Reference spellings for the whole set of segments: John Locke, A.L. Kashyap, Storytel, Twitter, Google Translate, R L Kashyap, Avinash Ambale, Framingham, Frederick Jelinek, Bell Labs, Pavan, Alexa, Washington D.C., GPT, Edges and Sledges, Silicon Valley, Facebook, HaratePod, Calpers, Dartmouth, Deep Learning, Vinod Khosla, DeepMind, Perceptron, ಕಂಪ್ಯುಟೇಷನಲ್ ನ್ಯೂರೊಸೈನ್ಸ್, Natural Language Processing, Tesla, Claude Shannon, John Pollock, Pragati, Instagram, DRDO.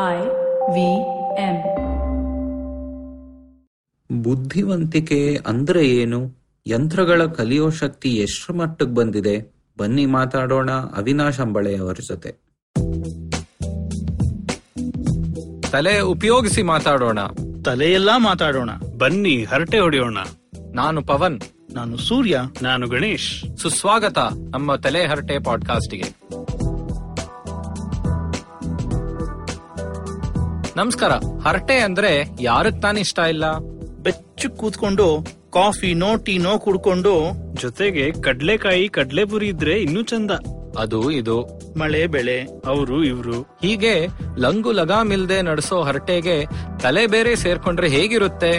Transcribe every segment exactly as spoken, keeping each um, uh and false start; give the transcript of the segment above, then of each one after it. I V M. ಬುದ್ಧಿವಂತಿಕೆ ಅಂದ್ರೆ ಏನು? ಯಂತ್ರಗಳ ಕಲಿಯೋ ಶಕ್ತಿ ಎಷ್ಟರ ಮಟ್ಟಕ್ಕೆ ಬಂದಿದೆ? ಬನ್ನಿ ಮಾತಾಡೋಣ ಅವಿನಾಶ್ ಅಂಬಳೆ ಅವರ ಜೊತೆ. ತಲೆ ಉಪಯೋಗಿಸಿ ಮಾತಾಡೋಣ, ತಲೆಯೆಲ್ಲಾ ಮಾತಾಡೋಣ. ಬನ್ನಿ ಹರಟೆ ಹೊಡೆಯೋಣ. ನಾನು ಪವನ್. ನಾನು ಸೂರ್ಯ. ನಾನು ಗಣೇಶ್. ಸುಸ್ವಾಗತ ನಮ್ಮ ತಲೆ ಹರಟೆ ಪಾಡ್ಕಾಸ್ಟ್ಗೆ. ನಮಸ್ಕಾರ. ಹರಟೆ ಅಂದ್ರೆ ಯಾರಕ್ ತಾನಿಷ್ಟ ಇಲ್ಲ? ಬೆಚ್ಚು ಕೂತ್ಕೊಂಡು ಕಾಫಿನೋ ಟೀನೋ ಕುಡ್ಕೊಂಡು, ಜೊತೆಗೆ ಕಡ್ಲೆಕಾಯಿ ಕಡ್ಲೆಪುರಿ ಇದ್ರೆ ಇನ್ನೂ ಚಂದ. ಅದು ಇದು, ಮಳೆ ಬೆಳೆ, ಅವರು ಇವ್ರು, ಹೀಗೆ ಲಂಗು ಲಗಾಮಿಲ್ದೆ ನಡೆಸೋ ಹರಟೆಗೆ ತಲೆ ಬೇರೆ ಸೇರ್ಕೊಂಡ್ರೆ ಹೇಗಿರುತ್ತೆ?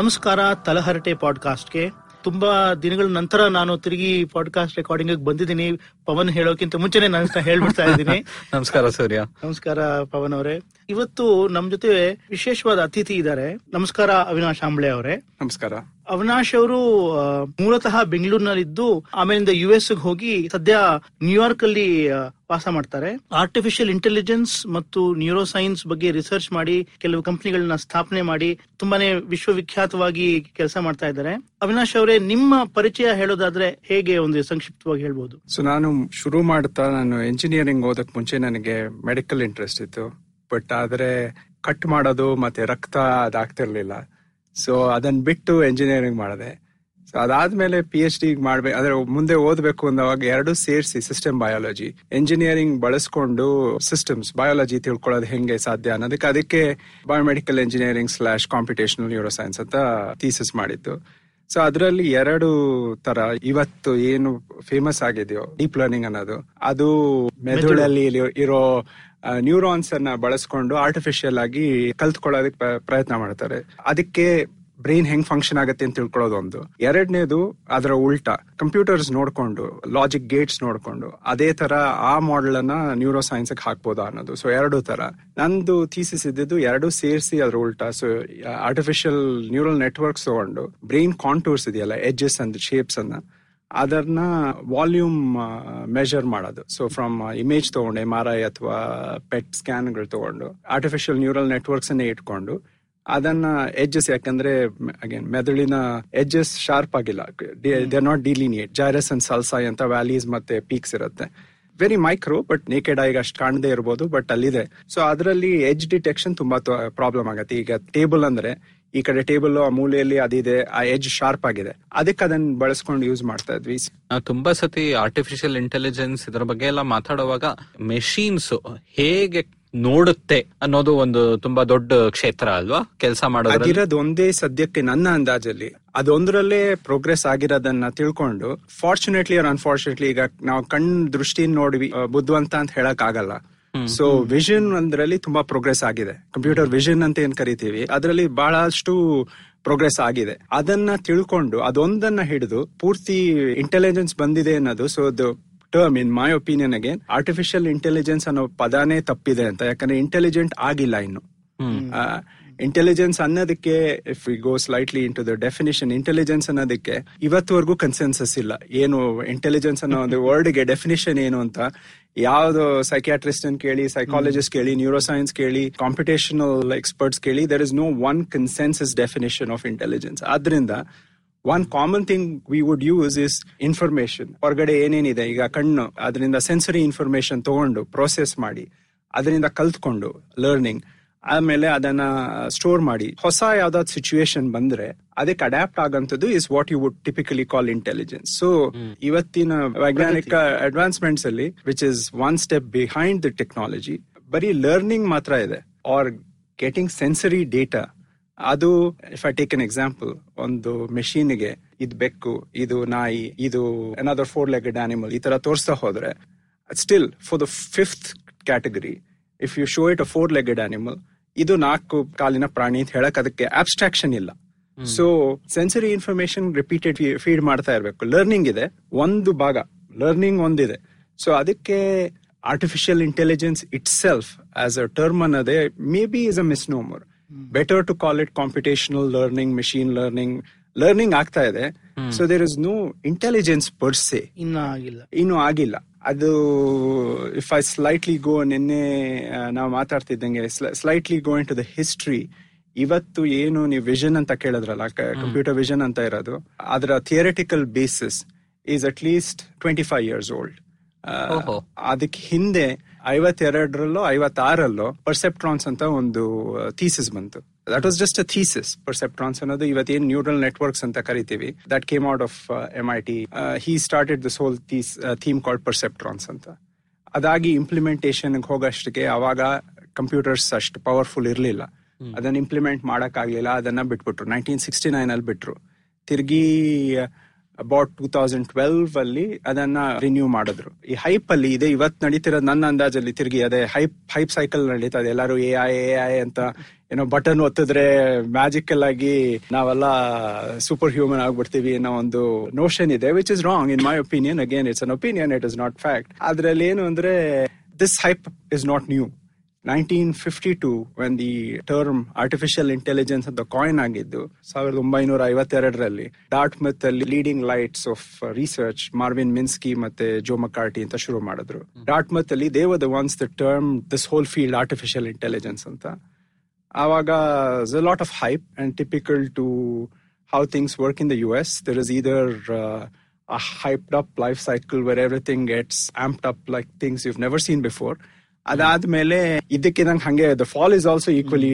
ನಮಸ್ಕಾರ ತಲೆಹರಟೆ ಪಾಡ್ಕಾಸ್ಟ್ಗೆ. ತುಂಬಾ ದಿನಗಳ ನಂತರ ನಾನು ತಿರುಗಿ ಪಾಡ್ಕಾಸ್ಟ್ ರೆಕಾರ್ಡಿಂಗ್ ಬಂದಿದ್ದೀನಿ. ಪವನ್ ಹೇಳೋಕ್ಕಿಂತ ಮುಂಚೆನೆ ನಾನು ಹೇಳ್ಬಿಡ್ತಾ ಇದ್ದೀನಿ. ನಮಸ್ಕಾರ ಸೂರ್ಯ. ನಮಸ್ಕಾರ ಪವನ್ ಅವರೇ. ಇವತ್ತು ನಮ್ ಜೊತೆ ವಿಶೇಷವಾದ ಅತಿಥಿ ಇದ್ದಾರೆ. ನಮಸ್ಕಾರ ಅವಿನಾಶ್ ಅಂಬಳೆ ಅವರೇ. ನಮಸ್ಕಾರ. ಅವಿನಾಶ್ ಅವರು ಮೂಲತಃ ಬೆಂಗಳೂರಿನಲ್ಲಿದ್ದು ಆಮೇಲಿಂದ ಯು ಎಸ್ ಹೋಗಿ ಸದ್ಯ ನ್ಯೂಯಾರ್ಕ್ ಅಲ್ಲಿ ವಾಸ ಮಾಡ್ತಾರೆ. ಆರ್ಟಿಫಿಷಿಯಲ್ ಇಂಟೆಲಿಜೆನ್ಸ್ ಮತ್ತು ನ್ಯೂರೋ ಸೈನ್ಸ್ ಬಗ್ಗೆ ರಿಸರ್ಚ್ ಮಾಡಿ ಕೆಲವು ಕಂಪನಿಗಳನ್ನ ಸ್ಥಾಪನೆ ಮಾಡಿ ತುಂಬಾನೇ ವಿಶ್ವವಿಖ್ಯಾತವಾಗಿ ಕೆಲಸ ಮಾಡ್ತಾ ಇದ್ದಾರೆ. ಅವಿನಾಶ್ ಅವರೇ, ನಿಮ್ಮ ಪರಿಚಯ ಹೇಳೋದಾದ್ರೆ ಹೇಗೆ ಒಂದು ಸಂಕ್ಷಿಪ್ತವಾಗಿ ಹೇಳ್ಬೋದು? ಸೊ ನಾನು ಶುರು ಮಾಡ್ತಾ, ನಾನು ಎಂಜಿನಿಯರಿಂಗ್ ಓದಕ್ ಮುಂಚೆ ನನಗೆ ಮೆಡಿಕಲ್ ಇಂಟ್ರೆಸ್ಟ್ ಇತ್ತು. ಬಟ್ ಆದ್ರೆ ಕಟ್ ಮಾಡೋದು ಮತ್ತೆ ರಕ್ತ ಅದಾಗ್ತಿರ್ಲಿಲ್ಲ. ಸೊ ಅದನ್ನ ಬಿಟ್ಟು ಎಂಜಿನಿಯರಿಂಗ್ ಮಾಡಿದೆ. ಸೊ ಅದಾದ್ಮೇಲೆ ಪಿ ಎಚ್ ಡಿ ಮಾಡ್ಬೇಕು, ಅಂದ್ರೆ ಮುಂದೆ ಓದ್ಬೇಕು ಅಂದಾಗ ಎರಡು ಸೇರಿಸಿ ಸಿಸ್ಟಮ್ ಬಯಾಲಜಿ, ಎಂಜಿನಿಯರಿಂಗ್ ಬಳಸ್ಕೊಂಡು ಸಿಸ್ಟಮ್ಸ್ ಬಯಾಲಜಿ ತಿಳ್ಕೊಳ್ಳೋದು ಹೆಂಗೆ ಸಾಧ್ಯ ಅನ್ನೋದಕ್ಕೆ, ಅದಕ್ಕೆ biomedical engineering slash computational neuroscience ಅಂತ ಥೀಸಿಸ್ ಮಾಡಿತ್ತು. ಸೊ ಅದರಲ್ಲಿ ಎರಡು ತರ ಇವತ್ತು ಏನು ಫೇಮಸ್ ಆಗಿದೆಯೋ ಡೀಪ್ ಲರ್ನಿಂಗ್ ಅನ್ನೋದು, ಅದು ಮೆದುಳಲ್ಲಿ ಇರೋ ನ್ಯೂರಾನ್ಸ್ ಅನ್ನ ಬಳಸ್ಕೊಂಡು ಆರ್ಟಿಫಿಷಿಯಲ್ ಆಗಿ ಕಲ್ತ್ಕೊಳ್ಳೋದಕ್ಕೆ ಪ್ರಯತ್ನ ಮಾಡ್ತಾರೆ. ಅದಕ್ಕೆ ಬ್ರೈನ್ ಹೆಂಗ್ ಫಂಕ್ಷನ್ ಆಗುತ್ತೆ ಅಂತ ತಿಳ್ಕೊಳ್ಳೋದು ಒಂದು. ಎರಡನೇದು ಅದರ ಉಲ್ಟಾ, ಕಂಪ್ಯೂಟರ್ಸ್ ನೋಡ್ಕೊಂಡು ಲಾಜಿಕ್ ಗೇಟ್ಸ್ ನೋಡ್ಕೊಂಡು ಅದೇ ತರ ಆ ಮಾಡೆಲ್ ಅನ್ನ ನ್ಯೂರೋ ಸೈನ್ಸ್ ಹಾಕ್ಬೋದಾ ಅನ್ನೋದು. ಸೊ ಎರಡು ತರ ನಂದು ಥೀಸಿಸ್ ಇದ್ದಿದ್ದು, ಎರಡು ಸೇರಿಸಿ ಅದ್ರ ಉಲ್ಟಾ. ಸೊ ಆರ್ಟಿಫಿಷಿಯಲ್ ನ್ಯೂರಲ್ ನೆಟ್ವರ್ಕ್ಸ್ ತಗೊಂಡು ಬ್ರೈನ್ ಕಾಂಟೂರ್ಸ್ ಇದೆಯಲ್ಲ, ಎಡ್ಜಸ್ ಅಂಡ್ ಶೇಪ್ಸ್ ಅನ್ನ, ಅದನ್ನ ವಾಲ್ಯೂಮ್ ಮೆಷರ್ ಮಾಡೋದು. ಸೊ ಫ್ರಮ್ ಇಮೇಜ್ ತಗೊಂಡು ಎಮ್ ಆರ್ ಐ ಅಥವಾ ಪೆಟ್ ಸ್ಕ್ಯಾನ್ಗಳು ತಗೊಂಡು ಆರ್ಟಿಫಿಷಿಯಲ್ ನ್ಯೂರಲ್ ನೆಟ್ವರ್ಕ್ಸ್ ಅನ್ನೇ ಇಟ್ಕೊಂಡು ಅದನ್ನ ಎಡ್ಜಸ್, ಯಾಕಂದ್ರೆ ಅಗೇನ್ ಮೆದುಳಿನ ಎಡ್ಜಸ್ ಶಾರ್ಪ್ ಆಗಿಲ್ಲ, they not delineate, gyrus and sulci ಅಂತ ವ್ಯಾಲೀಸ್ ಮತ್ತೆ ಪೀಕ್ಸ್ ಇರುತ್ತೆ. ವೆರಿ ಮೈಕ್ರೋ, ಬಟ್ ನೇಕೆಡ್ ಆಗಿ ಅಷ್ಟು ಕಾಣದೇ ಇರ್ಬೋದು, ಬಟ್ ಅಲ್ಲಿದೆ. ಸೊ ಅದರಲ್ಲಿ ಎಡ್ಜ್ ಡಿಟೆಕ್ಷನ್ ತುಂಬಾ ಪ್ರಾಬ್ಲಮ್ ಆಗುತ್ತೆ. ಈಗ ಟೇಬಲ್ ಅಂದ್ರೆ ಈ ಕಡೆ ಟೇಬಲ್ ಆ ಮೂಲೆಯಲ್ಲಿ ಅದಿದೆ, ಆ ಎಡ್ಜ್ ಶಾರ್ಪ್ ಆಗಿದೆ, ಅದಕ್ಕೆ ಅದನ್ನ ಬಳಸ್ಕೊಂಡು ಯೂಸ್ ಮಾಡ್ತಾ ಇದ್ವಿ. ನಾವು ತುಂಬಾ ಸತಿ ಆರ್ಟಿಫಿಷಿಯಲ್ ಇಂಟೆಲಿಜೆನ್ಸ್ ಇದರ ಬಗ್ಗೆ ಎಲ್ಲ ಮಾತಾಡುವಾಗ ಮೆಷಿನ್ಸ್ ಹೇಗೆ ನೋಡುತ್ತೆ ಅನ್ನೋದು ಒಂದು ತುಂಬಾ ದೊಡ್ಡ ಕ್ಷೇತ್ರ ಅಲ್ವಾ ಕೆಲಸ ಮಾಡೋದು? ಅದಿರೋದು ಒಂದೇ ಸದ್ಯಕ್ಕೆ ನನ್ನ ಅಂದಾಜಲ್ಲಿ ಅದೊಂದರಲ್ಲೇ ಪ್ರೋಗ್ರೆಸ್ ಆಗಿರೋದನ್ನ ತಿಳ್ಕೊಂಡು, ಫಾರ್ಚುನೇಟ್ಲಿ ಆರ್ ಅನ್ಫಾರ್ಚುನೇಟ್ಲಿ ಈಗ ನಾವು ಕಣ್ ದೃಷ್ಟಿಯಿಂದ ನೋಡಿ ಬುದ್ಧಿವಂತ ಅಂತ ಹೇಳಕ್ ಆಗಲ್ಲ. ಸೊ ವಿಷನ್ ಅಂದ್ರಲ್ಲಿ ತುಂಬಾ ಪ್ರೋಗ್ರೆಸ್ ಆಗಿದೆ, ಕಂಪ್ಯೂಟರ್ ವಿಷನ್ ಅಂತ ಏನ್ ಕರಿತೀವಿ, ಅದರಲ್ಲಿ ಬಹಳಷ್ಟು ಪ್ರೋಗ್ರೆಸ್ ಆಗಿದೆ. ಅದನ್ನ ತಿಳ್ಕೊಂಡು ಅದೊಂದನ್ನ ಹಿಡಿದು ಪೂರ್ತಿ ಇಂಟೆಲಿಜೆನ್ಸ್ ಬಂದಿದೆ ಅನ್ನೋದು. ಸೊ ಅದು term in my opinion again artificial intelligence ಅನ್ನೋ ಪದಾನೇ ತಪ್ಪಿದೆ ಅಂತ, ಯಾಕಂದ್ರೆ ಇಂಟೆಲಿಜೆಂಟ್ ಆಗಿಲ್ಲ ಇನ್ನು. ಇಂಟೆಲಿಜೆನ್ಸ್ ಅನ್ನೋದಕ್ಕೆ if we go slightly into the definition, intelligence ಅನ್ನೋದಕ್ಕೆ ಇವತ್ತುವರೆಗೂ ಕನ್ಸೆನ್ಸಸ್ ಇಲ್ಲ. ಏನು ಇಂಟೆಲಿಜೆನ್ಸ್ ಅನ್ನೋ ಒಂದು ವರ್ಡ್ಗೆ ಡೆಫಿನಿಷನ್ ಏನು ಅಂತ ಯಾವ್ದು ಸೈಕ್ಯಾಟ್ರಿಸ್ಟ್ ಕೇಳಿ, ಸೈಕಾಲಜಿಸ್ಟ್ ಕೇಳಿ, ನ್ಯೂರೋ ಸೈನ್ಸ್ ಕೇಳಿ, ಕಾಂಪಿಟೇಷನಲ್ ಎಕ್ಸ್ಪರ್ಟ್ಸ್ ಕೇಳಿ, there is no one consensus definition of intelligence. ಆದ್ರಿಂದ one common thing we would use is information. ಹೊರಗಡೆ ಏನೇನಿದೆ ಈಗ ಕಣ್ಣು, ಅದರಿಂದ ಸೆನ್ಸರಿ ಇನ್ಫಾರ್ಮೇಶನ್ ತಗೊಂಡು ಪ್ರೋಸೆಸ್ ಮಾಡಿ, ಅದರಿಂದ ಕಲ್ತ್ಕೊಂಡು ಲರ್ನಿಂಗ್, ಆಮೇಲೆ ಅದನ್ನ ಸ್ಟೋರ್ ಮಾಡಿ ಹೊಸ ಯಾವ್ದಾದ್ ಸಿಚುವೇಶನ್ ಬಂದ್ರೆ ಅದಕ್ಕೆ ಅಡ್ಯಾಪ್ಟ್ ಆಗಂತದ್ದು is what you would typically call intelligence. So ಇವತ್ತಿನ ವೈಜ್ಞಾನಿಕ ಅಡ್ವಾನ್ಸ್ಮೆಂಟ್ಸ್ ಅಲ್ಲಿ which is one step behind the technology, ಬರೀ ಲರ್ನಿಂಗ್ ಮಾತ್ರ ಇದೆ ಆರ್ ಗೆಟಿಂಗ್ ಸೆನ್ಸರಿ ಡೇಟಾ. ಅದು if I take an example, ಒಂದು ಮೆಷೀನ್ಗೆ ಇದು ಬೆಕ್ಕು, ಇದು ನಾಯಿ, ಇದು ಅನದರ್ ಫೋರ್ ಲೆಗ್ಡ್ ಆನಿಮಲ್ ಈ ತರ ತೋರಿಸ್ತಾ ಹೋದ್ರೆ, still for the fifth category if you show it a four legged animal, ಇದು ನಾಲ್ಕು ಕಾಲಿನ ಪ್ರಾಣಿ ಅಂತ ಹೇಳಕ್ ಅದಕ್ಕೆ ಅಬ್ಸ್ಟ್ರಾಕ್ಷನ್ ಇಲ್ಲ. So sensory information repeated feed ಮಾಡ್ತಾ ಇರಬೇಕು. ಲರ್ನಿಂಗ್ ಇದೆ ಒಂದು ಭಾಗ, ಲರ್ನಿಂಗ್ ಒಂದಿದೆ. ಸೊ ಅದಕ್ಕೆ artificial intelligence itself as a term ಅನ್ನೋದೇ may be is a misnomer. Better to call it computational learning, machine learning. Learning ಆಗ್ತಾ ಇದೆ, so there is no intelligence per se ಇನ್ನು ಆಗಿಲ್ಲ. ಅದು ಇಫ್ ಐ ಸ್ಲೈಟ್ಲಿ ಗೋ ನಿನ್ನೆ ನಾವು ಮಾತಾಡ್ತಿದ್ದಂಗೆ slightly go into the history. ಇವತ್ತು ಏನು ನೀವು ವಿಷನ್ ಅಂತ ಕೇಳಿದ್ರಲ್ಲ, ಕಂಪ್ಯೂಟರ್ ವಿಷನ್ ಅಂತ ಇರೋದು, ಅದರ theoretical basis is at least twenty five years old. ಅದಕ್ಕೆ ಹಿಂದೆ ಐವತ್ತೆರಡರಲ್ಲೋ ಐವತ್ತಾರಲ್ಲೋ ಪರ್ಸೆಪ್ಟ್ರಾನ್ಸ್ ಅಂತ ಒಂದು ಥೀಸಿಸ್ ಬಂತು. That was just a thesis. Perceptrons ಅನ್ನೋದು ಇವತ್ತೇನು ನ್ಯೂರಲ್ ನೆಟ್ವರ್ಕ್ಸ್ ಅಂತ ಕರಿತೀವಿ, that came out of M I T. He started this whole these theme called perceptrons ಅಂತ. ಅದಾಗಿ ಇಂಪ್ಲಿಮೆಂಟೇಷನ್ಗೆ ಹೋಗೋಷ್ಟಕ್ಕೆ ಅವಾಗ ಕಂಪ್ಯೂಟರ್ಸ್ ಅಷ್ಟು ಪವರ್ಫುಲ್ ಇರಲಿಲ್ಲ, ಅದನ್ನ ಇಂಪ್ಲಿಮೆಂಟ್ ಮಾಡೋಕ್ಕಾಗಲಿಲ್ಲ, ಅದನ್ನ ಬಿಟ್ಬಿಟ್ರು. ನೈನ್ಟೀನ್ ಸಿಕ್ಸ್ಟಿ ನೈನಲ್ಲಿ ಬಿಟ್ರು. ತಿರ್ಗಿ ಅಬೌಟ್ ಟೂ ತೌಸಂಡ್ ಟ್ವೆಲ್ವ್ ಅಲ್ಲಿ ಅದನ್ನ ರಿನ್ಯೂ ಮಾಡಿದ್ರು. ಈ ಹೈಪ್ ಅಲ್ಲಿ ಇದೆ ಇವತ್ತು ನಡೀತಿರೋದು ನನ್ನ ಅಂದಾಜಲ್ಲಿ. ತಿರ್ಗಿ ಅದೇ ಹೈಪ್ ಹೈಪ್ ಸೈಕಲ್ ನಡೀತದೆ. ಎಲ್ಲರೂ ಎ ಐ ಎ ಐ ಅಂತ ಏನೋ ಬಟನ್ ಒತ್ತಿದ್ರೆ ಮ್ಯಾಜಿಕಲ್ ಆಗಿ ನಾವೆಲ್ಲ ಸೂಪರ್ ಹ್ಯೂಮನ್ ಆಗ್ಬಿಡ್ತೀವಿ ಅನ್ನೋ ಒಂದು ನೋಷನ್ ಇದೆ, which is wrong in my opinion. Again it's an opinion, it is not fact. ಅದ್ರಲ್ಲಿ ಏನು ಅಂದ್ರೆ this hype is not new. nineteen fifty-two, when the term Artificial Intelligence and the coin ಆಗಿದ್ದು nineteen fifty-two, Dartmouth ಅಲ್ಲಿ leading lights of research Marvin Minsky ಮತ್ತೆ ಜೋ ಮಕಾರ್ಟಿ ಅಂತ ಶುರು ಮಾಡಿದ್ರು. ಡಾರ್ಟ್ಮತ್ ಅಲ್ಲಿ they were the ones that termed this whole field Artificial Intelligence ಅಂತ. ಆವಾಗ there's a lot of hype and typical to how things work in the U S. There is either uh, a hyped up life cycle where everything gets amped up like things you've never seen before. ಅದಾದ್ಮೇಲೆ ಇದಕ್ಕಿದಂಗೆ ಹಂಗೆ the fall is also equally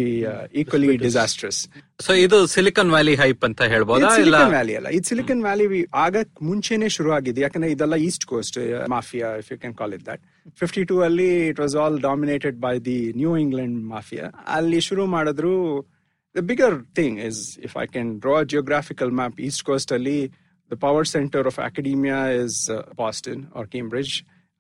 equally disastrous. So ಇದು Silicon Valley hype ಅಂತ ಹೇಳ್ಬೋದಾ? Silicon valley ಅಲ್ಲ, ಇದು Silicon valley ಆಗಕ್ ಮುಂಚೆನೆ ಶುರು ಆಗಿದೆ. ಯಾಕಂದ್ರೆ ಇದೆಲ್ಲ East Coast mafia, if you can call it that. Fifty two ಅಲ್ಲಿ it was all dominated by the New England mafia. ಅಲ್ಲಿ ಶುರು ಮಾಡಿದ್ರು. The bigger thing is, if I can draw geographical map, East Coast ಅಲ್ಲಿ the power centre of academia is Boston or Cambridge.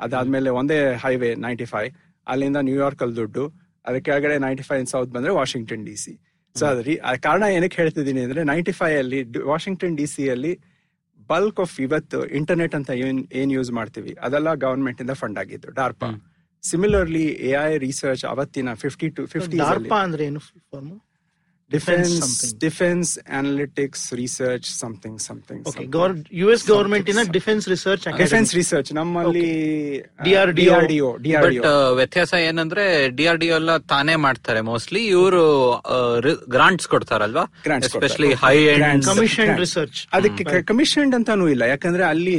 ಅದಾದ್ಮೇಲೆ ಒಂದೇ highway ninety five, ಅಲ್ಲಿಂದ New York ಅಲ್ಲಿ ದುಡ್ಡು, ಅದ್ರ ಕೆಳಗಡೆ ನೈಂಟಿ ಫೈವ್ ಇನ್ ಸೌತ್ ಬಂದ್ರೆ ವಾಷಿಂಗ್ಟನ್ ಡಿ ಸಿ. ಸೊ ಅದ್ರಿ ಆ ಕಾರಣ ಏನಕ್ಕೆ ಹೇಳ್ತಿದ್ದೀನಿ ಅಂದ್ರೆ ನೈಂಟಿ ಫೈವ್ ಅಲ್ಲಿ ವಾಷಿಂಗ್ಟನ್ ಡಿ ಸಿ ಅಲ್ಲಿ ಬಲ್ಕ್ ಆಫ್ ಇವತ್ತು ಇಂಟರ್ನೆಟ್ ಅಂತ ಏನ್ ಏನ್ ಯೂಸ್ ಮಾಡ್ತೀವಿ ಅದೆಲ್ಲ ಗವರ್ಮೆಂಟ್ ಇಂದ ಫಂಡ್ ಆಗಿದ್ದು, DARPA. Similarly A I research ಅವತ್ತಿನ fifty two fifty defence defence analytics research something something US government ಇನ ಡಿಫೆನ್ಸ್ ರಿಸರ್ಚ್ ಡಿಫೆನ್ಸ್ ರಿಸರ್ಚ್ ನಮ್ಮಲ್ಲಿ ಡಿಆರ್ಡಿಒ ಡಿಆರ್ಡಿಒ. ವ್ಯತ್ಯಾಸ ಏನಂದ್ರೆ ಡಿಆರ್ಡಿಒ ಎಲ್ಲ ತಾನೇ ಮಾಡ್ತಾರೆ ಮೋಸ್ಟ್ಲಿ, ಇವರು ಗ್ರಾಂಟ್ಸ್ ಕೊಡ್ತಾರಲ್ವಾ, especially high end commission research. ಅದಕ್ಕೆ ಕಮಿಷನ್ ಅಂತಾನೂ ಇಲ್ಲ, ಯಾಕಂದ್ರೆ ಅಲ್ಲಿ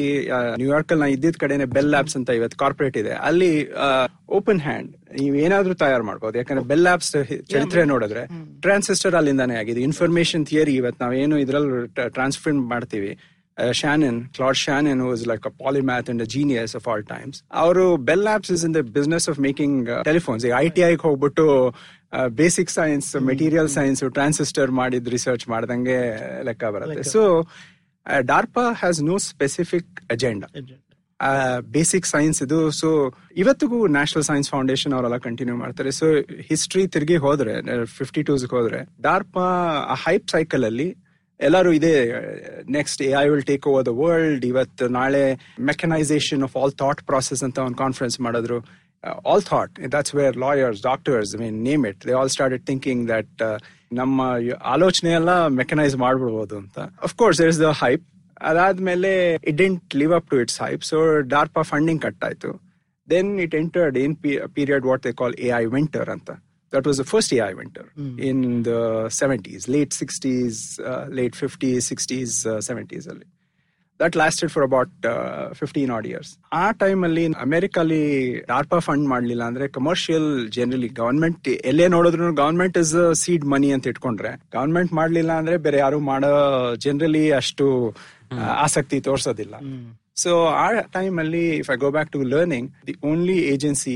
ನ್ಯೂಯಾರ್ಕ್ ಅಲ್ಲಿ ನಾ ಇದ್ದಿದ್ದ ಕಡೆನೆ ಬೆಲ್ ಲ್ಯಾಬ್ಸ್ ಅಂತ ಇವತ್ತು ಕಾರ್ಪೊರೇಟ್ ಇದೆ, ಅಲ್ಲಿ ಓಪನ್ ಹ್ಯಾಂಡ್ ನೀವು ಏನಾದ್ರೂ ತಯಾರು ಮಾಡಬಹುದು. ಯಾಕಂದ್ರೆ ಬೆಲ್ ಲ್ಯಾಬ್ಸ್ ಚರಿತ್ರೆ ನೋಡಿದ್ರೆ ಟ್ರಾನ್ಸಿಸ್ಟರ್ ಅಲ್ಲಿಂದಾನೇ ಆಗಿದೆ. ಇನ್ಫಾರ್ಮೇಶನ್ ಥಿಯರಿ ಇವತ್ತು ನಾವೇನು ಇದ್ರಲ್ಲಿ ಟ್ರಾನ್ಸ್ಫರ್ ಮಾಡ್ತೀವಿ. Shannon, Claude Shannon was like a polymath and a genius of all times. ಅವರು Bell Labs is in the business of making telephones. ಈಗ ಐ ಟಿ ಐಗೆ ಹೋಗ್ಬಿಟ್ಟು basic science, material science, transistor ಮಾಡಿದ research ಮಾಡ್ದಂಗೆ ಲೆಕ್ಕ ಬರುತ್ತೆ. So DARPA has no specific agenda, basic science ಇದು. So ಇವತ್ತಿಗೂ ನ್ಯಾಷನಲ್ ಸೈನ್ಸ್ ಫೌಂಡೇಶನ್ ಅವರೆಲ್ಲ ಕಂಟಿನ್ಯೂ ಮಾಡ್ತಾರೆ. ಸೊ ಹಿಸ್ಟ್ರಿ ತಿರುಗಿ ಹೋದ್ರೆ ಫಿಫ್ಟಿ ಟೂಸ್ಗೆ ಹೋದ್ರೆ ಡಾರ್ಪಾ ಆ ಹೈಪ್ ಸೈಕಲ್ ಅಲ್ಲಿ ಎಲ್ಲರೂ ಇದೇ next A I will take over the world. ಇವತ್ತು ನಾಳೆ mechanisation of all thought process ಅಂತ ಒಂದು ಕಾನ್ಫರೆನ್ಸ್ ಮಾಡಿದ್ರು. All thought that's where lawyers, doctors, I mean name it, they all started thinking that ನಮ್ಮ ಆಲೋಚನೆ ಎಲ್ಲ ಮೆಕನೈಸ್ ಮಾಡ್ಬಿಡ್ಬೋದು ಅಂತ. Of course there is the hype. ಅದಾದ್ಮೇಲೆ it didn't live up to its hype. So DARPA funding cut ಆಯ್ತು. Then it entered in period what they call A I winter ಅಂತ. That was the first A I winter in the seventies, late sixties, late fifties, sixties, seventies ಅಲ್ಲಿ. That lasted for about fifteen odd years. ಆ ಟೈಮಲ್ಲಿ ಅಮೆರಿಕಲ್ಲಿ ಡಾರ್ಪಾ fund ಮಾಡಲಿಲ್ಲ ಅಂದ್ರೆ commercial, generally government ಎಲ್ಲೇ ನೋಡಿದ್ರು government is seed money ಅಂತ ಇಟ್ಕೊಂಡ್ರೆ, government ಮಾಡಲಿಲ್ಲ ಅಂದ್ರೆ ಬೇರೆ ಯಾರು ಮಾಡೋ ಜನರಲಿ ಅಷ್ಟು ಆಸಕ್ತಿ ತೋರಿಸೋದಿಲ್ಲ. ಸೊ ಆ ಟೈಮಲ್ಲಿ if I go back to learning, the only agency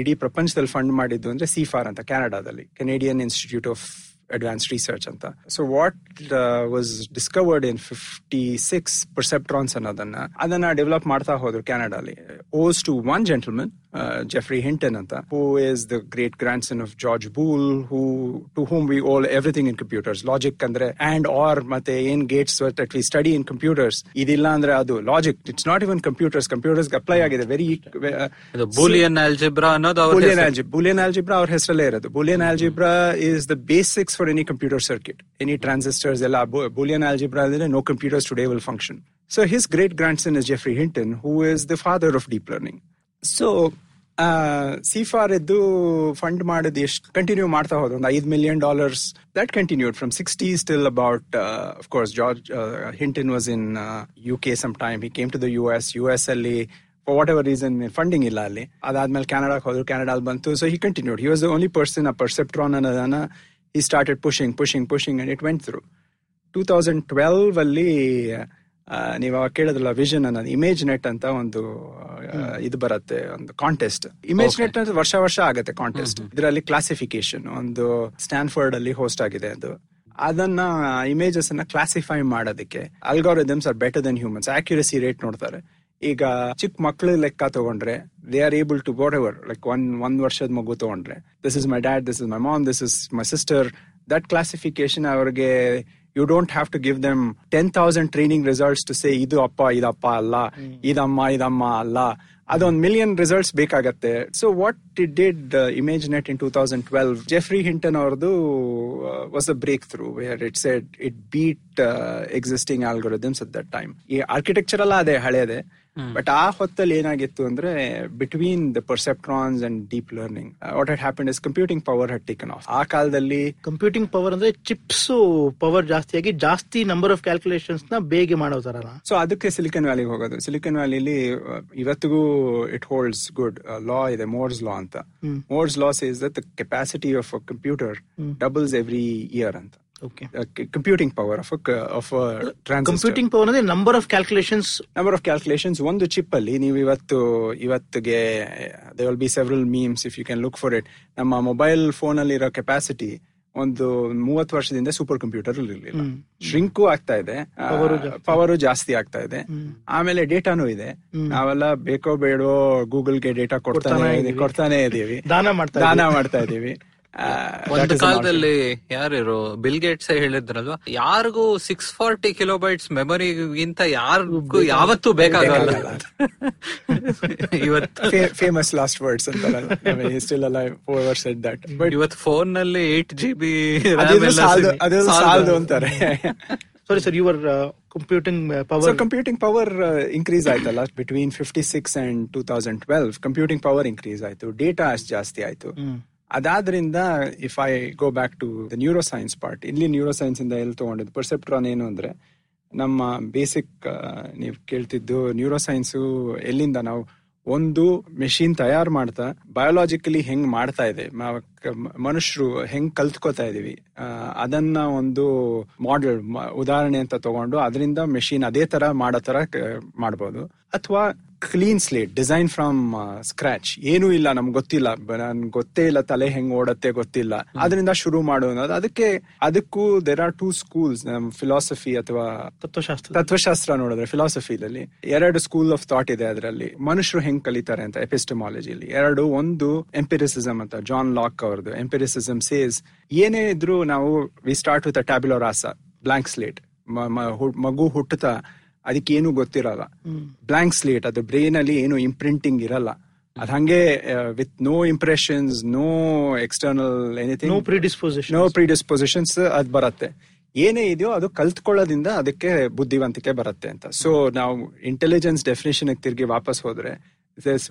ಇಡೀ ಪ್ರಪಂಚದಲ್ಲಿ ಫಂಡ್ ಮಾಡಿದ್ದು ಅಂದ್ರೆ ಸಿಫಾರ್ ಅಂತ, ಕೆನಡಾದಲ್ಲಿ Canadian institute of advance research ಅಂತ. So what was discovered in fifty six perceptrons ಅನ್ನೋದನ್ನ ಅದನ್ನ ಡೆವಲಪ್ ಮಾಡ್ತಾ ಹೋದ್ರು ಕೆನಡಾಲಿ. Owes to one gentleman, Geoffrey Hinton ಅಂತ, who is the great grandson of George Boole, who to whom we owe everything in computers. Logic ಅಂದ್ರೆ and or ಮತ್ತೆ ಏನ್ Gates that we study in computers, ಇದಿಲ್ಲ ಅಂದ್ರೆ ಅದು logic, it's not even computers, ಕಂಪ್ಯೂಟರ್ಸ್ಗೆ apply ಆಗಿದೆ. Very Boolean algebra ಅನ್ನೋದು, Boolean algebra Boolean algebra ಅವ್ರ ಹೆಸರಲ್ಲೇ ಇರೋದು. Boolean algebra is the basics for any computer circuit, any transistors, ela boolean algebra, no computers today will function. So his great-grandson is Geoffrey Hinton, who is the father of deep learning. So CIFAR ಎದ್ದು fund ಮಾಡೋದು ಎಷ್ಟು continue ಮಾಡ್ತಾ ಹೋದ ಒಂದು ಐದು million dollars that continued from sixties till about of course George Hinton was in U K some time he came to the U S U S ಅಲ್ಲಿ for whatever reason funding ಇಲ್ಲ ಅಲ್ಲಿ. ಅದಾದ್ಮೇಲೆ ಕೆನಡಾಕ್ ಹೋದ್ರು, ಕೆನಡಾಲ್ ಬಂತು. So he continued, he was the only person ಆ perceptron ಅನ್ನೋದನ್ನ he started pushing pushing pushing and it went through two thousand twelve ಅಲ್ಲಿ ನೀವು ಅವಾಗ ಕೇಳಿದ್ರಲ್ಲ ವಿಷನ್ ಅನ್ನೋದು ಇಮೇಜ್ ನೆಟ್ ಅಂತ ಒಂದು ಇದು ಬರುತ್ತೆ, ಒಂದು ಕಾಂಟೆಸ್ಟ್. ಇಮೇಜ್ ನೆಟ್ ಅಂತ ವರ್ಷ ವರ್ಷ ಆಗುತ್ತೆ ಕಾಂಟೆಸ್ಟ್. ಇದರಲ್ಲಿ ಕ್ಲಾಸಿಫಿಕೇಶನ್ ಒಂದು ಸ್ಟ್ಯಾನ್ಫರ್ಡ್ ಅಲ್ಲಿ ಹೋಸ್ಟ್ ಆಗಿದೆ ಅದು. ಅದನ್ನ ಇಮೇಜಸ್ ಅನ್ನ ಕ್ಲಾಸಿಫೈ ಮಾಡೋದಕ್ಕೆ algorithms are better then humans, accuracy rate ನೋಡ್ತಾರೆ. ಈಗ ಚಿಕ್ಕ ಮಕ್ಕಳು ಲೆಕ್ಕ ತಗೊಂಡ್ರೆ they are able to whatever, like one ಒಂದ್ ವರ್ಷದ ಮಗು ತಗೊಂಡ್ರೆ this is my dad, this is my mom, this is my sister. That classification ಅವ್ರಿಗೆ you don't have to give them ten thousand training results to say idu appa idu appa alla idu amma idu amma alla adon million results bekagutte. So what it did uh, ImageNet in twenty twelve, Geoffrey Hinton avardu uh, was a breakthrough where it said it beat uh, existing algorithms at that time. Ee architecture alla ade halede but aa hottali enagittu andre between the perceptrons and deep learning uh, what had happened is computing power had taken off. aa kaladalli computing power andre chips power ಜಾಸ್ತಿ ಆಗಿ ಜಾಸ್ತಿ number of calculations ನ ಬೇಗ ಮಾಡೋ ತರ. So ಅದಕ್ಕೆ silicon ವ್ಯಾಲಿಗೆ ಹೋಗೋದು. Silicon ವ್ಯಾಲಿಲಿ ಇವತ್ತಿಗೂ ಇಟ್ ಹೋಲ್ಡ್ಸ್ ಗುಡ್ ಲಾ ಇದೆ, ಮೋರ್ಸ್ ಲಾ ಅಂತ. Moore's law says that the capacity of a computer doubles every year ಅಂತ. Okay. Uh, c- computing power of a, of a transistor. Computing power ಅಂದ್ರೆ number of calculations. Number of calculations. ಒಂದು chip ಅಲ್ಲಿ ನೀವು ಇವತ್ತು ಇವತ್ತಿಗೆ there will be several memes if you can look for it. ನಮ್ಮ mobile phone ಅಲ್ಲಿ ಇರೋ capacity ಒಂದು ಮೂವತ್ತು ವರ್ಷದಿಂದ ಸೂಪರ್ ಕಂಪ್ಯೂಟರ್ ಇರಲಿಲ್ಲ. ಶ್ರಿಂಕು ಆಗ್ತಾ ಇದೆ, ಪವರು ಜಾಸ್ತಿ ಆಗ್ತಾ ಇದೆ, ಆಮೇಲೆ ಡೇಟಾನು ಇದೆ. ನಾವೆಲ್ಲ ಬೇಕೋ ಬೇಡೋ ಗೂಗಲ್ಗೆ ಡೇಟಾ ಕೊಡ್ತಾನೆ ಕೊಡ್ತಾನೆ ಇದೀವಿ, ದಾನ ಮಾಡ್ತಾ ಇದೀವಿ. ಒಂದು ಕಾಲದಲ್ಲಿ ಯಾರಿರೋ ಬಿಲ್ ಗೇಟ್ಸ್ ಹೇಳಿದ್ರಲ್ವಾ, ಯಾರಿಗೂ ಸಿಕ್ಸ್ ಫಾರ್ಟಿ ಕಿಲೋ ಬೈಟ್ಸ್ ಮೆಮರಿಗಿಂತ ಯಾರಿಗೂ ಯಾವತ್ತೂ ಬೇಕಾಗಲ್ಲ. ಇವತ್ತು ಫೇಮಸ್ ಲಾಸ್ಟ್ ವರ್ಡ್ಸ್ ಅಂತ. ಇವತ್ತು ಫೋನ್ ನಲ್ಲಿ ಏಟ್ ಜಿ ಬಿ ಅಂತಾರೆ. Sorry sir, your computing power computing power increase ಆಯ್ತಲ್ಲ between fifty six and two thousand twelve computing power increase ಆಯ್ತು, ಡೇಟಾ ಅಷ್ಟು ಜಾಸ್ತಿ ಆಯ್ತು. ಅದಾದ್ರಿಂದ if I go back to the neuro science part, ಇಲ್ಲಿ neuro science ಇಂದ ಎಲ್ಲಿ ತಗೊಂಡಿದ್ದು ಪರ್ಸೆಪ್ಟ್ರಾನ್ ಏನು ಅಂದ್ರೆ ನಮ್ಮ ಬೇಸಿಕ್ ನೀವು ಕೇಳ್ತಿದ್ದು ನ್ಯೂರೋ ಸೈನ್ಸು ಎಲ್ಲಿಂದ ನಾವು ಒಂದು ಮೆಷಿನ್ ತಯಾರು ಮಾಡ್ತಾ ಬಯೋಲಾಜಿಕಲಿ ಹೆಂಗ್ ಮಾಡ್ತಾ ಇದೆ, ಮನುಷ್ಯರು ಹೆಂಗ್ ಕಲ್ತ್ಕೋತಾ ಇದೀವಿ, ಅದನ್ನ ಒಂದು ಮಾಡೆಲ್ ಉದಾಹರಣೆ ಅಂತ ತಗೊಂಡು ಅದರಿಂದ ಮೆಷಿನ್ ಅದೇ ತರ ಮಾಡೋ ತರ ಮಾಡಬಹುದು. ಅಥವಾ clean slate design from scratch, ಏನೂ ಇಲ್ಲ, ನಮ್ಗೆ ಗೊತ್ತಿಲ್ಲ, ನನ್ಗೆ ಗೊತ್ತೇ ಇಲ್ಲ ತಲೆ ಹೆಂಗ್ ಓಡತ್ತೆ ಗೊತ್ತಿಲ್ಲ, ಅದರಿಂದ ಶುರು ಮಾಡೋದು. ಅದಕ್ಕೆ ಅದಕ್ಕೂ ದೇರ್ ಆರ್ ಟೂ ಸ್ಕೂಲ್ಸ್. ನಮ್ ಫಿಲಾಸಫಿ ಅಥವಾ ತತ್ವಶಾಸ್ತ್ರ ತತ್ವಶಾಸ್ತ್ರ ನೋಡಿದ್ರೆ ಫಿಲಾಸಫಿದಲ್ಲಿ ಎರಡು ಸ್ಕೂಲ್ ಆಫ್ ಥಾಟ್ ಇದೆ. ಅದರಲ್ಲಿ ಮನುಷ್ಯರು ಹೆಂಗ್ ಕಲಿತಾರೆ ಅಂತ ಎಪಿಸ್ಟಮಾಲಜಿಲಿ ಎರಡು. ಒಂದು ಎಂಪಿರಿಸಿಸಮ್ ಅಂತ ಜಾನ್ ಲಾಕ್ ಅವ್ರದ್ದು. ಎಂಪಿರಿಸಿಸಮ್ ಸೇಸ್ ಏನೇ ಇದ್ರು ನಾವು we start with a tabula rasa, blank slate. ಮಗು ಹುಟ್ಟುತ್ತಾ ಅದಕ್ಕೆ ಏನು ಗೊತ್ತಿರಲ್ಲ, ಬ್ಲಾಂಕ್ ಸ್ಲೇಟ್, ಅದು ಬ್ರೈನ್ ಅಲ್ಲಿ ಏನು ಇಂಪ್ರಿಂಟಿಂಗ್ ಇರಲ್ಲ, ಅದ್ ಹಂಗೆ with no impressions, no external anything, no predisposition no predispositions ಅದ್ ಬರತ್ತೆ. ಏನೇ ಇದೆಯೋ ಅದು ಕಲ್ತ್ಕೊಳ್ಳೋದ್ರಿಂದ ಅದಕ್ಕೆ ಬುದ್ಧಿವಂತಿಕೆ ಬರುತ್ತೆ ಅಂತ. ಸೊ ನಾವು ಇಂಟೆಲಿಜೆನ್ಸ್ ಡೆಫಿನೇಷನ್ ತಿರುಗಿ ವಾಪಸ್ ಹೋದ್ರೆ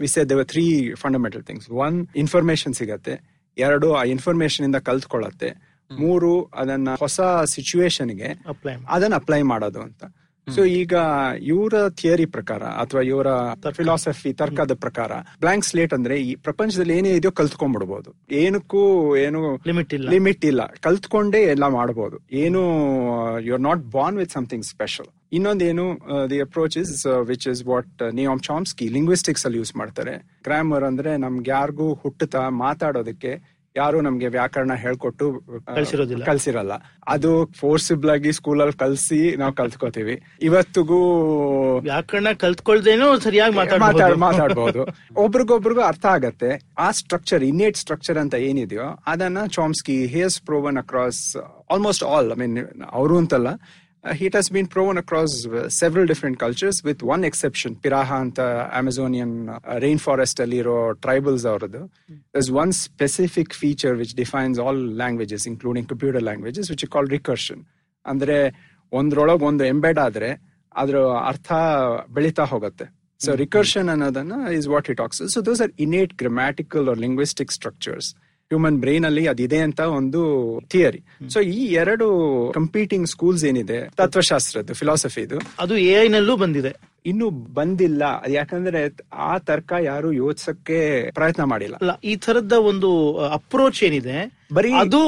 we said there were three fundamental things. One, information ಸಿಗತ್ತೆ. ಎರಡು, ಆ ಇನ್ಫಾರ್ಮೇಶನ್ ಇಂದ ಕಲ್ತ್ಕೊಳ್ಳತ್ತೆ. ಮೂರು, ಅದನ್ನ ಹೊಸ ಸಿಚುವೇಶನ್ಗೆ ಅದನ್ನ ಅಪ್ಲೈ ಮಾಡೋದು ಅಂತ. ಸೊ ಈಗ ಇವರ ಥಿಯರಿ ಪ್ರಕಾರ ಅಥವಾ ಇವರ ಫಿಲಾಸಫಿ ತರ್ಕದ ಪ್ರಕಾರ ಬ್ಲಾಂಕ್ ಸ್ಲೇಟ್ ಅಂದ್ರೆ ಈ ಪ್ರಪಂಚದಲ್ಲಿ ಏನೇ ಇದೆಯೋ ಕಲ್ತ್ಕೊಂಡ್ಬಿಡ್ಬೋದು, ಏನಕ್ಕೂ ಏನು ಲಿಮಿಟ್ ಇಲ್ಲ ಲಿಮಿಟ್ ಇಲ್ಲ ಕಲ್ತ್ಕೊಂಡೇ ಎಲ್ಲ ಮಾಡಬಹುದು. ಏನು you are not born with something special. ಇನ್ನೊಂದೇನು the approach is which is what Noam Chomsky linguistics ಅಲ್ಲಿ ಯೂಸ್ ಮಾಡ್ತಾರೆ. ಗ್ರಾಮರ್ ಅಂದ್ರೆ ನಮ್ಗೆ ಯಾರಿಗೂ ಹುಟ್ಟುತ್ತಾ ಮಾತಾಡೋದಕ್ಕೆ ಯಾರು ನಮ್ಗೆ ವ್ಯಾಕರಣ ಹೇಳ್ಕೊಟ್ಟು ಕಲ್ಸಿರಲ್ಲ, ಅದು ಫೋರ್ಸಿಬಲ್ ಆಗಿ ಸ್ಕೂಲಲ್ಲಿ ಕಲ್ಸಿ ನಾವು ಕಲ್ತ್ಕೋತೀವಿ. ಇವತ್ತಿಗೂ ವ್ಯಾಕರಣ ಕಲ್ತ್ಕೊಳ್ದೇನೋ ಸರಿಯಾಗಿ ಮಾತಾಡ್ಬಹುದು, ಒಬ್ರಿಗೊಬ್ರಿಗೂ ಅರ್ಥ ಆಗತ್ತೆ. ಆ ಸ್ಟ್ರಕ್ಚರ್, ಇನ್ನೇಟ್ ಸ್ಟ್ರಕ್ಚರ್ ಅಂತ ಏನಿದೆಯೋ ಅದನ್ನ Chomsky has proven across almost all, I mean ಅವರು ಅಂತಲ್ಲ, it has been proven across several different cultures with one exception. Piraha ಅಂತ ಅಮೆಝೋನಿಯನ್ ರೈನ್ ಫಾರೆಸ್ಟ್ ಅಲ್ಲಿ ಇರೋ ಟ್ರೈಬಲ್ಸ್ ಅವರದ್ದು. There is one specific feature which defines all languages including computer languages which is called recursion. ಅಂದ್ರೆ ಒಂದ್ರೊಳಗೆ ಒಂದು embed ಆದ್ರೆ ಅದರ ಅರ್ಥ ಬೆಳೀತಾ ಹೋಗುತ್ತೆ. So recursion ಅನ್ನೋದನ್ನ is what he talks. So those are innate grammatical or linguistic structures. Human brain ಅಲ್ಲಿ ಅದಿದೆ ಅಂತ ಒಂದು ಥಿಯರಿ. ಸೊ ಈ ಎರಡು ಕಂಪೀಟಿಂಗ್ ಸ್ಕೂಲ್ಸ್ ಏನಿದೆ ತತ್ವಶಾಸ್ತ್ರದ್ದು, ಫಿಲಾಸಫಿದು, ಅದು ಎಐ ನಲ್ಲೂ ಬಂದಿದೆ. ಇನ್ನು ಬಂದಿಲ್ಲ, ಯಾಕಂದ್ರೆ ಆ ತರ್ಕ ಯಾರು ಯೋಚಿಸಕ್ಕೆ ಪ್ರಯತ್ನ ಮಾಡಿಲ್ಲ. ಈ ತರದ ಒಂದು ಅಪ್ರೋಚ್ ಏನಿದೆ, ಬರೀ ಅದು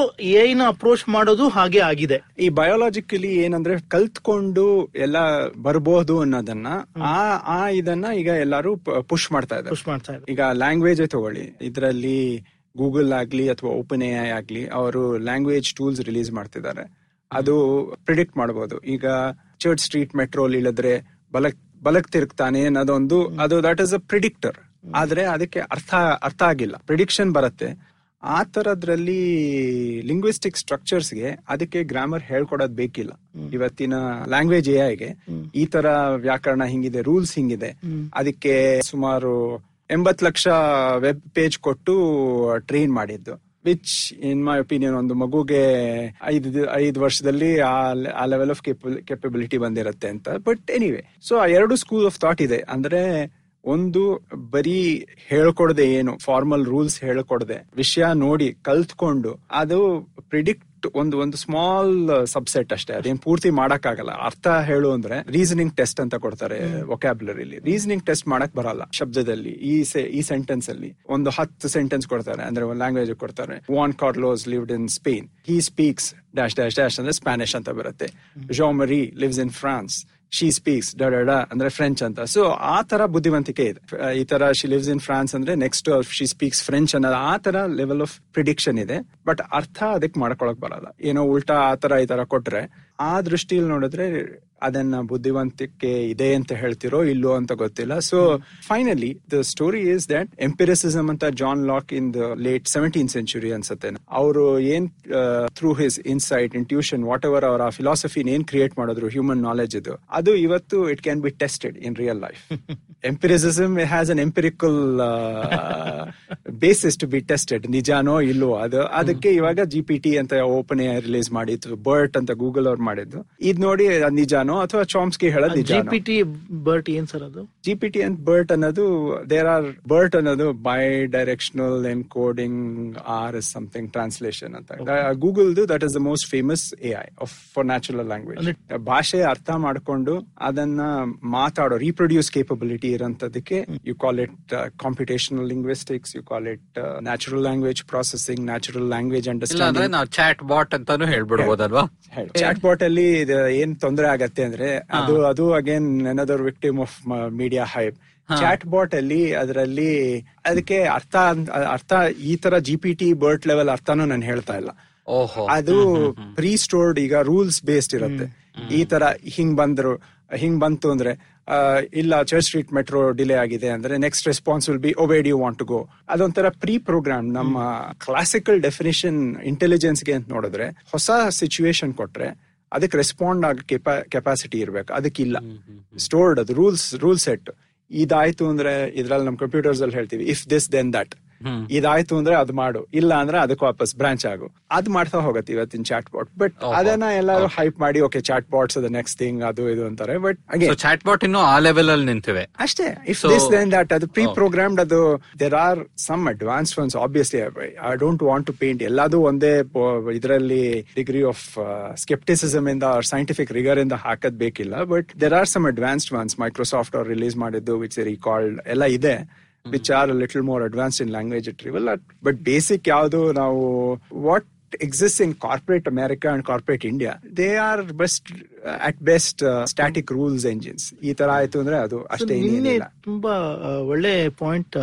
ಎಐ ನ ಅಪ್ರೋಚ್ ಮಾಡೋದು ಹಾಗೆ ಆಗಿದೆ. ಈ ಬಯೋಲಾಜಿಕಲಿ ಏನಂದ್ರೆ ಕಲ್ತ್ಕೊಂಡು ಎಲ್ಲ ಬರಬಹುದು ಅನ್ನೋದನ್ನ ಆ ಆ ಇದನ್ನ ಈಗ ಎಲ್ಲಾರು ಪುಷ್ ಮಾಡ್ತಾ ಇದ್ದಾರೆ ಪುಷ್ ಮಾಡ್ತಾ ಇದ್ದಾರೆ ಈಗ ಲ್ಯಾಂಗ್ವೇಜ್ ತಗೊಳ್ಳಿ, ಇದರಲ್ಲಿ ಗೂಗಲ್ ಆಗ್ಲಿ ಅಥವಾ ಓಪನ್ ಎ ಐ ಆಗ್ಲಿ ಅವರು ಲ್ಯಾಂಗ್ವೇಜ್ ಟೂಲ್ಸ್ ರಿಲೀಸ್ ಮಾಡ್ತಿದ್ದಾರೆ. ಅದು ಪ್ರಿಡಿಕ್ಟ್ ಮಾಡಬಹುದು. ಈಗ ಚರ್ಚ್ ಸ್ಟ್ರೀಟ್ ಮೆಟ್ರೋಲ್ ಇಲ್ಲದ್ರೆ ಬಲಕ್ ಬಲಕ್ ತಿರುಗ್ತಾನೆ ಅನ್ನೋದೊಂದು, ಅದು ದಟ್ ಇಸ್ ಅ ಪ್ರಿಡಿಕ್ಟರ್. ಆದ್ರೆ ಅದಕ್ಕೆ ಅರ್ಥ ಅರ್ಥ ಆಗಿಲ್ಲ, ಪ್ರಿಡಿಕ್ಷನ್ ಬರುತ್ತೆ. ಆ ತರದ್ರಲ್ಲಿ ಲಿಂಗ್ವಿಸ್ಟಿಕ್ ಸ್ಟ್ರಕ್ಚರ್ಸ್ಗೆ ಅದಕ್ಕೆ ಗ್ರಾಮರ್ ಹೇಳ್ಕೊಡೋದ್ ಬೇಕಿಲ್ಲ. ಇವತ್ತಿನ ಲ್ಯಾಂಗ್ವೇಜ್ ಎ ಐಗೆ ಈ ತರ ವ್ಯಾಕರಣ ಹಿಂಗಿದೆ, ರೂಲ್ಸ್ ಹಿಂಗಿದೆ, ಅದಕ್ಕೆ ಸುಮಾರು ಎಂಬತ್ತು ಲಕ್ಷ ವೆಬ್ ಪೇಜ್ ಕೊಟ್ಟು ಟ್ರೈನ್ ಮಾಡಿದ್ದು, ವಿಚ್ ಇನ್ ಮೈ ಒಪಿನಿಯನ್ ಒಂದು ಮಗುಗೆ ಐದು ಐದು ವರ್ಷದಲ್ಲಿ ಆ ಲೆವೆಲ್ ಆಫ್ ಕೆಪಬಿಲಿಟಿ ಬಂದಿರುತ್ತೆ ಅಂತ. ಬಟ್ ಎನಿವೆ, ಸೊ ಆ ಎರಡು ಸ್ಕೂಲ್ ಆಫ್ ಥಾಟ್ ಇದೆ. ಅಂದ್ರೆ ಒಂದು ಬರೀ ಹೇಳ್ಕೊಡದೆ, ಏನು ಫಾರ್ಮಲ್ ರೂಲ್ಸ್ ಹೇಳ್ಕೊಡದೆ, ವಿಷಯ ನೋಡಿ ಕಲ್ತ್ಕೊಂಡು, ಅದು ಪ್ರಿಡಿಕ್ಟ್ ಒಂದು ಒಂದು ಸ್ಮಾಲ್ ಸಬ್ಸೆಟ್ ಅಷ್ಟೇ, ಅದೇನ್ ಪೂರ್ತಿ ಮಾಡಕ್ ಆಗಲ್ಲ. ಅರ್ಥ ಹೇಳು ಅಂದ್ರೆ ರೀಸನಿಂಗ್ ಟೆಸ್ಟ್ ಅಂತ ಕೊಡ್ತಾರೆ ವೊಕ್ಯಾಬ್ಯುಲರಿಲಿ, ರೀಸನಿಂಗ್ ಟೆಸ್ಟ್ ಮಾಡಕ್ ಬರಲ್ಲ. ಶಬ್ದದಲ್ಲಿ ಈ ಈ ಸೆಂಟೆನ್ಸ್ ಅಲ್ಲಿ ಒಂದು ಹತ್ತು ಸೆಂಟೆನ್ಸ್ ಕೊಡ್ತಾರೆ, ಅಂದ್ರೆ ಒಂದು ಲ್ಯಾಂಗ್ವೇಜ್ ಕೊಡ್ತಾರೆ. Juan Carlos lived in Spain, he speaks dash dash dash ಅಂದ್ರೆ ಸ್ಪ್ಯಾನಿಷ್ ಅಂತ ಬರುತ್ತೆ. ಜಾಮರಿ lives in France, she speaks ಡ ಡ ಅಂದ್ರೆ ಫ್ರೆಂಚ್ ಅಂತ. ಸೊ ಆ ತರ ಬುದ್ಧಿವಂತಿಕೆ ಇದೆ. ಈ ತರ ಶಿ ಲಿವ್ಸ್ ಇನ್ ಫ್ರಾನ್ಸ್ ಅಂದ್ರೆ ನೆಕ್ಸ್ಟ್ ಶಿ ಸ್ಪೀಕ್ಸ್ ಫ್ರೆಂಚ್ ಅನ್ನೋದು, ಆ ತರ ಲೆವೆಲ್ ಆಫ್ ಪ್ರಿಡಿಕ್ಷನ್ ಇದೆ. ಬಟ್ ಅರ್ಥ ಅದಕ್ಕೆ ಮಾಡ್ಕೊಳಕ್ ಬರಲ್ಲ. ಏನೋ ಉಲ್ಟಾ ಆ ತರ ಈ ತರ ಕೊಟ್ರೆ, ಆ ದೃಷ್ಟಿಯಲ್ಲಿ ನೋಡಿದ್ರೆ ಅದನ್ನ ಬುದ್ಧಿವಂತಿಕೆ ಇದೆ ಅಂತ ಹೇಳ್ತಿರೋ ಇಲ್ಲೋ ಅಂತ ಗೊತ್ತಿಲ್ಲ. So finally the story is that empiricism ಅಂತ John Locke in the late seventeen century ಅನ್ಸುತ್ತೆ, ಅವರು ಏನ್ through his insight, intuition, whatever ಅವರ ಫಿಲಾಸಫಿನ್ ಏನ್ ಕ್ರಿಯೇಟ್ ಮಾಡಿದ್ರು, ಹ್ಯೂಮನ್ ನಾಲೆಜ್ ಇದು, ಅದು ಇವತ್ತು it can be tested in real life. Empiricism has an empirical basis to be tested, ನಿಜಾನೋ ಇಲ್ಲೋ. ಅದು ಅದಕ್ಕೆ ಇವಾಗ ಜಿ ಪಿ ಟಿ ಅಂತ ಓಪನ್ ಎ ಐ ರಿಲೀಸ್ ಮಾಡಿತ್ತು, ಬರ್ಟ್ ಅಂತ ಗೂಗಲ್ ಅವ್ರು ಮಾಡಿದ್ದು. ಇದು ನೋಡಿ ನಿಜಾನೋ ಅಥವಾ ಚಾಮ್ಸ್ಕಿ ಹೇಳೋದು ಜಿಪಿಟಿ ಬರ್ಟ್ ಏನ್ ಸರ್ ಅದು ಜಿಪಿಟಿ ಅಂಡ್ ಬರ್ಟ್ ಅನ್ನೋದು, ದೇರ್ ಆರ್ ಬರ್ಟ್ ಅನ್ನೋದು bidirectional encoding or is something translation ಅಂತ. Google that is the most famous AI of for natural language. ಭಾಷೆ ಅರ್ಥ ಮಾಡಿಕೊಂಡು ಅದನ್ನ ಮಾತಾಡೋ ರೀಪ್ರೊಡ್ಯೂಸ್ ಕೇಪಬಿಲಿಟಿ ಇರೋಂಥದಕ್ಕೆ you call it computational linguistics, you call it natural language processing, natural language understanding, chat bot ಅಂತಾನು ಹೇಳ್ಬಿಡ್ಬೋದಲ್ವಾ. Chat bot ಅಲ್ಲಿ ಏನ್ ತೊಂದರೆ ಆಗತ್ತೆ ಅಂದ್ರೆ ಅದು ಅದು again another victim of media hype. Chatbot ಅಲ್ಲಿ ಅದರಲ್ಲಿ ಅದಕ್ಕೆ ಅರ್ಥ ಅರ್ಥ ಈ ತರ ಜಿಪಿಟಿ ಬರ್ಟ್ ಲೆವೆಲ್ ಅರ್ಥನೂ ನಾನು ಹೇಳ್ತಾ ಇಲ್ಲ. ಅದು ಪ್ರೀ ಸ್ಟೋರ್ಡ್, ಈಗ ರೂಲ್ಸ್ ಬೇಸ್ಡ್ ಇರುತ್ತೆ. ಈ ತರ ಹಿಂಗ್ ಬಂದ್ರು ಹಿಂಗ್ ಬಂತು ಅಂದ್ರೆ ಇಲ್ಲ ಚರ್ಚ್ ಸ್ಟ್ರೀಟ್ ಮೆಟ್ರೋ ಡಿಲೇ ಆಗಿದೆ ಅಂದ್ರೆ next response will be obeyed you want to go. ಅದೊಂಥರ ಪ್ರೀ ಪ್ರೋಗ್ರಾಮ್. ನಮ್ಮ ಕ್ಲಾಸಿಕಲ್ ಡೆಫಿನೇಷನ್ ಇಂಟೆಲಿಜೆನ್ಸ್ಗೆ ಅಂತ ನೋಡಿದ್ರೆ ಹೊಸ ಸಿಚುವೇಶನ್ ಕೊಟ್ರೆ ಅದಕ್ಕೆ ರೆಸ್ಪಾಂಡ್ ಆಗ ಕೆಪಾ ಕೆಪಾಸಿಟಿ ಇರ್ಬೇಕು, ಅದಕ್ಕಿಲ್ಲ. ಸ್ಟೋರ್ಡ್ ಅದು ರೂಲ್ಸ್ ರೂಲ್ ಸೆಟ್. ಇದಾಯ್ತು ಅಂದ್ರೆ ಇದ್ರಲ್ಲಿ ನಮ್ ಕಂಪ್ಯೂಟರ್ಸ್ ಅಲ್ಲಿ ಹೇಳ್ತೀವಿ ಇಫ್ ದಿಸ್ ದೆನ್ ದಟ್, ಇದಾಯ್ತು ಅಂದ್ರೆ ಅದ್ ಮಾಡು, ಇಲ್ಲ ಅಂದ್ರೆ ಅದಕ್ಕೆ ವಾಪಸ್ ಬ್ರಾಂಚ್ ಆಗು, ಅದ್ ಮಾಡ್ತಾ ಹೋಗತ್ತೆ ಇವತ್ತಿನ ಚಾಟ್ ಬಾಟ್. ಬಟ್ ಅದನ್ನ ಎಲ್ಲರೂ ಹೈಪ್ ಮಾಡಿ okay chatbots the next thing ಅದು ಇದು ಅಂತಾರೆ. ಬಟ್ ಚಾಟ್ ಬಾಟ್ ಇನ್ನು ಆ ಲೆವೆಲ್ ಅಲ್ಲಿ ನಿಂತಿವೆ ಅಷ್ಟೇ. ಇಫ್ ದಿಸ್ ದೆನ್ ದಟ್ ಅದು ಪ್ರೀ ಪ್ರೋಗ್ರಾಮ್ಡ್. ಅದು there are some advance ones obviously. I don't want to paint ಎಲ್ಲಾದು ಒಂದೇ ಇದರಲ್ಲಿ ಡಿಗ್ರಿ ಆಫ್ ಸ್ಕೆಪ್ಟಿಸಿಸಮ್ ಇಂದ ಸೈಂಟಿಫಿಕ್ ರಿಗರ್ ಇಂದ ಹಾಕದ್ ಬೇಕಿಲ್ಲ. But there are some advanced ones. Microsoft ಅವ್ರು ರಿಲೀಸ್ ಮಾಡಿದ್ದು ವಿಚ್ ರಿ ಕಾಲ್ಡ್ ಎಲ್ಲ ಇದೆ, which are a little more advanced in language retrieval. But basic ಯಾವುದು ನಾವು what exists in corporate America and corporate India, they are best at best uh, static rules engines. ಈ ತರ ಆಯ್ತು ಅಂದ್ರೆ ಅದು ಅಷ್ಟೇ ಏನಿಲ್ಲ. ತುಂಬಾ ಒಳ್ಳೆ ಪಾಯಿಂಟ್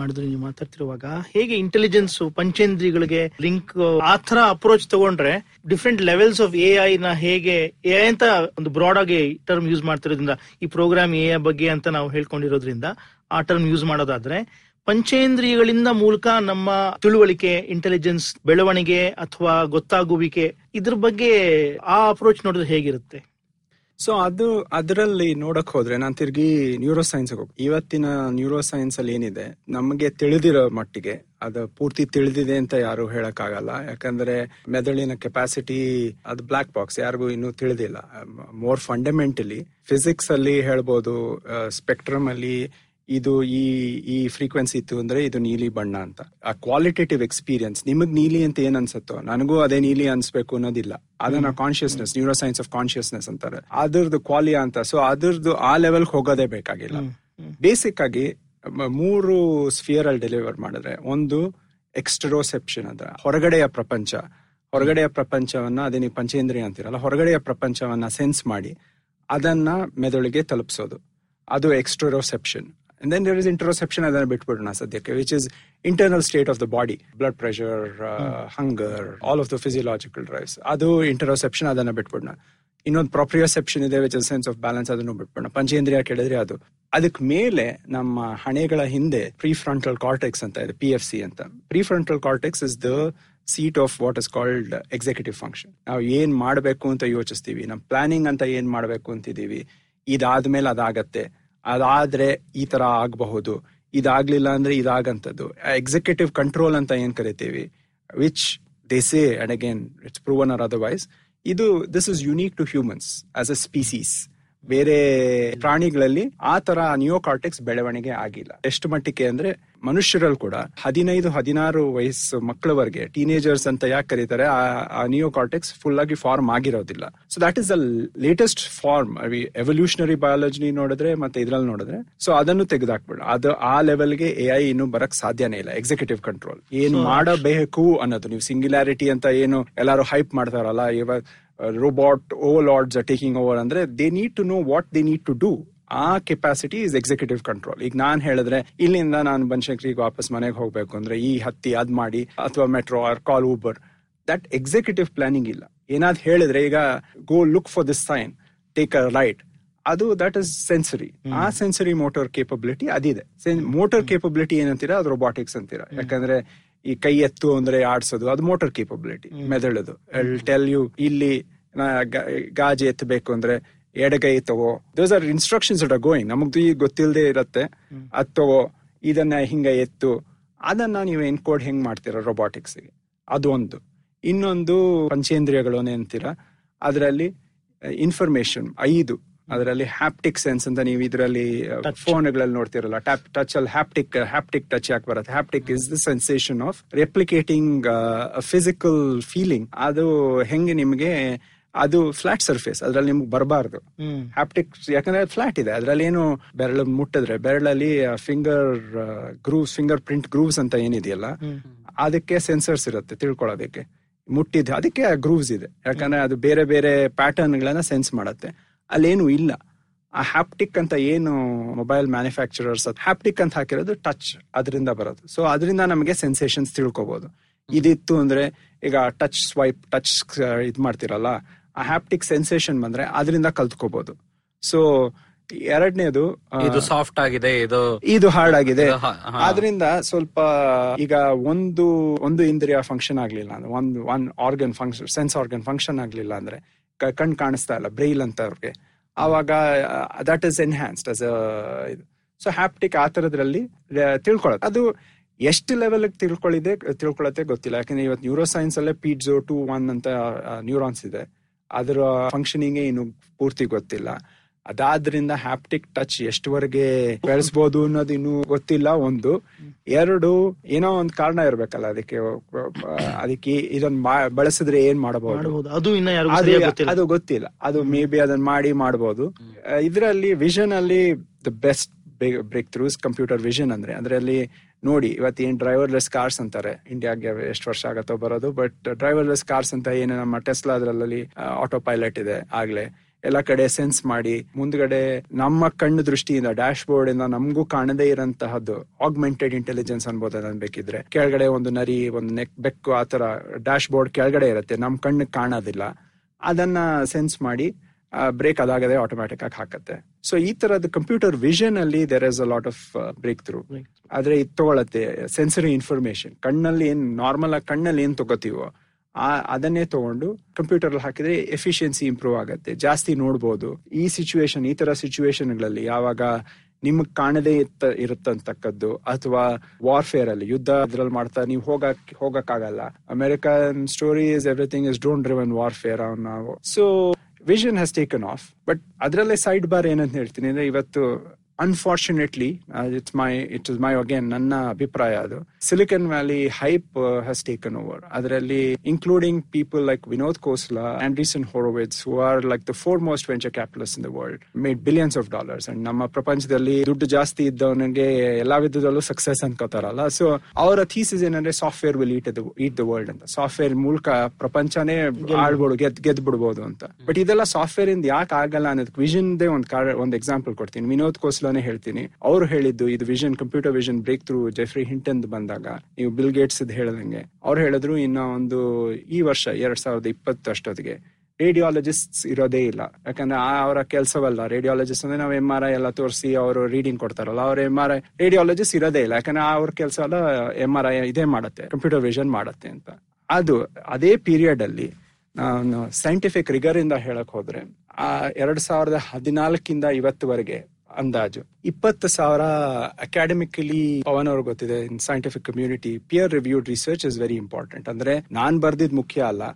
ಮಾಡಿದ್ರೆ ನೀವು ಮಾತಾಡ್ತಿರುವಾಗ, ಹೇಗೆ ಇಂಟೆಲಿಜೆನ್ಸ್ ಪಂಚೇಂದ್ರಿಗಳಿಗೆ ಲಿಂಕ್ ಆ ತರ ಅಪ್ರೋಚ್ ತಗೊಂಡ್ರೆ different levels of A I ನ ಹೇಗೆ ಎ ಐ ಅಂತ ಒಂದು ಬ್ರಾಡ್ ಆಗಿ ಟರ್ಮ್ ಯೂಸ್ ಮಾಡ್ತಿರೋದ್ರಿಂದ, ಈ ಪ್ರೋಗ್ರಾಮ್ ಎ ಐ ಬಗ್ಗೆ ಅಂತ ನಾವು ಹೇಳ್ಕೊಂಡಿರೋದ್ರಿಂದ ಆ ಟರ್ಮ್ ಯೂಸ್ ಮಾಡೋದಾದ್ರೆ, ಪಂಚೇಂದ್ರಿಯಗಳಿಂದ ಮೂಲಕ ನಮ್ಮ ತಿಳುವಳಿಕೆ, ಇಂಟೆಲಿಜೆನ್ಸ್ ಬೆಳವಣಿಗೆ ಅಥವಾ ಗೊತ್ತಾಗುವಿಕೆ, ಇದ್ರ ಬಗ್ಗೆ ಆ ಅಪ್ರೋಚ್ ನೋಡಿದ್ರೆ ಹೇಗಿರುತ್ತೆ? ಸೊ ಅದು ಅದರಲ್ಲಿ ನೋಡಕ್ ಹೋದ್ರೆ ನಾನು ತಿರ್ಗಿ ನ್ಯೂರೋ ಸೈನ್ಸ್ ಹೋಗಿ ಇವತ್ತಿನ ನ್ಯೂರೋ ಸೈನ್ಸ್ ಅಲ್ಲಿ ಏನಿದೆ ನಮಗೆ ತಿಳಿದಿರೋ ಮಟ್ಟಿಗೆ ಅದು ಪೂರ್ತಿ ತಿಳಿದಿದೆ ಅಂತ ಯಾರು ಹೇಳಕ್ ಆಗಲ್ಲ. ಯಾಕಂದ್ರೆ ಮೆದುಳಿನ ಕೆಪಾಸಿಟಿ ಅದು ಬ್ಲಾಕ್ ಬಾಕ್ಸ್, ಯಾರಿಗೂ ಇನ್ನೂ ತಿಳಿದಿಲ್ಲ. ಮೋರ್ ಫಂಡಮೆಂಟಲಿ ಫಿಸಿಕ್ಸ್ ಅಲ್ಲಿ ಹೇಳ್ಬೋದು, ಸ್ಪೆಕ್ಟ್ರಮ್ ಅಲ್ಲಿ ಇದು ಈ ಈ ಫ್ರೀಕ್ವೆನ್ಸಿ ಇತ್ತು ಅಂದ್ರೆ ಇದು ನೀಲಿ ಬಣ್ಣ ಅಂತ. ಆ ಕ್ವಾಲಿಟೇಟಿವ್ ಎಕ್ಸ್ಪೀರಿಯನ್ಸ್, ನಿಮಗ್ ನೀಲಿ ಅಂತ ಏನ್ ಅನ್ಸುತ್ತೋ ನನಗೂ ಅದೇ ನೀಲಿ ಅನ್ಸ್ಬೇಕು ಅನ್ನೋದಿಲ್ಲ. ಅದನ್ನ consciousness, neuroscience of consciousness ಅಂತಾರೆ, ಅದರದ್ದು ಕ್ವಾಲಿಯಾ ಅಂತ. ಸೊ ಅದರದ್ದು ಆ ಲೆವೆಲ್ ಹೋಗೋದೇ ಬೇಕಾಗಿಲ್ಲ. ಬೇಸಿಕ್ ಆಗಿ ಮೂರು ಸ್ಫಿಯರ್ ಅಲ್ಲಿ ಡೆಲಿವರ್ ಮಾಡಿದ್ರೆ, ಒಂದು ಎಕ್ಸ್ಟರೋಸೆಪ್ಷನ್ ಅಂತ ಹೊರಗಡೆಯ ಪ್ರಪಂಚ, ಹೊರಗಡೆಯ ಪ್ರಪಂಚವನ್ನ, ಅದೇ ನೀವು ಪಂಚೇಂದ್ರಿಯ ಅಂತೀರಲ್ಲ, ಹೊರಗಡೆಯ ಪ್ರಪಂಚವನ್ನ ಸೆನ್ಸ್ ಮಾಡಿ ಅದನ್ನ ಮೆದುಳಿಗೆ ತಲುಪಿಸೋದು, ಅದು ಎಕ್ಸ್ಟರೋಸೆಪ್ಷನ್. And then there is interoception, adana bitbidona sadyake, which is internal state of the body, blood pressure, uh, mm. hunger, all of the physiological drives. Adu interoception, adana bitbidona. Innond proprioception ide, which is sense of balance, adanu bitbidona. Panchendriya kedidre adu adakke mele namma hanegala hinde prefrontal cortex anta ide, P F C anta. Prefrontal cortex is the seat of what is called executive function. Now yen madbeku anta yochisthivi, nam planning anta yen madbeku antidivi, idadmele adagatte, ಅದಾದ್ರೆ ಈ ತರ ಆಗಬಹುದು, ಇದಾಗ್ಲಿಲ್ಲ ಅಂದ್ರೆ ಇದಾಗಂತದ್ದು. Executive control ಅಂತ ಏನ್ ಕರಿತೀವಿ, which they say and again it's proven or otherwise, ಇದು this is unique to humans as a species. ಬೇರೆ ಪ್ರಾಣಿಗಳಲ್ಲಿ ಆ ತರ ನಿಯೋ ಕಾರ್ಟೆಕ್ಸ್ ಬೆಳವಣಿಗೆ ಆಗಿಲ್ಲ. ಎಷ್ಟು ಮಟ್ಟಿಗೆ ಅಂದ್ರೆ ಮನುಷ್ಯರಲ್ಲಿ ಕೂಡ ಹದಿನೈದು ಹದಿನಾರು ವಯಸ್ಸು ಮಕ್ಕಳವರೆಗೆ, ಟೀನೇಜರ್ಸ್ ಅಂತ ಯಾಕೆ ಕರೀತಾರೆ, ಆ ನಿಯೋ ಕಾರ್ಟೆಕ್ಸ್ ಫುಲ್ ಆಗಿ ಫಾರ್ಮ್ ಆಗಿರೋದಿಲ್ಲ. So that is the latest form evolutionary biology ನೋಡಿದ್ರೆ ಮತ್ತೆ ಇದ್ರಲ್ಲಿ ನೋಡಿದ್ರೆ. ಸೊ ಅದನ್ನು ತೆಗೆದಾಕ್ಬಿಡ, ಅದು ಆ ಲೆವೆಲ್ಗೆ ಎ ಐ ಇನ್ನು ಬರಕ್ ಸಾಧ್ಯನೇ ಇಲ್ಲ. ಎಕ್ಸಿಕ್ಯೂಟಿವ್ ಕಂಟ್ರೋಲ್ ಏನ್ ಮಾಡಬೇಕು ಅನ್ನೋದು, ನೀವು ಸಿಂಗ್ಯುಲಾರಿಟಿ ಅಂತ ಏನು ಎಲ್ಲಾರು ಹೈಪ್ ಮಾಡ್ತಾರಲ್ಲ, ಇವಾಗ robot overlords are taking over ಅಂದ್ರೆ, they need to know what they need to do. ಆ ಕೆಪಾಸಿಟಿ ಇಸ್ ಎಕ್ಸಿಕ್ಯೂಟಿವ್ ಕಂಟ್ರೋಲ್. ಈಗ ನಾನು ಹೇಳಿದ್ರೆ ಇಲ್ಲಿಂದ ನಾನು ಬನಶಂಕರಿಗೆ ವಾಪಸ್ ಮನೆಗೆ ಹೋಗ್ಬೇಕು ಅಂದ್ರೆ ಈ ಹತ್ತಿ ಅದ್ ಮಾಡಿ, ಅಥವಾ metro or call Uber, that executive planning ಇಲ್ಲ. ಏನಾದ್ರು ಹೇಳಿದ್ರೆ ಈಗ go look for this sign, take a right, ಅದು ದಟ್ ಇಸ್ ಸೆನ್ಸರಿ. ಆ ಸೆನ್ಸರಿ ಮೋಟರ್ ಕೇಪಬಿಲಿಟಿ ಅದಿದೆ. ಮೋಟರ್ ಕೇಪಬಿಲಿಟಿ ಏನಂತೀರಾ, ಅದು ರೊಬಾಟಿಕ್ಸ್ ಅಂತೀರಾ. ಯಾಕಂದ್ರೆ ಈ ಕೈ ಎತ್ತು ಅಂದ್ರೆ ಆಡ್ಸೋದು, ಅದು ಮೋಟರ್ ಕೇಪಬಿಲಿಟಿ ಮೆದುಳದು. ಟೆಲ್ ಯು ಇಲ್ಲಿ ಗಾಜು ಎತ್ತಬೇಕು ಅಂದ್ರೆ ಎಡಗೈ ತಗೋ, those are instructions are going. ನಮಗ್ದು ಈಗ ಗೊತ್ತಿಲ್ಲದೆ ಇರತ್ತೆ, ಅದ್ ತಗೋ, ಇದನ್ನ ಹಿಂಗ ಎತ್ತು, ಅದನ್ನ ನೀವು ಎನ್ಕೋಡ್ ಹೆಂಗ್ ಮಾಡ್ತೀರಾ ರೊಬಾಟಿಕ್ಸ್ಗೆ, ಅದು ಒಂದು. ಇನ್ನೊಂದು ಪಂಚೇಂದ್ರಿಯಗಳು ಅಂತೀರಾ, ಅದರಲ್ಲಿ ಇನ್ಫಾರ್ಮೇಶನ್ ಐದು, ಅದರಲ್ಲಿ ಹ್ಯಾಪ್ಟಿಕ್ ಸೆನ್ಸ್ ಅಂತ, ನೀವು ಇದರಲ್ಲಿ ಫೋನ್ಗಳಲ್ಲಿ ನೋಡ್ತಿರಲ್ಲ, ಟ್ಯಾಪ್ ಟಚ್ ಅಲ್ಲಿ ಹ್ಯಾಪ್ಟಿಕ್ ಹ್ಯಾಪ್ಟಿಕ್ ಟಚ್ ಯಾಕೆ ಬರುತ್ತೆ, haptic is the sensation of replicating physical feeling. ಅದು ಹೆಂಗೆ ನಿಮಗೆ, ಅದು ಫ್ಲಾಟ್ ಸರ್ಫೇಸ್, ಅದ್ರಲ್ಲಿ ನಿಮ್ಗೆ ಬರಬಾರ್ದು ಹ್ಯಾಪ್ಟಿಕ್, ಯಾಕಂದ್ರೆ ಫ್ಲಾಟ್ ಇದೆ. ಅದ್ರಲ್ಲಿ ಏನು ಬೆರಳು ಮುಟ್ಟಿದ್ರೆ, ಬೆರಳಲ್ಲಿ finger grooves, fingerprint grooves ಅಂತ ಏನಿದೆಯಲ್ಲ, ಅದಕ್ಕೆ ಸೆನ್ಸರ್ಸ್ ಇರುತ್ತೆ ತಿಳ್ಕೊಳ್ಳೋದಕ್ಕೆ. ಮುಟ್ಟಿದ ಅದಕ್ಕೆ ಗ್ರೂವ್ಸ್ ಇದೆ, ಯಾಕಂದ್ರೆ ಅದು ಬೇರೆ ಬೇರೆ ಪ್ಯಾಟರ್ನ್ ಗಳನ್ನ ಸೆನ್ಸ್ ಮಾಡುತ್ತೆ. ಅಲ್ಲೇನು ಇಲ್ಲ. ಆ ಹ್ಯಾಪ್ಟಿಕ್ ಅಂತ ಏನು ಮೊಬೈಲ್ ಮ್ಯಾನುಫ್ಯಾಕ್ಚರರ್ಸ್ ಹ್ಯಾಪ್ಟಿಕ್ ಅಂತ ಹಾಕಿರೋದು ಟಚ್, ಅದರಿಂದ ಬರೋದು. ಸೊ ಅದರಿಂದ ನಮಗೆ ಸೆನ್ಸೇಷನ್ಸ್ ತಿಳ್ಕೊಬಹುದು. ಇದಿತ್ತು ಅಂದ್ರೆ ಈಗ ಟಚ್ ಸ್ವೈಪ್, ಟಚ್ ಇದು ಮಾಡ್ತಿರಲ್ಲ, ಆ ಹ್ಯಾಪ್ಟಿಕ್ ಸೆನ್ಸೇಷನ್ ಬಂದ್ರೆ ಅದರಿಂದ ಕಲ್ತ್ಕೋಬಹುದು. ಸೊ ಎರಡನೇದು, ಇದು ಸಾಫ್ಟ್ ಆಗಿದೆ, ಇದು ಇದು ಹಾರ್ಡ್ ಆಗಿದೆ. ಆದ್ರಿಂದ ಸ್ವಲ್ಪ ಈಗ ಒಂದು ಒಂದು ಇಂದ್ರಿಯ ಫಂಕ್ಷನ್ ಆಗ್ಲಿಲ್ಲ ಅಂದ್ರೆ, ಒಂದ್ one organ function, sense organ function ಆಗ್ಲಿಲ್ಲ ಅಂದ್ರೆ, ಕಣ್ ಕಾಣಿಸ್ತಾ ಇಲ್ಲ ಬ್ರೈಲ್ ಅಂತ ಅವ್ರಿಗೆ, ಆವಾಗ that is enhanced as a ಇದು. ಸೊ ಹ್ಯಾಪ್ಟಿಕ್ ಆ ಥರದ್ರಲ್ಲಿ ತಿಳ್ಕೊಳ್ಳೋದು, ಅದು ಎಷ್ಟು ಲೆವೆಲ್ ತಿಳ್ಕೊಳ್ಳಿದೆ ತಿಳ್ಕೊಳ್ಳುತ್ತೆ ಗೊತ್ತಿಲ್ಲ. ಯಾಕಂದ್ರೆ ಇವತ್ತು ನ್ಯೂರೋ ಸೈನ್ಸ್ ಅಲ್ಲೇ ಪೀಟ್ಸೋ ಟೂ ಒನ್ ಅಂತ ನ್ಯೂರಾನ್ಸ್ ಇದೆ, ಅದರ ಫಂಕ್ಷನಿಂಗೇ ಇನ್ನು ಪೂರ್ತಿ ಗೊತ್ತಿಲ್ಲ. ಅದಾದ್ರಿಂದ ಹ್ಯಾಪ್ಟಿಕ್ ಟಚ್ ಎಷ್ಟುವರೆಗೆ ಬೆಳೆಸಬಹುದು ಅನ್ನೋದು ಇನ್ನು ಗೊತ್ತಿಲ್ಲ ಒಂದು. ಎರಡು, ಏನೋ ಒಂದು ಕಾರಣ ಇರ್ಬೇಕಲ್ಲ ಅದಕ್ಕೆ, ಅದಕ್ಕೆ ಇದನ್ನ ಬಳಸಿದ್ರೆ ಏನ್ ಮಾಡಬಹುದು ಅದು ಗೊತ್ತಿಲ್ಲ. ಅದು ಮೇ ಬಿ ಅದನ್ನ ಮಾಡಿ ಮಾಡಬಹುದು. ಇದರಲ್ಲಿ ವಿಷನ್ ಅಲ್ಲಿ the best breakthroughs computer vision ಅಂದ್ರೆ, ಅಂದ್ರೆ ಅಲ್ಲಿ ನೋಡಿ ಇವತ್ತು ಏನ್ ಡ್ರೈವರ್ಲೆಸ್ ಕಾರ್ಸ್ ಅಂತಾರೆ, ಇಂಡಿಯಾಗೆ ಎಷ್ಟು ವರ್ಷ ಆಗತ್ತೋ ಬರೋದು, ಬಟ್ ಡ್ರೈವರ್ಲೆಸ್ ಕಾರ್ಸ್ ಅಂತ ಏನು ನಮ್ಮ ಟೆಸ್ಲಾ ಅದರಲ್ಲಿ ಆಟೋ ಪೈಲಟ್ ಇದೆ ಆಗ್ಲೇ, ಎಲ್ಲ ಕಡೆ ಸೆನ್ಸ್ ಮಾಡಿ ಮುಂದ್ಗಡೆ ನಮ್ಮ ಕಣ್ಣು ದೃಷ್ಟಿಯಿಂದ ಡ್ಯಾಶ್ ಬೋರ್ಡ್ ಇಂದ ನಮಗೂ ಕಾಣದೇ ಇರೋಂತಹದ್ದು ಆಗ್ಮೆಂಟೆಡ್ ಇಂಟೆಲಿಜೆನ್ಸ್ ಅನ್ಬೋದು. ಅದನ್ನ ಬೇಕಿದ್ರೆ ಕೆಳಗಡೆ ಒಂದು ನರಿ, ಒಂದು ನೆಕ್ ಬೆಕ್ಕು, ಆ ತರ ಡ್ಯಾಶ್ ಬೋರ್ಡ್ ಕೆಳಗಡೆ ಇರುತ್ತೆ, ನಮ್ ಕಣ್ಣು ಕಾಣೋದಿಲ್ಲ. ಅದನ್ನ ಸೆನ್ಸ್ ಮಾಡಿ ಬ್ರೇಕ್ ಅದಾಗದೆ ಆಟೋಮ್ಯಾಟಿಕ್ ಆಗಿ ಹಾಕತ್ತೆ. ಸೊ ಈ ತರದ ಕಂಪ್ಯೂಟರ್ ವಿಷನ್ ಅಲ್ಲಿ there is a lot of breakthrough. ಆದ್ರೆ ಇದು ತಗೊಳತ್ತೆ ಸೆನ್ಸರಿ ಇನ್ಫಾರ್ಮೇಶನ್. ಕಣ್ಣಲ್ಲಿ ಏನ್ ನಾರ್ಮಲ್ ಆಗಿ ಕಣ್ಣಲ್ಲಿ ಏನ್ ತಗೋತೀವೋ ಆ ಅದನ್ನೇ ತಗೊಂಡು ಕಂಪ್ಯೂಟರ್ ಹಾಕಿದ್ರೆ ಎಫಿಷಿಯನ್ಸಿ ಇಂಪ್ರೂವ್ ಆಗುತ್ತೆ, ಜಾಸ್ತಿ ನೋಡ್ಬೋದು. ಈ ಸಿಚುವೇಶನ್ ಈ ತರ ಸಿಚುವೇಶನ್ಗಳಲ್ಲಿ ಯಾವಾಗ ನಿಮಗ್ ಕಾಣದೇ ಇತ್ತ ಇರುತ್ತಂತಕ್ಕದ್ದು ಅಥವಾ ವಾರ್ಫೇರ್ ಅಲ್ಲಿ ಯುದ್ಧ ಅದ್ರಲ್ಲಿ ಮಾಡ್ತಾ ನೀವು ಹೋಗಕ್ ಹೋಗಕ್ಕಾಗಲ್ಲ. American story is everything is drone driven warfare ನಾವು. So vision has taken off. But ಅದರಲ್ಲೇ ಸೈಡ್ ಬಾರ್ ಏನಂತ ಹೇಳ್ತೀನಿ ಅಂದ್ರೆ, ಇವತ್ತು unfortunately it's my it is my again ನನ್ನ ಅಭಿಪ್ರಾಯ, ಅದು Silicon Valley hype has taken over. ಅದರಲ್ಲಿ including people like Vinod Khosla, Andreessen Horowitz, who are like the four most venture capitalist in the world, made billions of dollars. And ನಮ್ಮ ಪ್ರಪಂಚದಲ್ಲಿ ದುಡ್ಡು ಜಾಸ್ತಿ ಇದ್ದವನಿಗೆ ಎಲ್ಲಾ ವಿಧದಲ್ಲೂ ಸಕ್ಸಸ್ ಅನ್ಕೋತಾರಲ್ಲ. ಸೊ ಅವರ ಥೀಸಿಸ್ ಏನಂದ್ರೆ software will eat the eat the world ಅಂತ, ಸಾಫ್ಟ್ವೇರ್ ಮೂಲಕ ಪ್ರಪಂಚನೇ ಆಳ್ಬೋದು, ಗೆದ್ ಗೆದ್ ಬಿಡ್ಬೋದು ಅಂತ. ಬಟ್ ಇದೆಲ್ಲ ಸಾಫ್ಟ್ವೇರ್ ಇಂದ ಯಾಕೆ ಆಗಲ್ಲ ಅನ್ನೋದಕ್ಕೆ ವಿಷನ್ ದೇ ಒಂದು ಕಾರಣ, ಒಂದು ಎಕ್ಸಾಂಪಲ್ ಕೊಡ್ತೀನಿ. ವಿನೋದ್ ಖೋಸ್ಲಾ ಹೇಳ್ತೀನಿ, ಅವ್ರು ಹೇಳಿದ್ದು ಇದು vision, computer vision breakthrough Geoffrey Hinton ಬಂದಾಗ, ನೀವು ಬಿಲ್ ಗೇಟ್ಸ್ ಹೇಳದಂಗೆ ಅವ್ರು ಹೇಳಿದ್ರು, ಇನ್ನ ಒಂದು ಈ ವರ್ಷ ಎರಡ್ ಸಾವಿರದ ಇಪ್ಪತ್ತು ಅಷ್ಟೊತ್ತಿಗೆ ರೇಡಿಯಾಲಜಿಸ್ಟ್ಸ್ ಇರೋದೇ ಇಲ್ಲ. ಯಾಕಂದ್ರೆ ಅವರ ಕೆಲಸವಲ್ಲ. ರೇಡಿಯಾಲಜಿಸ್ಟ್ ಅಂದ್ರೆ ನಾವು ಎಂ ಆರ್ ಐ ಎಲ್ಲ ತೋರಿಸಿ ಅವರು ರೀಡಿಂಗ್ ಕೊಡ್ತಾರಲ್ಲ, ಅವ್ರ ಎಂ ಆರ್ ಐ ರೇಡಿಯಾಲಜಿಸ್ಟ್ ಇರೋದೇ ಇಲ್ಲ. ಯಾಕಂದ್ರೆ ಅವ್ರ ಕೆಲಸ ಎಲ್ಲ ಎಂ ಆರ್ ಐ ಇದೇ ಮಾಡುತ್ತೆ, ಕಂಪ್ಯೂಟರ್ ವಿಷನ್ ಮಾಡುತ್ತೆ ಅಂತ. ಅದು ಅದೇ ಪೀರಿಯಡ್ ಅಲ್ಲಿ ನಾನು ಸೈಂಟಿಫಿಕ್ ರಿಗರ್ ಇಂದ ಹೇಳಕ್ ಹೋದ್ರೆ, ಆ ಎರಡ್ ಸಾವಿರದ ಹದಿನಾಲ್ಕಿಂದ ಇವತ್ತುವರೆಗೆ ಅಂದಾಜು ಇಪ್ಪತ್ತು ಸಾವಿರ ಅಕಾಡೆಮಿಕಲಿ, ಪವನ್ ಅವ್ರಿಗೆ ಗೊತ್ತಿದೆ, in scientific community peer reviewed research is very important. ಅಂದ್ರೆ ನಾನ್ ಬರ್ದಿದ್ ಮುಖ್ಯ ಅಲ್ಲ,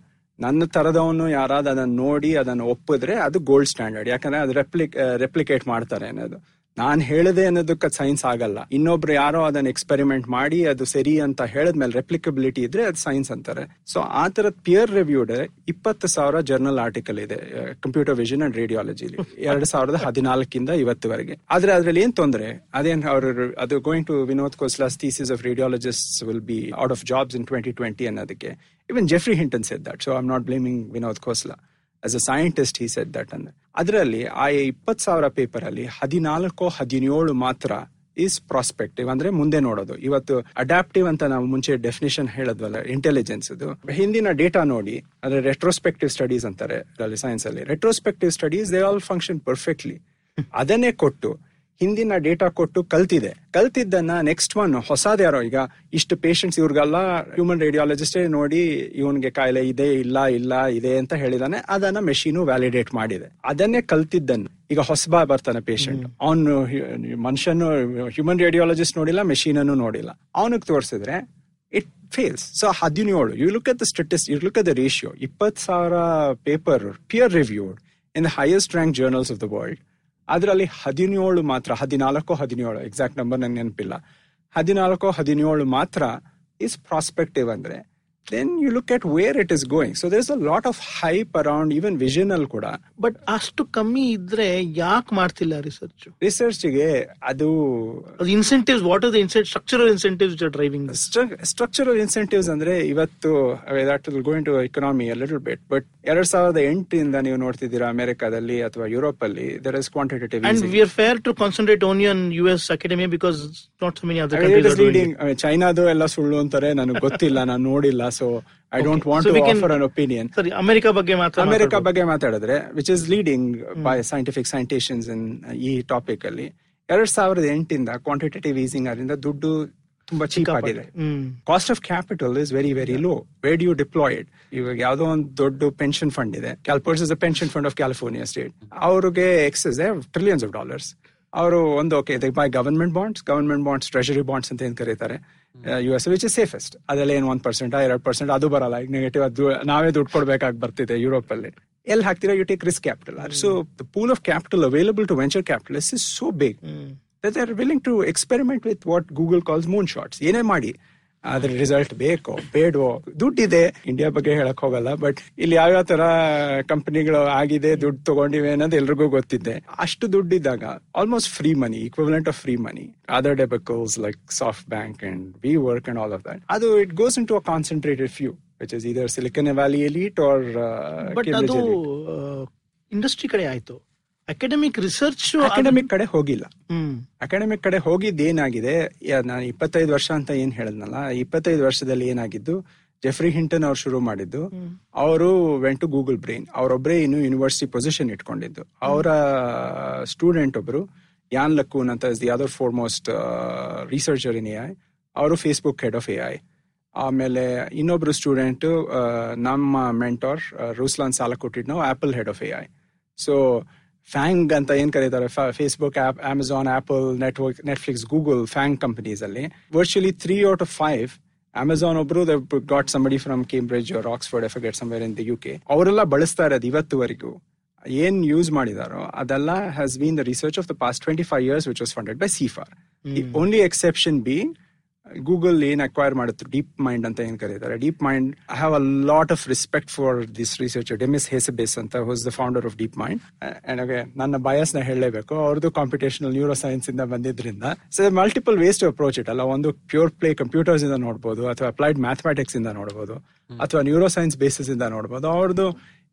ನನ್ನ ತರದವನು ಯಾರಾದ್ರೂ ಅದನ್ನು ನೋಡಿ ಅದನ್ನು ಒಪ್ಪಿದ್ರೆ ಅದು ಗೋಲ್ಡ್ ಸ್ಟ್ಯಾಂಡರ್ಡ್. ಯಾಕಂದ್ರೆ ಅದು ರೆಪ್ಲಿಕ್ ರೆಪ್ಲಿಕೇಟ್ ಮಾಡ್ತಾರೆ ಅನ್ನೋದು. ನಾನ್ ಹೇಳದೆ ಅನ್ನೋದಕ್ಕೆ ಸೈನ್ಸ್ ಆಗಲ್ಲ. ಇನ್ನೊಬ್ರು ಯಾರೋ ಅದನ್ನ ಎಕ್ಸ್ಪೆರಿಮೆಂಟ್ ಮಾಡಿ ಅದು ಸರಿ ಅಂತ ಹೇಳದ್ಮೇಲೆ ರೆಪ್ಲಿಕಬಿಲಿಟಿ ಇದ್ರೆ ಅದು ಸೈನ್ಸ್ ಅಂತಾರೆ. ಸೊ ಆ ತರದ ಪಿಯರ್ ರಿವ್ಯೂಡ್ ಇಪ್ಪತ್ತು ಸಾವಿರ ಜರ್ನಲ್ ಆರ್ಟಿಕಲ್ ಇದೆ ಕಂಪ್ಯೂಟರ್ ವಿಷನ್ ಅಂಡ್ ರೇಡಿಯಾಲಜಿ ಎರಡ್ ಸಾವಿರದ ಹದಿನಾಲ್ಕಿಂದ ಇವತ್ತುವರೆಗೆ. ಆದ್ರೆ ಅದ್ರಲ್ಲಿ ಏನ್ ತೊಂದ್ರೆ ಅದೇನ್ ಅವ್ರ ಅದು going to Vinod Khosla's thesis of radiologist will be out of jobs in twenty twenty ಅನ್ನೋದಕ್ಕೆ even Geoffrey Hinton said that. So I am not blaming Vinod Khosla. As a scientist he said that. ಅಂದ್ರೆ ಅದರಲ್ಲಿ ಆ ಇಪ್ಪತ್ತು ಸಾವಿರ ಪೇಪರ್ ಅಲ್ಲಿ ಹದಿನಾಲ್ಕು ಹದಿನೇಳು ಮಾತ್ರ ಈಸ್ ಪ್ರಾಸ್ಪೆಕ್ಟಿವ್, ಅಂದ್ರೆ ಮುಂದೆ ನೋಡೋದು. ಇವತ್ತು ಅಡಾಪ್ಟಿವ್ ಅಂತ ನಾವು ಮುಂಚೆ ಡೆಫಿನೇಷನ್ ಹೇಳದ್ವಲ್ಲ ಇಂಟೆಲಿಜೆನ್ಸ್, ಹಿಂದಿನ ಡೇಟಾ ನೋಡಿ ಅಂದ್ರೆ ರೆಟ್ರೋಸ್ಪೆಕ್ಟಿವ್ ಸ್ಟಡೀಸ್ ಅಂತಾರೆ ಸೈನ್ಸ್ ಅಲ್ಲಿ. Retrospective studies they all function perfectly. ಅದನ್ನೇ ಕೊಟ್ಟು ಹಿಂದಿನ ಡೇಟಾ ಕೊಟ್ಟು ಕಲ್ತಿದೆ, ಕಲ್ತಿದ್ದನ್ನ ನೆಕ್ಸ್ಟ್ ಒನ್ ಹೊಸದ್ಯಾರೋ ಈಗ ಇಷ್ಟು ಪೇಷಂಟ್ಸ್ ಇವ್ರಿಗೆಲ್ಲ ಹ್ಯೂಮನ್ ರೇಡಿಯಾಲಜಿಸ್ಟೇ ನೋಡಿ ಇವನ್ಗೆ ಕಾಯಿಲೆ ಇದೆ ಇಲ್ಲ ಇಲ್ಲ ಇದೆ ಅಂತ ಹೇಳಿದಾನೆ, ಅದನ್ನ ಮೆಷೀನು ವ್ಯಾಲಿಡೇಟ್ ಮಾಡಿದೆ. ಅದನ್ನೇ ಕಲ್ತಿದ್ದನ್ನು ಈಗ ಹೊಸಬ ಬರ್ತಾನೆ ಪೇಷಂಟ್, ಅವನು ಮನುಷ್ಯನು ಹ್ಯೂಮನ್ ರೇಡಿಯಾಲಜಿಸ್ಟ್ ನೋಡಿಲ್ಲ, ಮೆಷೀನನ್ನು ನೋಡಿಲ್ಲ, ಅವನಿಗೆ ತೋರಿಸಿದ್ರೆ ಇಟ್ ಫೇಲ್ಸ್. ಸೊ ಹದಿನೇಳು, you look at the statistics, you look at the ratio. ಇಪ್ಪತ್ತು ಸಾವಿರ paper peer reviewed in the highest rank journals of the world, ಅದರಲ್ಲಿ ಹದಿನೇಳು ಮಾತ್ರ, ಹದಿನಾಲ್ಕು ಹದಿನೇಳು ಎಕ್ಸಾಕ್ಟ್ ನಂಬರ್ ನಂಗೆ ನೆನಪಿಲ್ಲ, ಹದಿನಾಲ್ಕು ಹದಿನೇಳು ಮಾತ್ರ ಇಸ್ ಪ್ರಾಸ್ಪೆಕ್ಟಿವ್. ಅಂದ್ರೆ then you look at where it is going. So there is a lot of hype around even vision ಅಲ್ಲಿ ಕೂಡ. ಬಟ್ ಅಷ್ಟು ಕಮ್ಮಿ ಇದ್ರೆ ಯಾಕೆ ಮಾಡ್ತಿಲ್ಲ ರಿಸರ್ಚ್? ರಿಸರ್ಚ್ಗೆ ಅದು incentives, what are the incentives, structural incentives driving? Structural incentives ಅಂದ್ರೆ ಇವತ್ತು going to economy a little bit, but ಎರಡ್ ಸಾವಿರದ ಎಂಟರಿಂದ ನೀವು ನೋಡ್ತಿದ್ದೀರಾ ಅಮೆರಿಕಾದಲ್ಲಿ ಅಥವಾ ಯುರೋಪ್ ಅಲ್ಲಿ there is quantitative, and we are fair to concentrate only on US academy because not so many other countries are leading. ಚೈನಾದು ಎಲ್ಲ ಸುಳ್ಳು ಅಂತಾರೆ, ನನಗೆ ಗೊತ್ತಿಲ್ಲ, ನಾನು ನೋಡಿಲ್ಲ. So I don't okay. want so to can, offer an opinion. Sorry, America ಬಗ್ಗೆ ಮಾತ್ರ America ಬಗ್ಗೆ ಮಾತಾಡಿದ್ರೆ, which is leading hmm. by scientific citations in ಈ ಟಾಪಿಕ್ ಅಲ್ಲಿ ಎರಡ್ ಸಾವಿರದ ಎಂಟಿಂದ ಕ್ವಾಂಟಿಟೇಟಿವ್ ಈಸಿಂಗ್ ಅದರಿಂದ ದುಡ್ಡು ತುಂಬಾ ಚೀಪ್ ಆಗಿದೆ. Cost of capital is very very low. Where do you deploy it? ಇವಾಗ ಯಾವುದೋ ಒಂದು ದೊಡ್ಡ ಪೆನ್ಷನ್ ಫಂಡ್ ಇದೆ, CalPERS is a pension fund of California state. ಅವ್ರಿಗೆ ಎಕ್ಸಸ್ ಟ್ರಿಲಿಯನ್ಸ್ ಆಫ್ ಡಾಲರ್ಸ್. ಅವರು ಒಂದು okay they buy government bonds, government bonds treasury bonds ಅಂತ ಏನ್ ಕರೀತಾರೆ U S, which is safest. ಅದೆಲ್ಲ ಏನ್ ಒಂದ್ ಪರ್ಸೆಂಟ್ ಎರಡು ಪರ್ಸೆಂಟ್ ಅದು ಬರಲ್ಲ, ಈಗ ನೆಗೆಟಿವ್ ಅದು ನಾವೇ ದುಡ್ಡು ಕೊಡ್ಬೇಕಾಗಿ ಬರ್ತಿದೆ. ಯುರೋಪ್ ಅಲ್ಲಿ ಎಲ್ಲಿ ಹಾಕ್ತೀರಾ? You take risk capital. So the pool of capital available to venture capitalist is so big that they are willing to experiment with what Google calls Moon shots. ಏನೇ ಮಾಡಿ ಅದ್ರ ರಿಸಲ್ಟ್ ಬೇಕೋ ಬೇಡವೋ, ದುಡ್ಡಿದೆ. ಇಂಡಿಯಾ ಬಗ್ಗೆ ಹೇಳಕ್ ಹೋಗಲ್ಲ, ಬಟ್ ಇಲ್ಲಿ ಯಾವ್ಯಾವ ತರ ಕಂಪನಿಗಳು ಆಗಿದೆ, ದುಡ್ಡು ತಗೊಂಡಿವೆ ಅನ್ನೋದು ಎಲ್ರಿಗೂ ಗೊತ್ತಿದೆ. ಅಷ್ಟು ದುಡ್ಡಿದ್ದಾಗ almost free money, equivalent of free money, other debacles like SoftBank and WeWork and all of that, ಅದು it goes into a concentrated few which is either Silicon Valley elite or industry ಕಡೆ ಆಯ್ತು. Academic research academic ಕಡೆ ಹೋಗಿಲ್ಲ. Academic ಕಡೆ ಹೋಗಿದ್ದು ಏನಾಗಿದೆ, ನಾನು ಇಪ್ಪತ್ತೈದು ವರ್ಷ ಅಂತ ಏನ್ ಹೇಳದ್ನಲ್ಲ, ಇಪ್ಪತ್ತೈದು ವರ್ಷದಲ್ಲಿ ಏನಾಗಿದ್ದು, ಜೆಫ್ರಿ ಹಿಂಟನ್ ಅವ್ರು ಶುರು ಮಾಡಿದ್ದು, ಅವರು ವೆಂಟ್ ಟು ಗೂಗಲ್ ಬ್ರೈನ್. ಅವರೊಬ್ಬರೇ ಇನ್ನು ಯೂನಿವರ್ಸಿಟಿ ಪೊಸಿಷನ್ ಇಟ್ಕೊಂಡಿದ್ದು. ಅವರ ಸ್ಟೂಡೆಂಟ್ ಒಬ್ರು ಯಾನ್ ಲಕೂನ್ ಅಂತ, is the other foremost researcher in A I, ಅವರು Facebook head of A I. ಆಮೇಲೆ ಇನ್ನೊಬ್ರು ಸ್ಟೂಡೆಂಟು ನಮ್ಮ ಮೆಂಟೋರ್ ರೂಸ್ಲಾನ್ ಸಾಲಕೋಟಿಡ್, ನಾವು Apple head of A I. So FAANG ಅಂತ ಏನು ಕರೀತಾರೆ, Facebook app, Amazon, Apple, network, Netflix, Google, FAANG ಕಂಪನೀಸಲ್ಲಿ virtually three out of five, Amazon ಒಬ್ರು they got somebody from Cambridge or Oxford if get somewhere in the U K, ಅವರೆಲ್ಲ ಬಳಸ್ತಾ ಇರೋದು ಇವತ್ತುವರೆಗೂ. ಏನ್ ಯೂಸ್ ಮಾಡಿದಾರೋ ಅದೆಲ್ಲ has been the research of the past twenty five years which was funded by CIFAR. The only exception been Google ಏನ್ acquire ಮಾಡಿದ್ರು DeepMind ಅಂತ ಏನ್ ಕರೀತಾರೆ. DeepMind I have a lot of respect for this research. Demis Hassabis ಅಂತ was the founder of DeepMind. ನನಗೆ ನನ್ನ ಬಯಸ್ನ ಹೇಳಲೇಬೇಕು, ಅವ್ರದ್ದು ಕಾಂಪಿಟೇಷನಲ್ ನ್ಯೂರೋ ಸೈನ್ಸ್ ಇಂದ ಬಂದಿದ್ರಿಂದ. So multiple ways to approach it ಅಲ್ಲ, ಒಂದು ಪ್ಯೂರ್ ಪ್ಲೇ ಕಂಪ್ಯೂಟರ್ಸ್ ಇಂದ ನೋಡ್ಬೋದು, ಅಥವಾ ಅಪ್ಲೈಡ್ ಮ್ಯಾಥಮೆಟಿಕ್ಸ್ ಇಂದ ನೋಡ್ಬೋದು, ಅಥವಾ ನ್ಯೂರೋ ಸೈನ್ಸ್ ಬೇಸಿಸ್ ಇಂದ ನೋಡ್ಬೋದು. ಅವ್ರದ್ದು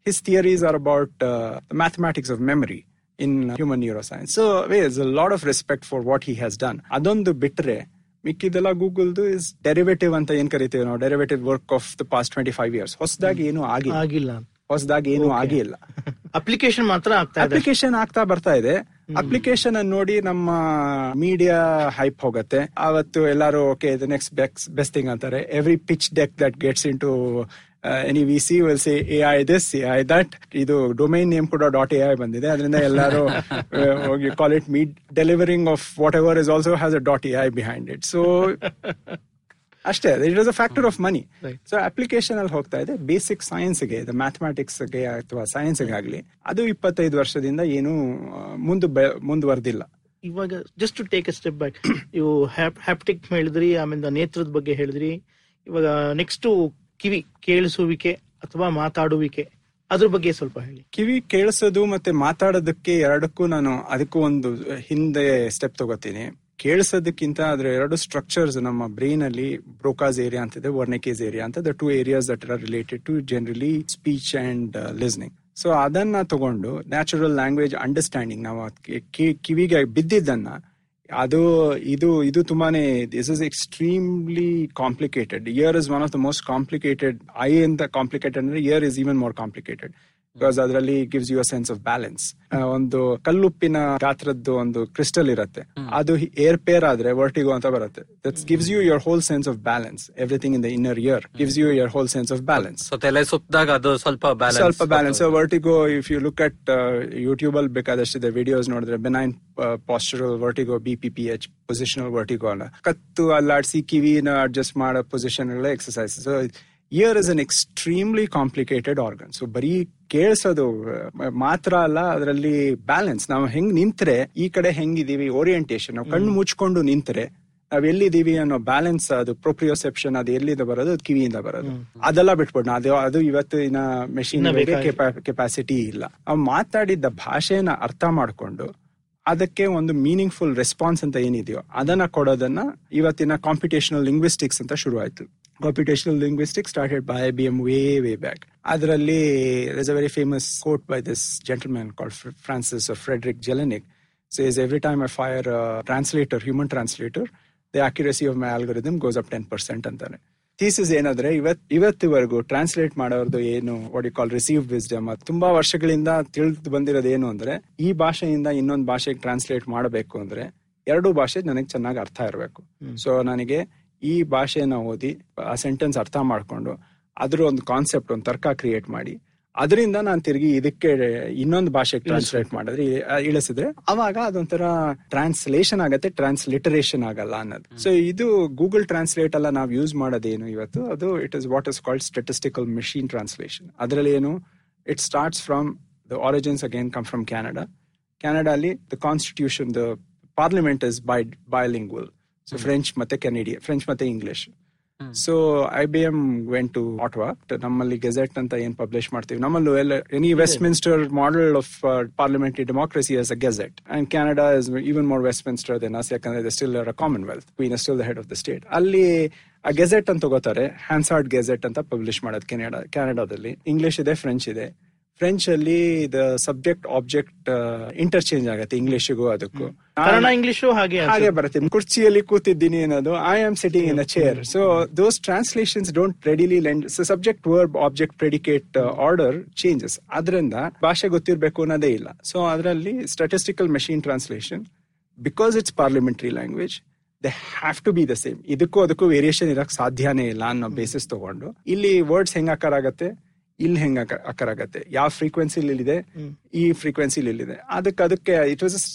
his theories are about uh, the mathematics of memory in human neuroscience. So there's a lot of respect for what he has done. Adondu bitre mikkidella Googledu is derivative anta yen kariteve no, derivative work of the past twenty-five years. Hosdagi enu agilla agilla hosdagi enu agilla application matra aagta ide, application aagta barta ide. Application ಅನ್ನು ನೋಡಿ ನಮ್ಮ media hype ಹೋಗುತ್ತೆ. ಅವತ್ತು ಎಲ್ಲರೂ okay the next best thing ಅಂತಾರೆ. Every pitch deck that gets into any V C will say A I this, A I that. ಇದು domain name ಕೂಡ dot A I ಬಂದಿದೆ, ಅದರಿಂದ ಎಲ್ಲರೂ call it meet delivering of whatever is also has a dot A I behind it. So ಅಷ್ಟೇ, it was a factor of money. So application ಅಲ್ಲಿ ಹೋಗ್ತಾ ಇದೆ basic ಸೈನ್ಸ್ಗೆ, ಇದು ಮ್ಯಾಥಮೆಟಿಕ್ಸ್ಗೆ ಅಥವಾ ಸೈನ್ಸ್ಗೆ ಆಗಲಿ, ಅದು ಇಪ್ಪತ್ತೈದು ವರ್ಷದಿಂದ ಏನು ಮುಂದೆ ಮುಂದುವರೆದಿಲ್ಲ. ಇವಾಗ just to take a step back, ಇವು ಹ್ಯಾಪ್ಟಿಕ್ ಹೇಳಿದ್ರಿ, ಆಮೇಲೆ ನೇತ್ರದ ಬಗ್ಗೆ ಹೇಳಿದ್ರಿ, ಇವಾಗ ನೆಕ್ಸ್ಟ್ ಕಿವಿ ಕೇಳಿಸುವಿಕೆ ಅಥವಾ ಮಾತಾಡುವಿಕೆ, ಅದ್ರ ಬಗ್ಗೆ ಸ್ವಲ್ಪ ಹೇಳಿ. ಕಿವಿ ಕೇಳಿಸೋದು ಮತ್ತೆ ಮಾತಾಡೋದಕ್ಕೆ ಎರಡಕ್ಕೂ ನಾನು ಅದಕ್ಕೂ ಒಂದು ಹಿಂದೆ ಸ್ಟೆಪ್ ತಗೋತೀನಿ. ಕೇಳಿಸೋದಕ್ಕಿಂತ ಅದ್ರ ಎರಡು ಸ್ಟ್ರಕ್ಚರ್ಸ್ ನಮ್ಮ ಬ್ರೈನ್ ಅಲ್ಲಿ ಬ್ರೋಕಾಸ್ ಏರಿಯಾ ಅಂತಿದೆ, ವರ್ನಿಕೇಸ್ ಏರಿಯಾ ಅಂತ, the two areas that are related to generally speech and listening. So ಅದನ್ನ ತಗೊಂಡು ನ್ಯಾಚುರಲ್ ಲ್ಯಾಂಗ್ವೇಜ್ ಅಂಡರ್ಸ್ಟ್ಯಾಂಡಿಂಗ್, ನಾವು ಕಿವಿಗೆ ಬಿದ್ದಿದ್ದನ್ನ ಅದು ಇದು ಇದು ತುಂಬಾನೇ this is extremely complicated. Ear is one of the most complicated. I ಅಂತ ಕಾಂಪ್ಲಿಕೇಟೆಡ್ ಅಂದ್ರೆ ear is even more complicated. Because ಅದರಲ್ಲಿ gives you a sense of balance. ಒಂದು ಕಲ್ಲುಪ್ಪಿನ ಗಾತ್ರದ್ದು ಒಂದು ಕ್ರಿಸ್ಟಲ್ ಇರುತ್ತೆ, ಅದು ಏರ್ ಪೇರ್ ಆದ್ರೆ ವರ್ಟಿಗೋ ಅಂತ ಬರುತ್ತೆ. That gives you your whole sense of balance. Everything in the inner ear gives you your whole sense of balance. ಸ್ವಲ್ಪ balance vertigo, if you look at YouTube ಅಲ್ಲಿ ಬೇಕಾದಷ್ಟಿದೆ videos ನೋಡಿದ್ರೆ, benign postural vertigo, B P P H, positional vertigo ಅಲ್ಲ, ಕತ್ತು ಅಲ್ಲಾಡಿಸಿ ಕಿವಿನ adjust ಮಾಡೋ position exercise. Ear is an extremely complicated organ. So ಬರೀ ಕೇಳಿಸೋದು ಮಾತ್ರ ಅಲ್ಲ, ಅದರಲ್ಲಿ ಬ್ಯಾಲೆನ್ಸ್, ನಾವು ಹೆಂಗ್ ನಿಂತ್ರೆ, ಈ ಕಡೆ ಹೆಂಗಿದೀವಿ, ಓರಿಯೆಂಟೇಶನ್, ನಾವು ಕಣ್ಣು ಮುಚ್ಕೊಂಡು ನಿಂತ್ರೆ ನಾವ್ ಎಲ್ಲಿದ್ದೀವಿ ಅನ್ನೋ ಬ್ಯಾಲೆನ್ಸ್, ಅದು ಪ್ರೊಪ್ರಿಯೋಸೆಪ್ಷನ್, ಅದು ಎಲ್ಲಿಂದ ಬರೋದು, ಅದು ಕಿವಿಯಿಂದ ಬರೋದು. ಅದೆಲ್ಲ ಬಿಟ್ಬಿಟ್ಟು ಅದು ಅದು ಇವತ್ತಿನ ಮೆಷಿನ್ ಕೆಪಾಸಿಟಿ ಇಲ್ಲ. ನಾವು ಮಾತಾಡಿದ್ದ ಭಾಷೆನ ಅರ್ಥ ಮಾಡಿಕೊಂಡು ಅದಕ್ಕೆ ಒಂದು ಮೀನಿಂಗ್ಫುಲ್ ರೆಸ್ಪಾನ್ಸ್ ಅಂತ ಏನಿದೆಯೋ ಅದನ್ನ ಕೊಡೋದನ್ನ ಇವತ್ತಿನ ಕಾಂಪಿಟೇಷನಲ್ ಲಿಂಗ್ವಿಸ್ಟಿಕ್ಸ್ ಅಂತ ಶುರು ಆಯ್ತು. Computational linguistics started by I B M way, way back. Adralli, there's a very famous quote by this gentleman called Francis or Frederick Jelinek. Says, every time I fire a translator, human translator, the accuracy of my algorithm goes up ten percent antare. Thesis ಏನಂದ್ರೆ, ಇವತ್ ಇವತ್ತಿವರೆಗೂ translate ಮಾಡೋರ್ದು ಏನು what you call receive wisdom, ಅದು ತುಂಬಾ ವರ್ಷಗಳಿಂದ ತಿಳಿದು ಬಂದಿರೋದು ಏನು ಅಂದ್ರೆ, ಈ ಭಾಷೆಯಿಂದ ಇನ್ನೊಂದು ಭಾಷೆಗೆ ಟ್ರಾನ್ಸ್ಲೇಟ್ ಮಾಡಬೇಕು ಅಂದ್ರೆ ಎರಡೂ ಭಾಷೆ ನನಗೆ ಚೆನ್ನಾಗಿ ಅರ್ಥ ಇರಬೇಕು. ಸೊ ನನಗೆ ಈ ಭಾಷೆನ ಓದಿ ಆ ಸೆಂಟೆನ್ಸ್ ಅರ್ಥ ಮಾಡಿಕೊಂಡು ಅದ್ರ ಒಂದು ಕಾನ್ಸೆಪ್ಟ್, ಒಂದು ತರ್ಕ ಕ್ರಿಯೇಟ್ ಮಾಡಿ, ಅದರಿಂದ ನಾನು ತಿರುಗಿ ಇದಕ್ಕೆ ಇನ್ನೊಂದು ಭಾಷೆಗೆ ಟ್ರಾನ್ಸ್ಲೇಟ್ ಮಾಡಿದ್ರೆ ಇಳಿಸಿದ್ರೆ ಅವಾಗ ಅದೊಂಥರ ಟ್ರಾನ್ಸ್ಲೇಷನ್ ಆಗತ್ತೆ, ಟ್ರಾನ್ಸ್ಲಿಟರೇಷನ್ ಆಗಲ್ಲ ಅನ್ನೋದು. ಸೊ ಇದು ಗೂಗಲ್ ಟ್ರಾನ್ಸ್ಲೇಟ್ ಎಲ್ಲ ನಾವು ಯೂಸ್ ಮಾಡೋದೇನು ಇವತ್ತು, ಅದು it is what is called statistical machine translation. ಅದರಲ್ಲಿ ಏನು, it starts from the origins again come from Canada. ಕ್ಯಾನಡಾಲಿ the constitution, the parliament is bi bilingual. So mm-hmm. French matte Canadian, French matte English. Mm-hmm. So I B M went to Ottawa. Nammalli Gazette anta yen publish martivi. Nammallu any yeah. Westminster model of uh, parliamentary democracy as a Gazette. And Canada is even more Westminster than us, yakandre they still are a Commonwealth. Queen is still the head of the state. Alli a Gazette anta gotare, Hansard Gazette anta publish madad Canada. Canada dalli English ide, French ide. French ಅಲ್ಲಿ the subject object interchange ಆಗುತ್ತೆ, ಇಂಗ್ಲಿಷ್ಗೂ ಅದಕ್ಕೂ. Kannada English ಹಾಗೆ ಹಾಗೆ ಬರುತ್ತೆ. ಕುರ್ಚಿಯಲ್ಲಿ ಕೂತಿದ್ದೀನಿ ಅನ್ನೋದು I am sitting in a chair. So those translations don't readily lend. Subject, verb, object, predicate, order changes. ಅದರಿಂದ ಭಾಷೆ ಗೊತ್ತಿರಬೇಕು ಅನ್ನೋದೇ ಇಲ್ಲ. ಸೊ ಅದರಲ್ಲಿ statistical machine translation, because it's parliamentary language, they have to be the same. ಇದಕ್ಕೂ ಅದಕ್ಕೂ variation ಇರಕ್ ಸಾಧ್ಯನೇ ಇಲ್ಲ ಅನ್ನೋ ಬೇಸಿಸ್ ತಗೊಂಡು ಇಲ್ಲಿ ವರ್ಡ್ಸ್ ಹೆಂಗ್ ಆಕಾರ ಆಗತ್ತೆ, ಇಲ್ಲಿ ಹೆಂಗ್ ಆಕಾರ ಆಗತ್ತೆ, ಯಾವ ಫ್ರೀಕ್ವೆನ್ಸಿಲಿದೆ ಈ ಫ್ರೀಕ್ವೆನ್ಸಿಲಿದೆ, ಅದಕ್ಕೆ ಅದಕ್ಕೆ it was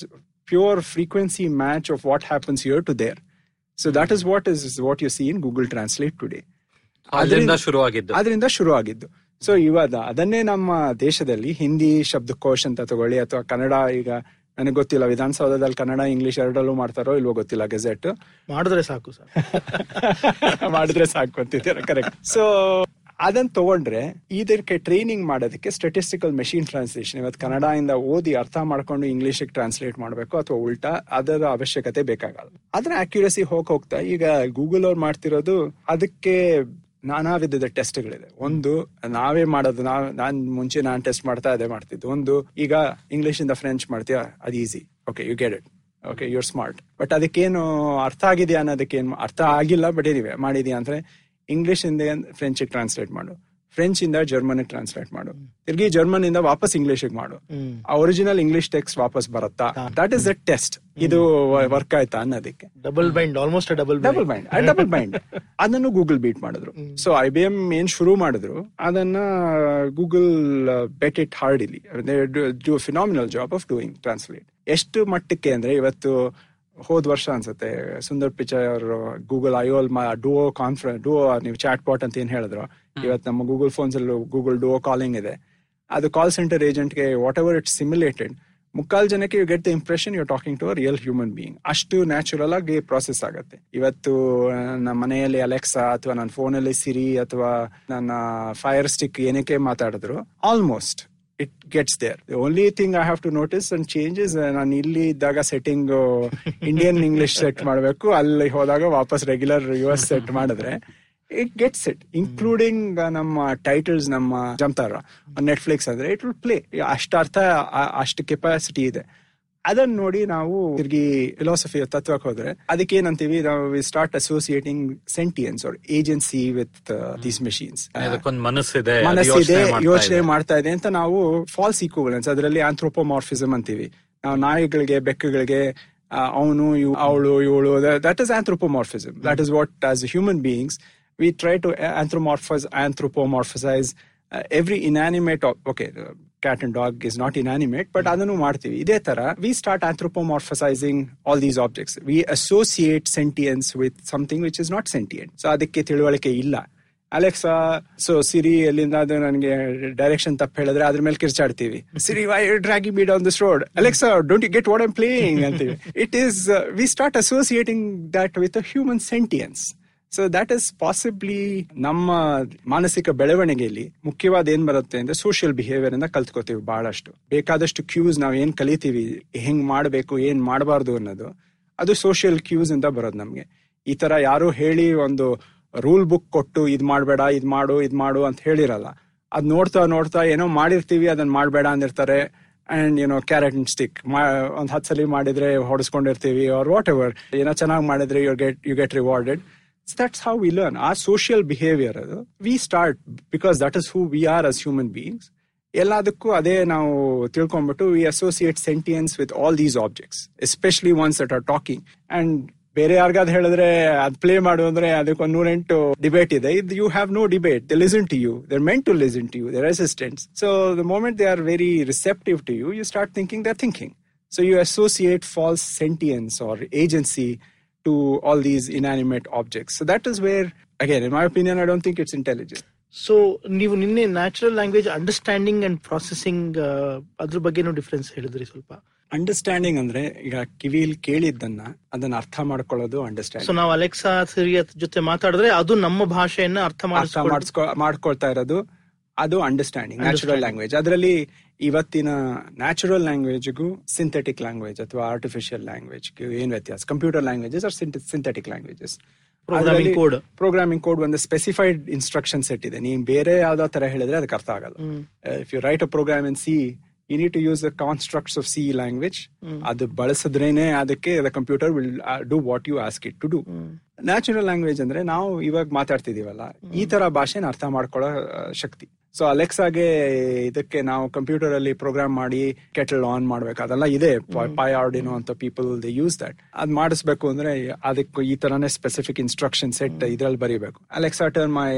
pure frequency match of what happens here to there. So that is what is, is what you see in Google Translate today. ಅದರಿಂದ ಶುರು ಆಗಿದ್ದು ಅದರಿಂದ ಶುರು ಆಗಿದ್ದು ಸೊ ಇವಾಗ ಅದನ್ನೇ ನಮ್ಮ ದೇಶದಲ್ಲಿ ಹಿಂದಿ ಶಬ್ದಕೋಶ್ ಅಂತ ತಗೊಳ್ಳಿ, ಅಥವಾ ಕನ್ನಡ, ಈಗ ನನಗೆ ಗೊತ್ತಿಲ್ಲ ವಿಧಾನಸೌಧದಲ್ಲಿ ಕನ್ನಡ ಇಂಗ್ಲಿಷ್ ಎರಡಲ್ಲೂ ಮಾಡ್ತಾರೋ ಇಲ್ವೋ ಗೊತ್ತಿಲ್ಲ, ಗೆಜೆಟ್ ಮಾಡಿದ್ರೆ ಸಾಕು ಸರ್ ಮಾಡಿದ್ರೆ ಸಾಕು ಅಂತಿದ್ದೀರಾ, ಕರೆಕ್ಟ್. ಸೊ ಅದನ್ನ ತಗೊಂಡ್ರೆ ಇದಕ್ಕೆ ಟ್ರೈನಿಂಗ್ ಮಾಡೋದಕ್ಕೆ ಸ್ಟಾಟಿಸ್ಟಿಕಲ್ ಮೆಷಿನ್ ಟ್ರಾನ್ಸ್ಲೇಷನ್, ಇವತ್ತು ಕನ್ನಡದಿಂದ ಓದಿ ಅರ್ಥ ಮಾಡ್ಕೊಂಡು ಇಂಗ್ಲಿಷ್ ಟ್ರಾನ್ಸ್ಲೇಟ್ ಮಾಡಬೇಕು ಅಥವಾ ಉಲ್ಟಾ, ಅದರ ಅವಶ್ಯಕತೆ ಬೇಕಾಗಲ್ಲ. ಅದರ ಅಕ್ಯುರಸಿ ಹೋಗ್ ಹೋಗ್ತಾ ಈಗ ಗೂಗಲ್ ಅವ್ರು ಮಾಡ್ತಿರೋದು, ಅದಕ್ಕೆ ನಾನಾ ವಿಧದ ಟೆಸ್ಟ್ಗಳಿದೆ. ಒಂದು ನಾವೇ ಮಾಡೋದು, ನಾವ್ ನಾನ್ ಮುಂಚೆ ನಾನ್ ಟೆಸ್ಟ್ ಮಾಡ್ತಾ ಅದೇ ಮಾಡ್ತಿದ್ದು. ಒಂದು ಈಗ ಇಂಗ್ಲಿಷ್ ಇಂದ ಫ್ರೆಂಚ್ ಮಾಡ್ತೀಯಾ, ಅದು easy, okay you get it, okay you are smart. But ಅದಕ್ಕೇನು ಅರ್ಥ ಆಗಿದೆಯಾ ಅನ್ನೋದಕ್ಕೆ ಏನು ಅರ್ಥ ಆಗಿಲ್ಲ, ಬಟ್ ಇದಿವೆ ಮಾಡಿದ್ಯಾ ಅಂದ್ರೆ ಇಂಗ್ಲಿಷ್ ಇಂದ ಫ್ರೆಂಚ್ ಟ್ರಾನ್ಸ್ಲೇಟ್ ಮಾಡು, ಫ್ರೆಂಚ್ ಇಂದ ಜರ್ಮನ್ ಟ್ರಾನ್ಸ್ಲೇಟ್ ಮಾಡು, ತಿರ್ಗಿ ಜರ್ಮನ್ ಇಂದ ವಾಪಸ್ ಇಂಗ್ಲಿಷ್ ಮಾಡು, ಆ ಒರಿಜಿನಲ್ ಇಂಗ್ಲಿಷ್ ಟೆಕ್ಸ್ಟ್ ವಾಪಸ್ ಬರುತ್ತಾ, ದಟ್ ಇಸ್ ದ ಟೆಸ್ಟ್. ಇದು ವರ್ಕ್ ಆಯ್ತಾ ಅನ್ನೋದಕ್ಕೆ double bind, almost double double bind double bind ಅದನ್ನು ಗೂಗಲ್ ಬೀಟ್ ಮಾಡಿದ್ರು. ಸೊ ಐ ಬಿ ಎಂ ಏನ್ ಶುರು ಮಾಡಿದ್ರು ಅದನ್ನ ಗೂಗಲ್ ಬೆಟ್ ಇಟ್ ಹಾರ್ಡ್. ಇಲ್ಲಿ do phenomenal job of doing translate. ಎಷ್ಟು ಮಟ್ಟಕ್ಕೆ ಅಂದ್ರೆ ಇವತ್ತು ಹೋದ್ ವರ್ಷ ಅನ್ಸುತ್ತೆ ಸುಂದರ್ ಪಿಚೈ ಅವರು Google IO Duo conference Duo ನೀವು ಚಾಟ್ ಬಾಟ್ ಅಂತ ಏನ್ ಹೇಳಿದ್ರು, ಇವತ್ತು ನಮ್ಮ ಗೂಗಲ್ ಫೋನ್ಸ್ ಅಲ್ಲೂ ಗೂಗಲ್ ಡುವೋ ಕಾಲಿಂಗ್ ಇದೆ. ಅದು ಕಾಲ್ ಸೆಂಟರ್ ಏಜೆಂಟ್ಗೆ ವಾಟ್ ಎವರ್ ಇಟ್ಸ್ ಸಿಮ್ಯುಲೇಟೆಡ್, ಮುಕ್ಕಾಲ್ ಜನಕ್ಕೆ you get the impression you talking to a real human being. ಅಷ್ಟು ನ್ಯಾಚುರಲ್ ಆಗಿ ಪ್ರೊಸೆಸ್ ಆಗುತ್ತೆ. ಇವತ್ತು ನಮ್ಮ ಮನೆಯಲ್ಲಿ ಅಲೆಕ್ಸಾ ಅಥವಾ ನನ್ನ ಫೋನಲ್ಲಿ ಸಿರಿ ಅಥವಾ ನನ್ನ ಫೈರ್ ಸ್ಟಿಕ್ ಏನಕ್ಕೆ ಮಾತಾಡಿದ್ರು, almost it gets there. The only thing I have to notice and change is ನಾನು ಇಲ್ಲಿ ಇದ್ದಾಗ ಸೆಟ್ಟಿಂಗ್ ಇಂಡಿಯನ್ ಇಂಗ್ಲಿಷ್ ಸೆಟ್ ಮಾಡಬೇಕು, ಅಲ್ಲಿ ಹೋದಾಗ ವಾಪಸ್ ರೆಗ್ಯುಲರ್ ಯು ಎಸ್ ಸೆಟ್ ಮಾಡಿದ್ರೆ ಇಟ್ ಗೆಟ್ಸ್ ಇಟ್, ಇನ್ಕ್ಲೂಡಿಂಗ್ ನಮ್ಮ ಟೈಟಲ್ಸ್. ನಮ್ಮ ಜಂತಾರ ನೆಟ್ಫ್ಲಿಕ್ಸ್ ಅಂದ್ರೆ ಇಟ್ ವಿಲ್ ಪ್ಲೇ, ಅಷ್ಟು ಅರ್ಥ ಅಷ್ಟು ಕೆಪಾಸಿಟಿ ಇದೆ. ಅದನ್ನ ನೋಡಿ ನಾವು ತಿರ್ಗಿ ಫಿಲಾಸಫಿ ತತ್ವಕ್ಕೆ ಹೋದ್ರೆ ಅದಕ್ಕೆ ಏನಂತೀವಿ, ನಾವು start associating sentience or agency with these machines. ಮನಸ್ಸಿದೆ, ಯೋಚನೆ ಮಾಡ್ತಾ ಇದೆ ಅಂತ ನಾವು ಫಾಲ್ಸ್ ಈಕ್ವಿವಲೆನ್ಸ್, ಅದರಲ್ಲಿ ಆಂಥ್ರೋಪೋಮಾರ್ಫಿಸಮ್ ಅಂತೀವಿ. ನಾವು ನಾಯಿಗಳಿಗೆ, ಬೆಕ್ಕುಗಳಿಗೆ ಅವನು, ಅವಳು, ಇವಳು, that is anthropomorphism. That is what as human beings we try to anthromorphise anthropomorphisise every inanimate. Okay, cat and dog is not inanimate, but ಅದನ್ನು ಮಾಡ್ತೀವಿ. ಇದೇ ತರ we start anthropomorphizing all these objects. We associate sentience with something which is not sentient. So ಅದಕ್ಕೆ ತಿಳುವಳಿಕೆ ಇಲ್ಲ. Alexa, so ಸಿರಿ ಎಲ್ಲಿಂದ ಅದು ನನಗೆ ಡೈರೆಕ್ಷನ್ ತಪ್ಪು ಹೇಳಿದ್ರೆ ಅದ್ರ ಮೇಲೆ ಕಿರ್ಚಾಡ್ತೀವಿ, Siri why you dragging me down this road, Alexa don't you get what I'm playing ಅಂತೀವಿ. It is uh, we start associating that with a human sentience. So that is possibly ನಮ್ಮ ಮಾನಸಿಕ ಬೆಳವಣಿಗೆಯಲ್ಲಿ ಮುಖ್ಯವಾದ ಏನ್ ಬರುತ್ತೆ ಅಂದ್ರೆ ಸೋಷಿಯಲ್ ಬಿಹೇವಿಯರ್ ಇಂದ ಕಲ್ತ್ಕೋತೀವಿ ಬಹಳಷ್ಟು. ಬೇಕಾದಷ್ಟು ಕ್ಯೂಸ್ ನಾವ್ ಏನ್ ಕಲಿತೀವಿ, ಹೆಂಗ್ ಮಾಡ್ಬೇಕು ಏನ್ ಮಾಡಬಾರ್ದು ಅನ್ನೋದು, ಅದು ಸೋಷಿಯಲ್ ಕ್ಯೂಸ್ ಇಂದ ಬರೋದು ನಮ್ಗೆ. ಈ ತರ ಯಾರು ಹೇಳಿ ಒಂದು ರೂಲ್ ಬುಕ್ ಕೊಟ್ಟು ಇದ್ ಮಾಡ್ಬೇಡ ಇದ್ ಮಾಡು ಇದ್ ಮಾಡು ಅಂತ ಹೇಳಿರಲ್ಲ. ಅದ್ ನೋಡ್ತಾ ನೋಡ್ತಾ ಏನೋ ಮಾಡಿರ್ತೀವಿ, ಅದನ್ನ ಮಾಡ್ಬೇಡ ಅಂದಿರ್ತಾರೆ. And you know carrot and stick, ಒಂದ್ ಹತ್ತು ಸಲ ಮಾಡಿದ್ರೆ ಹೊಡಿಸ್ಕೊಂಡಿರ್ತೀವಿ, ಆರ್ ವಾಟ್ ಎವರ್, ಏನೋ ಚೆನ್ನಾಗಿ ಮಾಡಿದ್ರೆ you get you get rewarded. So that's how we learn. Our social behavior, we start because that is who we are as human beings. Elladukku adhe ನಾವು ತಿಳ್ಕೊಂಡ್ಬಿಟ್ಟು we associate sentience with all these objects, especially ones that are talking. And ಬೇರೆ ಯಾರಿಗಾದ್ ಹೇಳಿದ್ರೆ ಅದು play ಮಾಡು ಅಂದ್ರೆ ಅದಕ್ಕೊಂದು ನೂರೆಂಟು debate ಇದೆ. You have no debate, they listen to you, they are meant to listen to you, they are assistants. So the moment they are very receptive to you, you start thinking they're thinking. So you associate false sentience or agency to all these inanimate objects. So that is where, again, in my opinion, I don't think it's intelligent. So ನೀವು ನಿನ್ನೆ natural language understanding and processing ಅದ್ರ ಬಗ್ಗೆನೂ difference ಹೇಳಿದ್ರಿ ಸ್ವಲ್ಪ. Understanding ಅಂದ್ರೆ ಈಗ ಕಿವಿಲ್ ಕೇಳಿದ್ದನ್ನ ಅದನ್ನ ಅರ್ಥ ಮಾಡ್ಕೊಳ್ಳೋದು ಅಂಡರ್ಸ್ಟ್ಯಾಂಡಿಂಗ್. ಸೊ ನಾವು ಅಲೆಕ್ಸಾ ಸಿರಿಯತ್ ಜೊತೆ ಮಾತಾಡಿದ್ರೆ ಅದು ನಮ್ಮ ಭಾಷೆಯನ್ನ ಅರ್ಥ ಮಾಡ್ಕೊಳ್ತಾ ಇರೋದು, ಅದು ಅಂಡರ್ಸ್ಟ್ಯಾಂಡಿಂಗ್ ನ್ಯಾಚುರಲ್ ಲ್ಯಾಂಗ್ವೇಜ್. ಅದರಲ್ಲಿ ಇವತ್ತಿನ ನ್ಯಾಚುರಲ್ ಲ್ಯಾಂಗ್ವೇಜ್ಗೂ ಸಿಂಥೆಟಿಕ್ ಲ್ಯಾಂಗ್ವೇಜ್ ಅಥವಾ ಆರ್ಟಿಫಿಷಿಯಲ್ ಲ್ಯಾಂಗ್ವೇಜ್ಗೂ ಏನ್ ವ್ಯತ್ಯಾಸ? Computer languages are synthetic languages. Programming code programming code ಒಂದು ಸ್ಪೆಸಿಫೈಡ್ ಇನ್ಸ್ಟ್ರಕ್ಷನ್ ಸೆಟ್ ಇದೆ. ನೀವು ಬೇರೆ ಯಾವ್ದೋ ತರ ಹೇಳಿದ್ರೆ ಅದಕ್ಕೆ ಅರ್ಥ ಆಗಲ್ಲ. If you write a program in C, you need to use the constructs of C language. ಅದು ಬಳಸಿದ್ರೇನೆ ಅದಕ್ಕೆ the computer will do what you ask it to do. Natural language ಅಂದ್ರೆ ನಾವು ಇವಾಗ ಮಾತಾಡ್ತಿದೀವಲ್ಲ, ಈ ತರ ಭಾಷೆನ ಅರ್ಥ ಮಾಡ್ಕೊಳ್ಳೋ ಶಕ್ತಿ. ಸೊ ಅಲೆಕ್ಸಾಗೆ ಇದಕ್ಕೆ ನಾವು ಕಂಪ್ಯೂಟರ್ ಅಲ್ಲಿ ಪ್ರೋಗ್ರಾಮ್ ಮಾಡಿ ಕೆಟಲ್ ಆನ್ ಮಾಡ್ಬೇಕು, ಅದೆಲ್ಲ ಇದೆ. ಪಾಯ್ ಆರ್ಡಿನೋ ಅಂತ ಪೀಪಲ್ ದೇ ಯೂಸ್ ದಟ್. ಅದ್ ಮಾಡಿಸ್ಬೇಕು ಅಂದ್ರೆ ಅದಕ್ಕೆ ಈ ತರನೇ ಸ್ಪೆಸಿಫಿಕ್ ಇನ್ಸ್ಟ್ರಕ್ಷನ್ ಸೆಟ್ ಇದ್ರಲ್ಲಿ ಬರೀಬೇಕು. Alexa turn my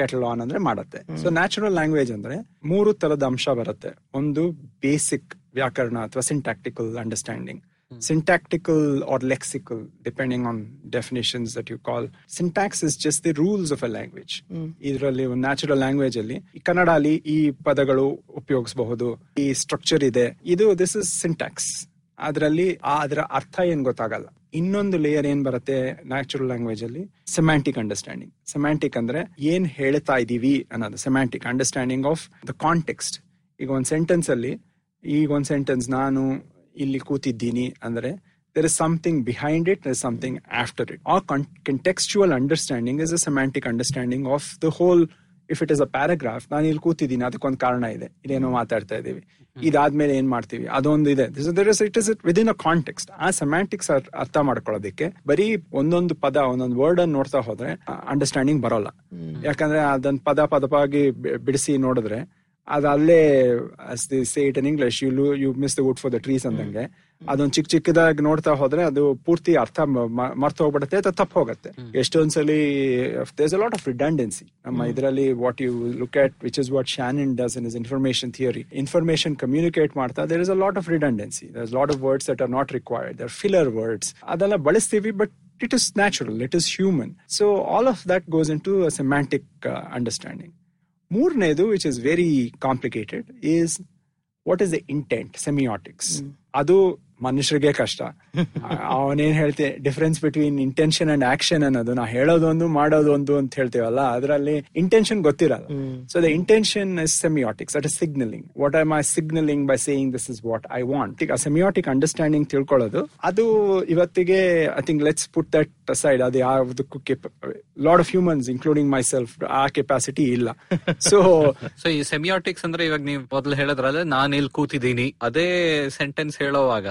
kettle on ಅಂದ್ರೆ ಮಾಡುತ್ತೆ. ಸೊ ನ್ಯಾಚುರಲ್ ಲ್ಯಾಂಗ್ವೇಜ್ ಅಂದ್ರೆ ಮೂರು ತರದ ಅಂಶ ಬರುತ್ತೆ. ಒಂದು ಬೇಸಿಕ್ ವ್ಯಾಕರಣ ಅಥವಾ syntactical understanding, syntactical or lexical depending on definitions that you call. Syntax is just the rules of a language. Idralli mm. natural language alli kannada alli ee padagalu upayogisabahudu, ee structure ide, idu this is syntax. Adralli adra artha yen gotagalla. ಇನ್ನೊಂದು layer ಏನ್ ಬರುತ್ತೆ natural language ಅಲ್ಲಿ, semantic understanding. Semantic ಅಂದ್ರೆ ಏನ್ ಹೇಳ್ತಾ ಇದೀವಿ ಅನ್ನೋದು, semantic understanding of the context. ಈಗ ಒಂದು ಸೆಂಟೆನ್ಸ್ ಅಲ್ಲಿ, ಈಗ ಒಂದು ಸೆಂಟೆನ್ಸ್ ನಾನು ಇಲ್ಲಿ ಕೂತಿದ್ದೀನಿ ಅಂದ್ರೆ there is something behind it, there is something after it. Our con- contextual understanding is a semantic understanding of the whole. If it is a paragraph, ನಾನು ಇಲ್ಲಿ ಕೂತಿದ್ದೀನಿ ಅದಕ್ಕೊಂದು ಕಾರಣ ಇದೆ, ಇದೇನೋ ಮಾತಾಡ್ತಾ ಇದ್ದೀವಿ, ಇದಾದ್ಮೇಲೆ ಏನ್ ಮಾಡ್ತೀವಿ ಅದೊಂದು ಇದೆ. It is it within a context. ಆ ಸೆಮ್ಯಾಂಟಿಕ್ಸ್ ಅರ್ಥ ಮಾಡ್ಕೊಳ್ಳೋದಕ್ಕೆ ಬರೀ ಒಂದೊಂದು ಪದ ಒಂದೊಂದು ವರ್ಡ್ ಅನ್ನು ನೋಡ್ತಾ ಹೋದ್ರೆ ಅಂಡರ್ಸ್ಟ್ಯಾಂಡಿಂಗ್ ಬರೋಲ್ಲ. ಯಾಕಂದ್ರೆ ಅದೊಂದು ಪದ ಪದವಾಗಿ ಬಿಡಿಸಿ ನೋಡಿದ್ರೆ ಅದು ಅಲ್ಲೇ say it in English you you miss the wood for the trees ಅಂದಂಗೆ ಅದೊಂದು ಚಿಕ್ಕ ಚಿಕ್ಕದಾಗಿ ನೋಡ್ತಾ ಹೋದ್ರೆ ಅದು ಪೂರ್ತಿ ಅರ್ಥ ಮರ್ತೋಗ್ಬಿಡುತ್ತೆ ಅಥವಾ ತಪ್ಪು ಹೋಗುತ್ತೆ. ಎಷ್ಟೊಂದ್ಸಲಿ there's a lot of redundancy ನಮ್ಮ ಇದರಲ್ಲಿ. What you look at which is what Shannon does in his information theory, information communicate ಮಾಡ್ತಾ there is a lot of redundancy, there is lot of words that are not required, there filler words, ಅದೆಲ್ಲ ಬಳಸ್ತೀವಿ. But it is natural, it is human. So all of that goes into semantic understanding. ಮೂರನೇದು which is very complicated is what is the intent, semiotics. ಅದು ಮನುಷ್ಯರಿಗೆ ಕಷ್ಟ. ಅವನೇನ್ ಹೇಳ್ತೇ difference between intention and action ಅನ್ನೋದು, ನಾವು ಹೇಳೋದೊಂದು ಮಾಡೋದೊಂದು ಅಂತ ಹೇಳ್ತೇವಲ್ಲ, ಅದರಲ್ಲಿ ಇಂಟೆನ್ಷನ್ ಗೊತ್ತಿರಲ್ಲ. So the intention is semiotics, that is signalling. What am I signalling by saying this is what I want. ಈಗ ಸೆಮಿಯಾಟಿಕ್ ಅಂಡರ್ಸ್ಟ್ಯಾಂಡಿಂಗ್ ತಿಳ್ಕೊಳ್ಳೋದು ಅದು ಇವತ್ತಿಗೆ I think let's put that aside. ಅದು ಯಾವುದಕ್ಕೂ lot of humans including myself ಆ capacity ಇಲ್ಲ. So so ಈ semiotics ಅಂದ್ರೆ ಇವಾಗ ನೀವು ಮೊದಲು ಹೇಳೋದ್ರಲ್ಲ, ನಾನು ಇಲ್ಲಿ ಕೂತಿದ್ದೀನಿ ಅದೇ ಸೆಂಟೆನ್ಸ್ ಹೇಳೋವಾಗ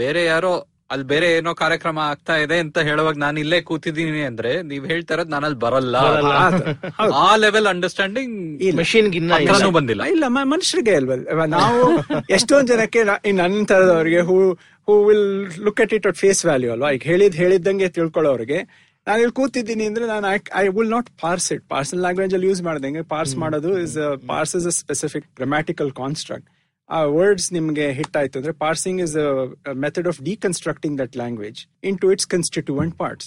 ಬೇರೆ ಯಾರೋ ಅಲ್ಲಿ ಬೇರೆ ಏನೋ ಕಾರ್ಯಕ್ರಮ ಆಗ್ತಾ ಇದೆ ಅಂತ ಹೇಳುವಾಗ ನಾನು ಇಲ್ಲೇ ಕೂತಿದ್ದೀನಿ ಅಂದ್ರೆ ನೀವ್ ಹೇಳ್ತಾ ಇರೋದು ನಾನು ಅಲ್ಲಿ ಬರಲ್ಲ. ಆ ಲೆವೆಲ್ ಅಂಡರ್ಸ್ಟ್ಯಾಂಡಿಂಗ್ ಮಷೀನ್ಗಿನ್ನೂ ಬಂದಿಲ್ಲ. ಇಲ್ಲ, ಮನುಷ್ಯರಿಗೆ ಅಲ್ವಾ. ನಾವು ಎಷ್ಟೊಂದ್ ಜನಕ್ಕೆ ನನ್ನ ತರದವ್ರಿಗೆ who who will look at it at face value ಅಲ್ವಾ. ಈಗ ಹೇಳಿದ್ ಹೇಳಿದಂಗೆ ತಿಳ್ಕೊಳ್ಳೋರಿಗೆ ನಾನು ಇಲ್ಲಿ ಕೂತಿದ್ದೀನಿ ಅಂದ್ರೆ ನಾನು I will not parse it. Parcel language ಅಲ್ಲಿ ಯೂಸ್ ಮಾಡ್ದಂಗೆ ಪಾರ್ಸ್ ಮಾಡೋದು is parse is a specific grammatical construct. ಆ ವರ್ಡ್ಸ್ ನಿಮ್ಗೆ ಹಿಟ್ ಆಯ್ತು ಅಂದ್ರೆ parsing is a method of deconstructing that language into it's constituent parts.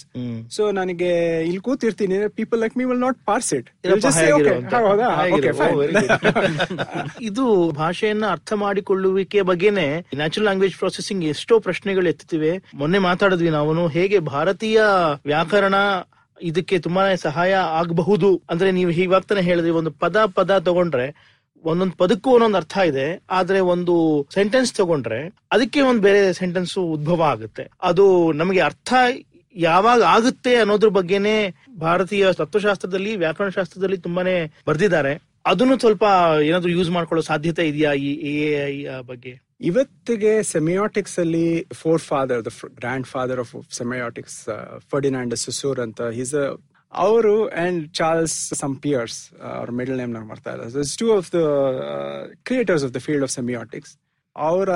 So ನನಗೆ ಇಲ್ಲಿ ಕೂತಿರ್ತೀನಿ, people like me will not parse it. ಇದು ಭಾಷೆಯನ್ನ ಅರ್ಥ ಮಾಡಿಕೊಳ್ಳುವಿಕೆ ಬಗ್ಗೆನೆ ನ್ಯಾಚುರಲ್ ಲ್ಯಾಂಗ್ವೇಜ್ ಪ್ರೊಸೆಸಿಂಗ್ ಎಷ್ಟೋ ಪ್ರಶ್ನೆಗಳು ಎತ್ತುತ್ತಿವೆ. ಮೊನ್ನೆ ಮಾತಾಡಿದ್ವಿ ನಾವು, ಹೇಗೆ ಭಾರತೀಯ ವ್ಯಾಕರಣ ಇದಕ್ಕೆ ತುಂಬಾನೇ ಸಹಾಯ ಆಗಬಹುದು ಅಂದ್ರೆ ನೀವು ಹೀಗಾಗ್ತಾನೆ ಹೇಳಿದ್ರಿ, ಒಂದು ಪದ ಪದ ತಗೊಂಡ್ರೆ ಒಂದೊಂದು ಪದಕ್ಕೂ ಒಂದೊಂದು ಅರ್ಥ ಇದೆ, ಆದ್ರೆ ಒಂದು ಸೆಂಟೆನ್ಸ್ ತಗೊಂಡ್ರೆ ಅದಕ್ಕೆ ಒಂದು ಬೇರೆ ಸೆಂಟೆನ್ಸ್ ಉದ್ಭವ ಆಗುತ್ತೆ. ಅದು ನಮಗೆ ಅರ್ಥ ಯಾವಾಗ ಆಗುತ್ತೆ ಅನ್ನೋದ್ರ ಬಗ್ಗೆನೆ ಭಾರತೀಯ ತತ್ವಶಾಸ್ತ್ರದಲ್ಲಿ ವ್ಯಾಕರಣ ಶಾಸ್ತ್ರದಲ್ಲಿ ತುಂಬಾನೇ ಬರ್ದಿದ್ದಾರೆ. ಅದನ್ನು ಸ್ವಲ್ಪ ಏನಾದ್ರು ಯೂಸ್ ಮಾಡ್ಕೊಳ್ಳೋ ಸಾಧ್ಯತೆ ಇದೆಯಾ ಈ ಎ ಐ ಬಗ್ಗೆ? ಇವತ್ತಿಗೆ ಸೆಮಿಯಾಟಿಕ್ಸ್ ಅಲ್ಲಿ forefather, the grandfather of semiotics Ferdinand Saussure ಅಂತ, ಈಸ್ ಅ ಅವರು ಅಂಡ್ ಚಾರ್ಲ್ಸ್ ಸಮ್ ಪಿಯರ್ಸ್, ಅವ್ರ ಮಿಡಲ್ ನೇಮ್ ನಾನು ಮಾಡ್ತಾ ಇಲ್ಲ, two of the creators of the field of semiotics. ಅವರ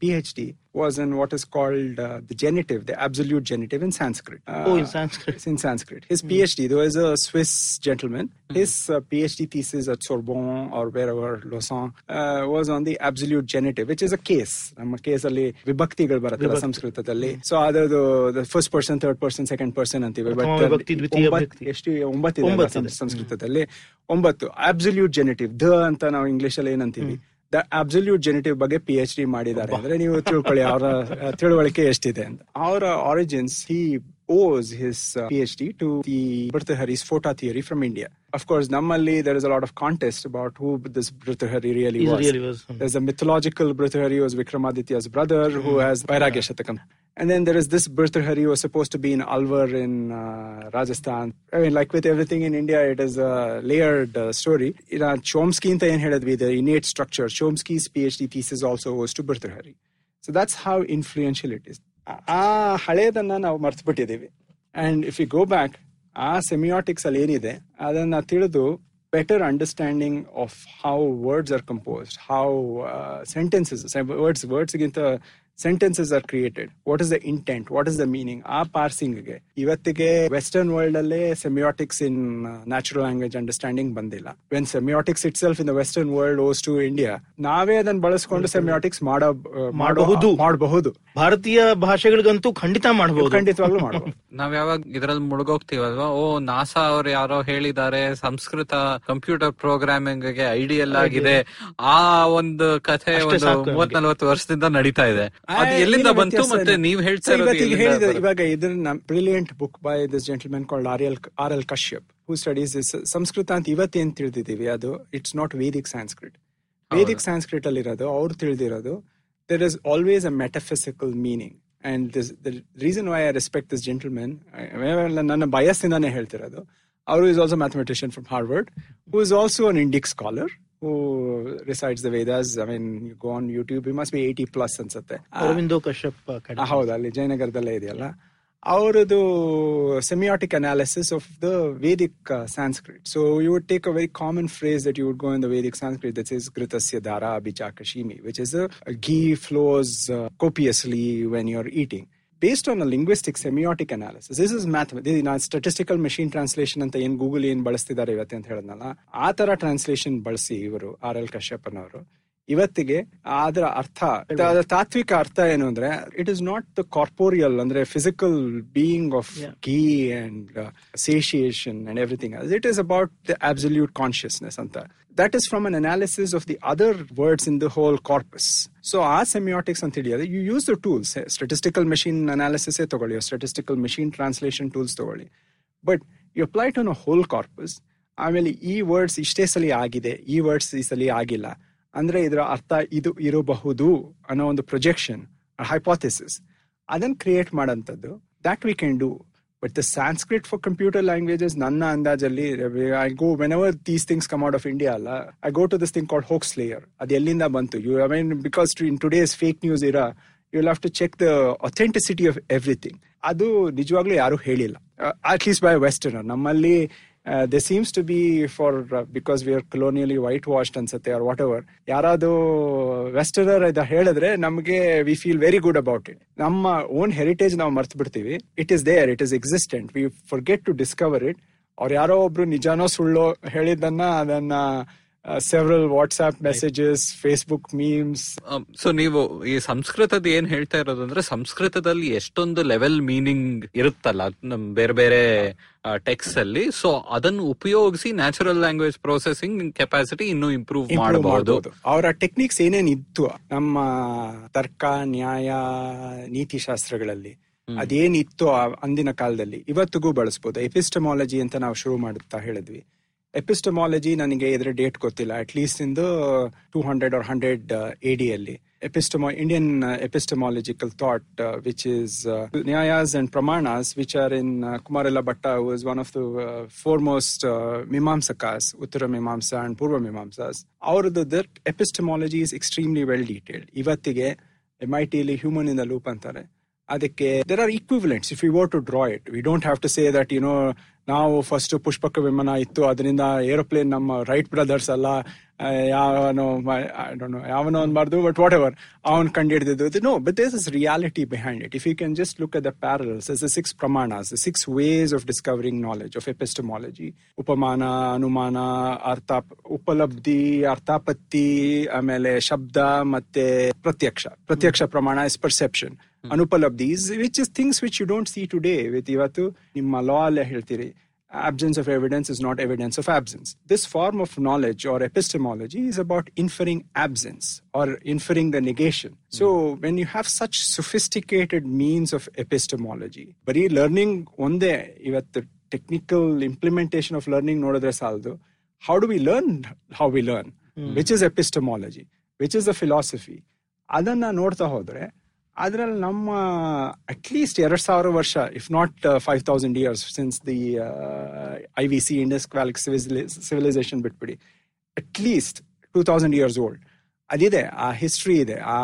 P H D was in what is called the genitive, the absolute genitive in Sanskrit. In Sanskrit his P H D, though is a Swiss gentleman, his P H D thesis at ಸೋರ್ಬೋನ್ R wherever Lausanne was on the absolute genitive which is a case. ನಮ್ಮ ಕೇಸಲ್ಲಿ ವಿಭಕ್ತಿಗಳು ಬರುತ್ತೆ ಸಂಸ್ಕೃತದಲ್ಲಿ. So ಅದರದು first person, third person, second person ಅಂತೀವಿ. But ಎಷ್ಟು ಒಂಬತ್ತು ಸಂಸ್ಕೃತದಲ್ಲಿ ಒಂಬತ್ತು. ಅಬ್ಸಲ್ಯೂಟ್ ಜೆನಿಟಿವ್ ದ ಅಂತ ನಾವು ಇಂಗ್ಲಿಷ್ ಅಲ್ಲಿ ಏನಂತೀವಿ, ದ ಅಬ್ಸಲ್ಯೂಟ್ ಜೆನೆಟಿವ್ ಬಗ್ಗೆ ಪಿ ಎಚ್ ಡಿ ಮಾಡಿದ್ದಾರೆ ಅಂದ್ರೆ ನೀವು ತಿಳ್ಕೊಳ್ಳಿ ಅವರ ತಿಳುವಳಿಕೆ ಎಷ್ಟಿದೆ ಅಂತ. ಅವರ origins, he owes his P H D to the Bhartrihari's photo theory from India. Of course ನಮ್ಮಲ್ಲಿ there is a lot of contest about who this Bhartrihari really was. There is a mythological Bhartrihari was Vikramaditya's brother who has Vairagya Shatakam. And then there is this Bhartṛhari was supposed to be in Alwar in uh, Rajasthan. I mean, like with everything in India, it is a layered uh, story. In uh, Chomsky anta en heladvi, the innate structure. Chomsky's PhD thesis also was to Bhartṛhari. So that's how influential it is. Aa haledanna nav martubittidivi. And if we go back, aa semiotics alli enide adanna tilidu better understanding of how words are composed, how uh, sentences, words, words against the sentences are created what is the intent what is the meaning ಆ ಪಾರ್ಸಿಂಗ್ಗೆ ಇವತ್ತಿಗೆ western world ಅಲ್ಲೇ semiotics in natural language understanding ಬಂದಿಲ್ಲ. When semiotics itself in the western world owes to India, ನಾವೇ ಅದನ್ನು ಬಳಸಿಕೊಂಡು semiotics ಮಾಡಬಹುದು. ಭಾರತೀಯ ಭಾಷೆಗಳಿಗಂತೂ ಖಂಡಿತ ಮಾಡಬಹುದು, ಖಂಡಿತವಾಗ್ಲೂ ಮಾಡಬಹುದು. ನಾವ್ ಯಾವಾಗ ಇದ್ರಲ್ಲಿ ಮುಳುಗೋಗ್ತೀವಲ್ವಾ, ಓ ನಾಸಾ ಅವ್ರು ಯಾರೋ ಹೇಳಿದ್ದಾರೆ ಸಂಸ್ಕೃತ ಕಂಪ್ಯೂಟರ್ ಪ್ರೋಗ್ರಾಮಿಂಗ್ ಗೆ ಐಡಿಯಲ್ ಆಗಿದೆ, ಆ ಒಂದು ಕಥೆ ಒಂದು ಮೂವತ್ ನಲ್ವತ್ತು ವರ್ಷದಿಂದ ನಡೀತಾ ಇದೆ. ಇವಾಗ ಇದನ್ನ brilliant book by this gentleman called R L Kashyap who studies this Sanskrit ಅಂತ ಇವತ್ತೇನ್ ತಿಳಿದಿದ್ದೀವಿ ಅದು ಇಟ್ಸ್ ನಾಟ್ ವೇದಿಕ್ ಸಾನ್ಸ್ಕ್ರಿಟ್. ವೇದಿಕ್ ಸಾನ್ಸ್ಕ್ರಿಟ್ ಅಲ್ಲಿ ಇರೋದು ಅವ್ರು ತಿಳಿದಿರೋದು there is always a metaphysical meaning. And this the reason why I respect this gentleman, ನನ್ನ ಬಯಸ್ಸಿಂದಾನೇ ಹೇಳ್ತಿರೋದು, ಅವರು is also mathematician from Harvard who is also an Indic scholar who recites the Vedas. I mean, you go on YouTube, he must be eighty plus ಅನ್ಸುತ್ತೆ. ಅರವಿಂದೋ ಕಶ್ಯಪ್ ಹೌದು, ಅಲ್ಲಿ ಜಯನಗರದಲ್ಲೇ ಇದೆಯಲ್ಲ ಅವರದು semiotic analysis of the Vedic Sanskrit. So you would take a very common phrase that you would go in the Vedic Sanskrit that is ಘೃತಸ್ಯ ಧಾರಾ ಅಭಿಚಾಕಶೀಮಿ which is ghee flows copiously when you are eating. Based on a linguistic semiotic analysis, this is math, this is not statistical machine translation anta en Google en balastidare ivatte anta heladnalla, aa tara translation balasi ivaru R L Kashyap anavaru ಇವತ್ತಿಗೆ ಅದರ ಅರ್ಥ ತಾತ್ವಿಕ ಅರ್ಥ ಏನು ಅಂದ್ರೆ it is not the corporeal ಅಂದ್ರೆ physical being of ghee and satiation and everything it is about the absolute consciousness ಅಂತ. That is from an analysis of the other words in the whole corpus. So ಆ semiotics ಅಂತ ಹೇಳಿದ್ರೆ you use the tools, statistical machine analysis ತಗೊಳ್ಳಿ, statistical machine translation tools ತಗೊಳ್ಳಿ, but you apply it on a whole corpus. ಆಮೇಲೆ ಈ words ಇಷ್ಟೇ ಸಲ ಆಗಿದೆ, ಈ ವರ್ಡ್ಸ್ ಈ ಸಲ ಆಗಿಲ್ಲ ಅಂದ್ರೆ ಇದರ ಅರ್ಥ ಇದು ಇರಬಹುದು ಅನ್ನೋ ಒಂದು ಪ್ರೊಜೆಕ್ಷನ್ ಹೈಪೋಥಿಸಿಸ್ ಅದನ್ನ ಕ್ರಿಯೇಟ್ ಮಾಡೋಂಥದ್ದು that we can do. But the Sanskrit for computer languages ನನ್ನ ಅಂದಾಜಲ್ಲಿ I go whenever these things come out of India ಅಲ್ಲ, I go to this thing called ಹೋಕ್ಸ್ layer. ಅದು ಎಲ್ಲಿಂದ ಬಂತು you I mean because in today's fake news era you will have to check the authenticity of everything. ಅದು ನಿಜವಾಗ್ಲೂ ಯಾರೂ ಹೇಳಿಲ್ಲ at least by ವೆಸ್ಟರ್ನರ್. ನಮ್ಮಲ್ಲಿ Uh, there seems to be for uh, because we are colonially whitewashed ansutte or whatever yarado westerner ida helidre namage we feel very good about it. Namma own heritage now marth bidtivi, it is there, it is existent, we forget to discover it. Or yaro obru nijano sullo helidanna adanna Uh, several WhatsApp messages, right. Facebook memes. Um, so ನೀವು ಈ ಸಂಸ್ಕೃತದ ಏನ್ ಹೇಳ್ತಾ ಇರೋದಂದ್ರೆ ಸಂಸ್ಕೃತದಲ್ಲಿ ಎಷ್ಟೊಂದು level meaning ಇರುತ್ತಲ್ಲ ನಮ್ ಬೇರೆ ಬೇರೆ ಟೆಕ್ಸ್ಟ್ ಅಲ್ಲಿ, ಸೊ ಅದನ್ನು ಉಪಯೋಗಿಸಿ ನ್ಯಾಚುರಲ್ ಲ್ಯಾಂಗ್ವೇಜ್ ಪ್ರೊಸೆಸಿಂಗ್ ಕೆಪಾಸಿಟಿ ಇನ್ನೂ ಇಂಪ್ರೂವ್ ಮಾಡಬಹುದು. ಅವರ ಟೆಕ್ನಿಕ್ಸ್ ಏನೇನ್ ಇತ್ತು ನಮ್ಮ ತರ್ಕ ನ್ಯಾಯ ನೀತಿಶಾಸ್ತ್ರಗಳಲ್ಲಿ ಅದೇನಿತ್ತು ಅಂದಿನ ಕಾಲದಲ್ಲಿ ಇವತ್ತಿಗೂ ಬಳಸಬಹುದು. ಎಪಿಸ್ಟಮಾಲಜಿ ಅಂತ ನಾವು ಶುರು ಮಾಡುತ್ತಾ ಹೇಳಿದ್ವಿ. ಎಪಿಸ್ಟಮಾಲಜಿ ನನಗೆ ಇದರ ಡೇಟ್ ಗೊತ್ತಿಲ್ಲ, ಅಟ್ ಲೀಸ್ಟ್ ಇಂದು two hundred or hundred A D ಅಲ್ಲಿ ಎಪಿಸ್ಟಮಾ Indian epistemological thought which is nyayas and pramanas which are in Kumarila Bhatta was one of the four most Mimamsakas, Uttara Mimamsa and Purva Mimamsas. ಅವ್ರದ್ದು that epistemology is extremely well detailed. ಇವತ್ತಿಗೆ M I ಟಿಲಿ human in the loop ಅಂತಾರೆ ಅದಕ್ಕೆ. There are equivalents if you want to draw it, we don't have to say that you know ನಾವು first Pushpaka Vimana ಇತ್ತು ಅದರಿಂದ aeroplane ನಮ್ಮ Wright brothers ಅಲ್ಲ ಯಾವನೋ ಯಾವನೋ ಅನ್ಬಾರ್ದು ಬಟ್ ವಾಟ್ ಎವರ್ ಅವನ್ ಕಂಡು ಹಿಡಿದಿದ್ದು. No, but there is reality behind it. If you can just look at the parallels is the six Pramanas, six ways of discovering knowledge of epistemology: upamana, Anumana, ಅರ್ಥಾ ಉಪಲಬ್ಧಿ, ಅರ್ಥಾಪತ್ತಿ, ಆಮೇಲೆ ಶಬ್ದ ಮತ್ತೆ ಪ್ರತ್ಯಕ್ಷ. ಪ್ರತ್ಯಕ್ಷ ಪ್ರಮಾಣ is perception. Anupalabdhis which is things which you don't see today. With ಇವತ್ತು ನಿಮ್ಮ ಲಾ ಅಲ್ಲೇ ಹೇಳ್ತೀರಿ absence of evidence is not evidence of absence. This form of knowledge or epistemology is about inferring absence or inferring the negation. Mm. So when you have such sophisticated means of epistemology, bari learning onde ivattu technical implementation of learning nodidre saldu, how do we learn how we learn, mm. which is epistemology, which is the philosophy, adanna nodta hodre ಅದರಲ್ಲಿ ನಮ್ಮ at least ಎರಡು ಸಾವಿರ ವರ್ಷ if not five thousand years since the I V C Indus valley civilisation ಬಿಟ್ಬಿಡಿ, at least two thousand years old ಅದಿದೆ, ಆ history ಇದೆ, ಆ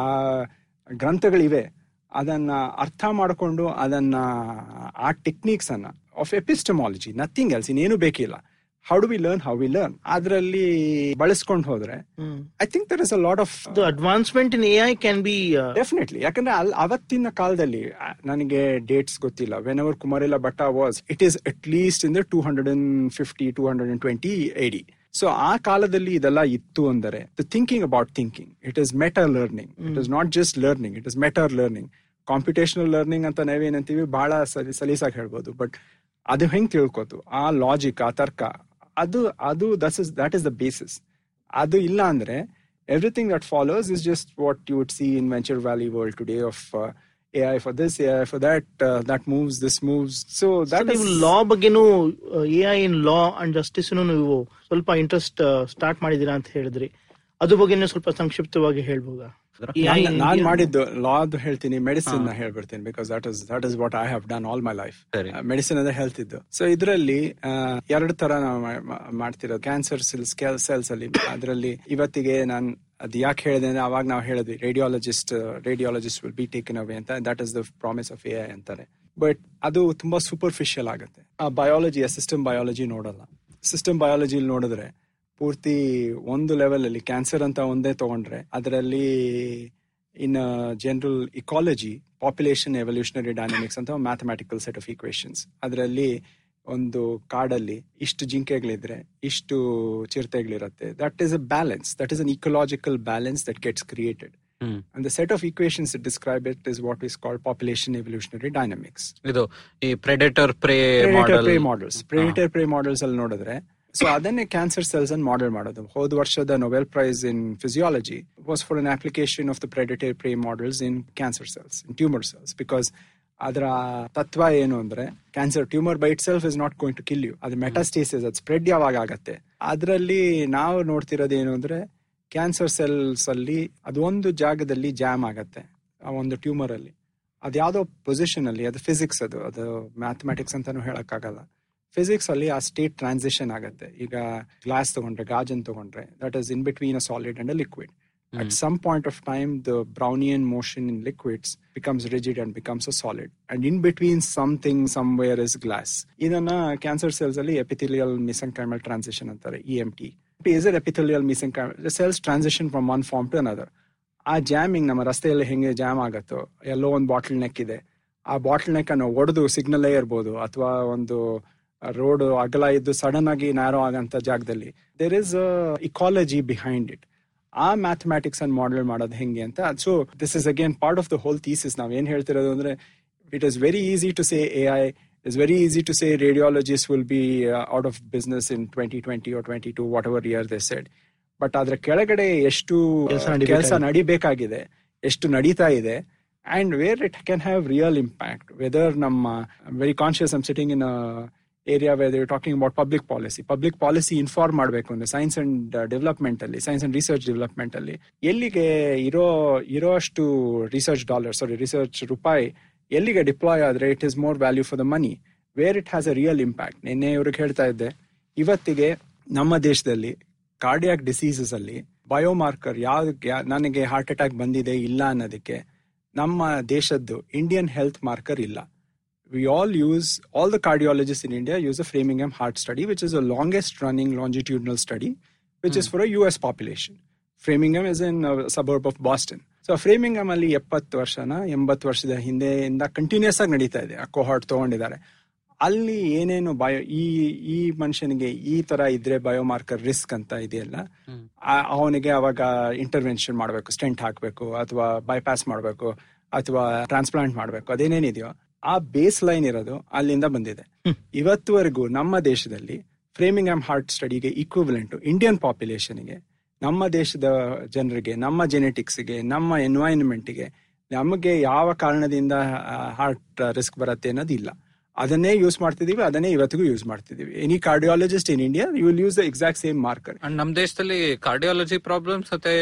ಗ್ರಂಥಗಳಿವೆ. ಅದನ್ನು ಅರ್ಥ ಮಾಡಿಕೊಂಡು ಅದನ್ನು ಆ ಟೆಕ್ನಿಕ್ಸನ್ನು ಆಫ್ ಎಪಿಸ್ಟಮಾಲಜಿ, ನಥಿಂಗ್ ಎಲ್ಸ್, ಇನ್ನೇನು ಬೇಕಿಲ್ಲ, how do we learn how we learn ಅದರಲ್ಲಿ ಬಳಸ್ಕೊಂಡು ಹೋದ್ರೆ I think there is a lot of the advancement in A I can be definitely. ಯಾಕಂದ್ರೆ ಅವತ್ತಿನ ಕಾಲದಲ್ಲಿ ನನಗೆ ಡೇಟ್ಸ್ ಗೊತ್ತಿಲ್ಲ, whenever Kumarila Bhatta was it is at least in the two hundred and fifty two hundred and twenty AD. So ಆ ಕಾಲದಲ್ಲಿ ಇದೆಲ್ಲ ಇತ್ತು ಅಂದರೆ the thinking about thinking it is meta learning, it is not just learning, it is meta learning. Computational learning ಅಂತ ನಾವೇನಂತೀವಿ ಬಹಳ ಸಲಿ ಸಲೀಸಾಗಿ ಹೇಳ್ಬೋದು, ಬಟ್ ಅದು ಹೆಂಗೆ ತಿಳ್ಕೊತು ಆ ಲಾಜಿಕ್ ಆ ತರ್ಕ ಅದು ಅದು that is that is the basis. ಅದು ಇಲ್ಲ ಅಂದ್ರೆ everything that follows is just what you would see in venture valley world today of A I for this, A I for that, that moves, this moves. So that is law ಬಗ್ಗೆನೂ A I in law and ಜಸ್ಟಿಸ್ನೂ ನೀವು ಸ್ವಲ್ಪ interest start ಮಾಡಿದೀರಾ ಅಂತ ಹೇಳಿದ್ರಿ, ಅದ್ರ ಬಗ್ಗೆನೂ ಸ್ವಲ್ಪ ಸಂಕ್ಷಿಪ್ತವಾಗಿ ಹೇಳ್ಬೋದಾ? ನಾನ್ ಮಾಡಿದ್ದು ಲಾದು ಹೇಳ್ತೀನಿ, ಮೆಡಿಸಿನ್ ಹೇಳ್ಬಿಡ್ತೀನಿ, because that is that is what I have done all my life. Medicine ಅಂದ್ರೆ ಹೆಲ್ತ್ ಇದ್ದು. ಸೊ ಇದರಲ್ಲಿ ಎರಡು ತರ ನಾವು ಮಾಡ್ತಿರೋ ಕ್ಯಾನ್ಸರ್ ಸೆಲ್ಸ್ ಸೆಲ್ಸ್ ಅಲ್ಲಿ ಅದರಲ್ಲಿ ಇವತ್ತಿಗೆ ನಾನು ಅದು ಯಾಕೆ ಹೇಳಿದೆ ಅಂದ್ರೆ ಅವಾಗ ನಾವು ಹೇಳಿದ್ವಿ radiologist radiologist will be taken away ಅಂತ, that is the promise of A I ಅಂತಾರೆ. ಬಟ್ ಅದು ತುಂಬಾ ಸೂಪರ್ಫಿಷಿಯಲ್ ಆಗುತ್ತೆ. ಆ ಬಯಾಲಜಿ ಸಿಸ್ಟಮ್ ಬಯಾಲಜಿ ನೋಡಲ್ಲ. ಸಿಸ್ಟಮ್ ಬಯಾಲಜಿಲಿ ನೋಡಿದ್ರೆ ಪೂರ್ತಿ ಒಂದು ಲೆವೆಲ್ ಅಲ್ಲಿ ಕ್ಯಾನ್ಸರ್ ಅಂತ ಒಂದೇ ತಗೊಂಡ್ರೆ ಅದರಲ್ಲಿ in general ecology population evolutionary dynamics ಅಂತ ಮ್ಯಾಥಮೆಟಿಕಲ್ ಸೆಟ್ ಆಫ್ ಈಕ್ವೇಶನ್ಸ್, ಅದರಲ್ಲಿ ಒಂದು ಕಾಡಲ್ಲಿ ಇಷ್ಟು ಜಿಂಕೆಗಳಿದ್ರೆ ಇಷ್ಟು ಚಿರತೆಗಳಿರುತ್ತೆ, that is a balance, that is an ecological balance that gets created. And the set of equations that describe it is what is called population evolutionary dynamics. ಇದು ಈ predator prey models predator prey models ಅಲ್ಲಿ ನೋಡಿದ್ರೆ so ಅದನ್ನೇ cancer cells ಅನ್ನು model ಮಾಡೋದು. ಹೋದ ವರ್ಷದ Nobel price in physiology was for an application of the predator prey models in cancer cells, in tumour cells, because ಅದರ ತತ್ವ ಏನು ಅಂದ್ರೆ cancer tumour by itself is not going to kill you, ಅದು metastasis, ಅದು spread ಯಾವಾಗ ಆಗತ್ತೆ. ಅದರಲ್ಲಿ ನಾವು ನೋಡ್ತಿರೋದು ಏನು ಅಂದ್ರೆ ಕ್ಯಾನ್ಸರ್ ಸೆಲ್ಸ್ ಅಲ್ಲಿ ಅದೊಂದು ಜಾಗದಲ್ಲಿ ಜಾಮ್ ಆಗತ್ತೆ, ಆ ಒಂದು ಟ್ಯೂಮರ್ ಅಲ್ಲಿ ಅದ್ಯಾವುದೋ ಪೊಸಿಷನ್ ಅಲ್ಲಿ, ಅದು ಫಿಸಿಕ್ಸ್, ಅದು ಅದು ಮ್ಯಾಥಮೆಟಿಕ್ಸ್ ಅಂತಾನು ಹೇಳಕ್ಕಾಗಲ್ಲ. ಫಿಸಿಕ್ಸ್ ಅಲ್ಲಿ ಆ ಸ್ಟೇಟ್ ಟ್ರಾನ್ಸಿಷನ್ ಆಗುತ್ತೆ. ಈಗ ಗ್ಲಾಸ್ ತಗೊಂಡ್ರೆ, ಗಾಜನ್ ತಗೊಂಡ್ರೆ, that is in between a solid and a liquid. At some point of time the Brownian motion in liquids becomes rigid and becomes a solid, and in between something somewhere is glass. ಇದನ್ನ cancer cells ಅಲ್ಲಿ epithelial mesenchymal transition ಅಂತಾರೆ, E M T. Is an epithelial mesenchymal cells transition from one form to another. ಆ jamming ನಮ್ಮ ರಸ್ತೆಯಲ್ಲಿ ಹೆಂಗೆ jam ಆಗುತ್ತೋ, ಎಲ್ಲೋ ಒಂದು bottle neck ಇದೆ, ಆ ಬಾಟಲ್ ನೆಕ್ ಅನ್ನು ಒಡೆದು ಸಿಗ್ನಲ್ಲೇ ಇರ್ಬೋದು, ಅಥವಾ ಒಂದು ರೋಡ್ ಅಗಲ ಇದ್ದು ಸಡನ್ ಆಗಿ ನ್ಯಾರೋ ಆಗಂತ ಜಾಗದಲ್ಲಿ there is a ecology behind it. ಆ ಮ್ಯಾಥಮೆಟಿಕ್ಸ್ ಅನ್ನು ಮಾಡೆಲ್ ಮಾಡೋದು ಹೆಂಗೆ ಅಂತ. So this is again part of the whole thesis. ನಾವ್ ಏನ್ ಹೇಳ್ತಿರೋದು ಅಂದ್ರೆ it is very easy to say A I is very easy to say radiologist will be out of business in twenty twenty or twenty two whatever year they said. But ಅದ್ರ ಕೆಳಗಡೆ ಎಷ್ಟು ಕೆಲಸ ನಡಿಬೇಕಾಗಿದೆ, ಎಷ್ಟು ನಡೀತಾ ಇದೆ, and where it can have real impact. Whether ನಮ್ಮ very conscious I'm sitting in area where they are talking about public policy. Public policy inform ಮಾಡಬೇಕು ಅಂದ್ರೆ ಸೈನ್ಸ್ ಅಂಡ್ ಡೆವಲಪ್ಮೆಂಟ್ ಅಲ್ಲಿ, ಸೈನ್ಸ್ ಅಂಡ್ ರಿಸರ್ಚ್ ಡೆವಲಪ್ಮೆಂಟ್ ಅಲ್ಲಿ ಎಲ್ಲಿಗೆ ಇರೋ ಇರೋ ಅಷ್ಟು research dollar sorry research ರೂಪಾಯಿ ಎಲ್ಲಿಗೆ ಡಿಪ್ಲಾಯ್ ಆದ್ರೆ it is more value for the money, where it has a real impact. ನಿನ್ನೆ ಇವ್ರಿಗೆ ಹೇಳ್ತಾ ಇದ್ದೆ, ಇವತ್ತಿಗೆ ನಮ್ಮ ದೇಶದಲ್ಲಿ ಕಾರ್ಡಿಯಾಕ್ ಡಿಸೀಸಸ್ ಅಲ್ಲಿ ಬಯೋಮಾರ್ಕರ್ ಯಾವ್ದಕ್ಕೆ ನನಗೆ ಹಾರ್ಟ್ ಅಟ್ಯಾಕ್ ಬಂದಿದೆ ಇಲ್ಲ ಅನ್ನೋದಕ್ಕೆ ನಮ್ಮ ದೇಶದ್ದು ಇಂಡಿಯನ್ ಹೆಲ್ತ್ ಮಾರ್ಕರ್ ಇಲ್ಲ. We all use, all the cardiologists in India use a Framingham heart study, which is the longest running longitudinal study, which mm. is for a U S population. Framingham is in a suburb of Boston. So Framingham alli ಎಪ್ಪತ್ತು varshana ಎಂಬತ್ತು varshada hinde inda continuous agi nadita ide, a cohort tagondidare. Alli enenu bio ee ee manushanige ee tara idre biomarker risk anta idella avanige avaga intervention madbeku, stent hakbeku, athwa bypass madbeku, athwa transplant madbeku, adeneenu idiyo ಆ base line ಇರೋದು ಅಲ್ಲಿಂದ ಬಂದಿದೆ. ಇವತ್ತುವರೆಗೂ ನಮ್ಮ ದೇಶದಲ್ಲಿ ಫ್ರೇಮಿಂಗ್ಹ್ಯಾಮ್ heart ಸ್ಟಡಿಗೆ ಈಕ್ವಿವಲೆಂಟು Indian ಪಾಪ್ಯುಲೇಷನ್ಗೆ, ನಮ್ಮ ದೇಶದ ಜನರಿಗೆ, ನಮ್ಮ ಜೆನೆಟಿಕ್ಸ್ಗೆ, ನಮ್ಮ ಎನ್ವೈರನ್ಮೆಂಟ್ಗೆ ನಮಗೆ ಯಾವ ಕಾರಣದಿಂದ ಹಾರ್ಟ್ ರಿಸ್ಕ್ ಬರುತ್ತೆ ಅನ್ನೋದು ಇಲ್ಲ. ಅದನ್ನೇ ಯೂಸ್ ಮಾಡ್ತಿದೀವಿ, ಅದನ್ನೇ ಇವತ್ತಿಗೂ ಯೂಸ್ ಮಾಡ್ತಿದೀವಿ. Any cardiologist in India you will use the exact same marker. And ನಮ್ಮ ದೇಶದಲ್ಲಿ ಕಾರ್ಡಿಯಾಲಜಿ ಪ್ರಾಬ್ಲಮ್ಸ್ ಮತ್ತೆ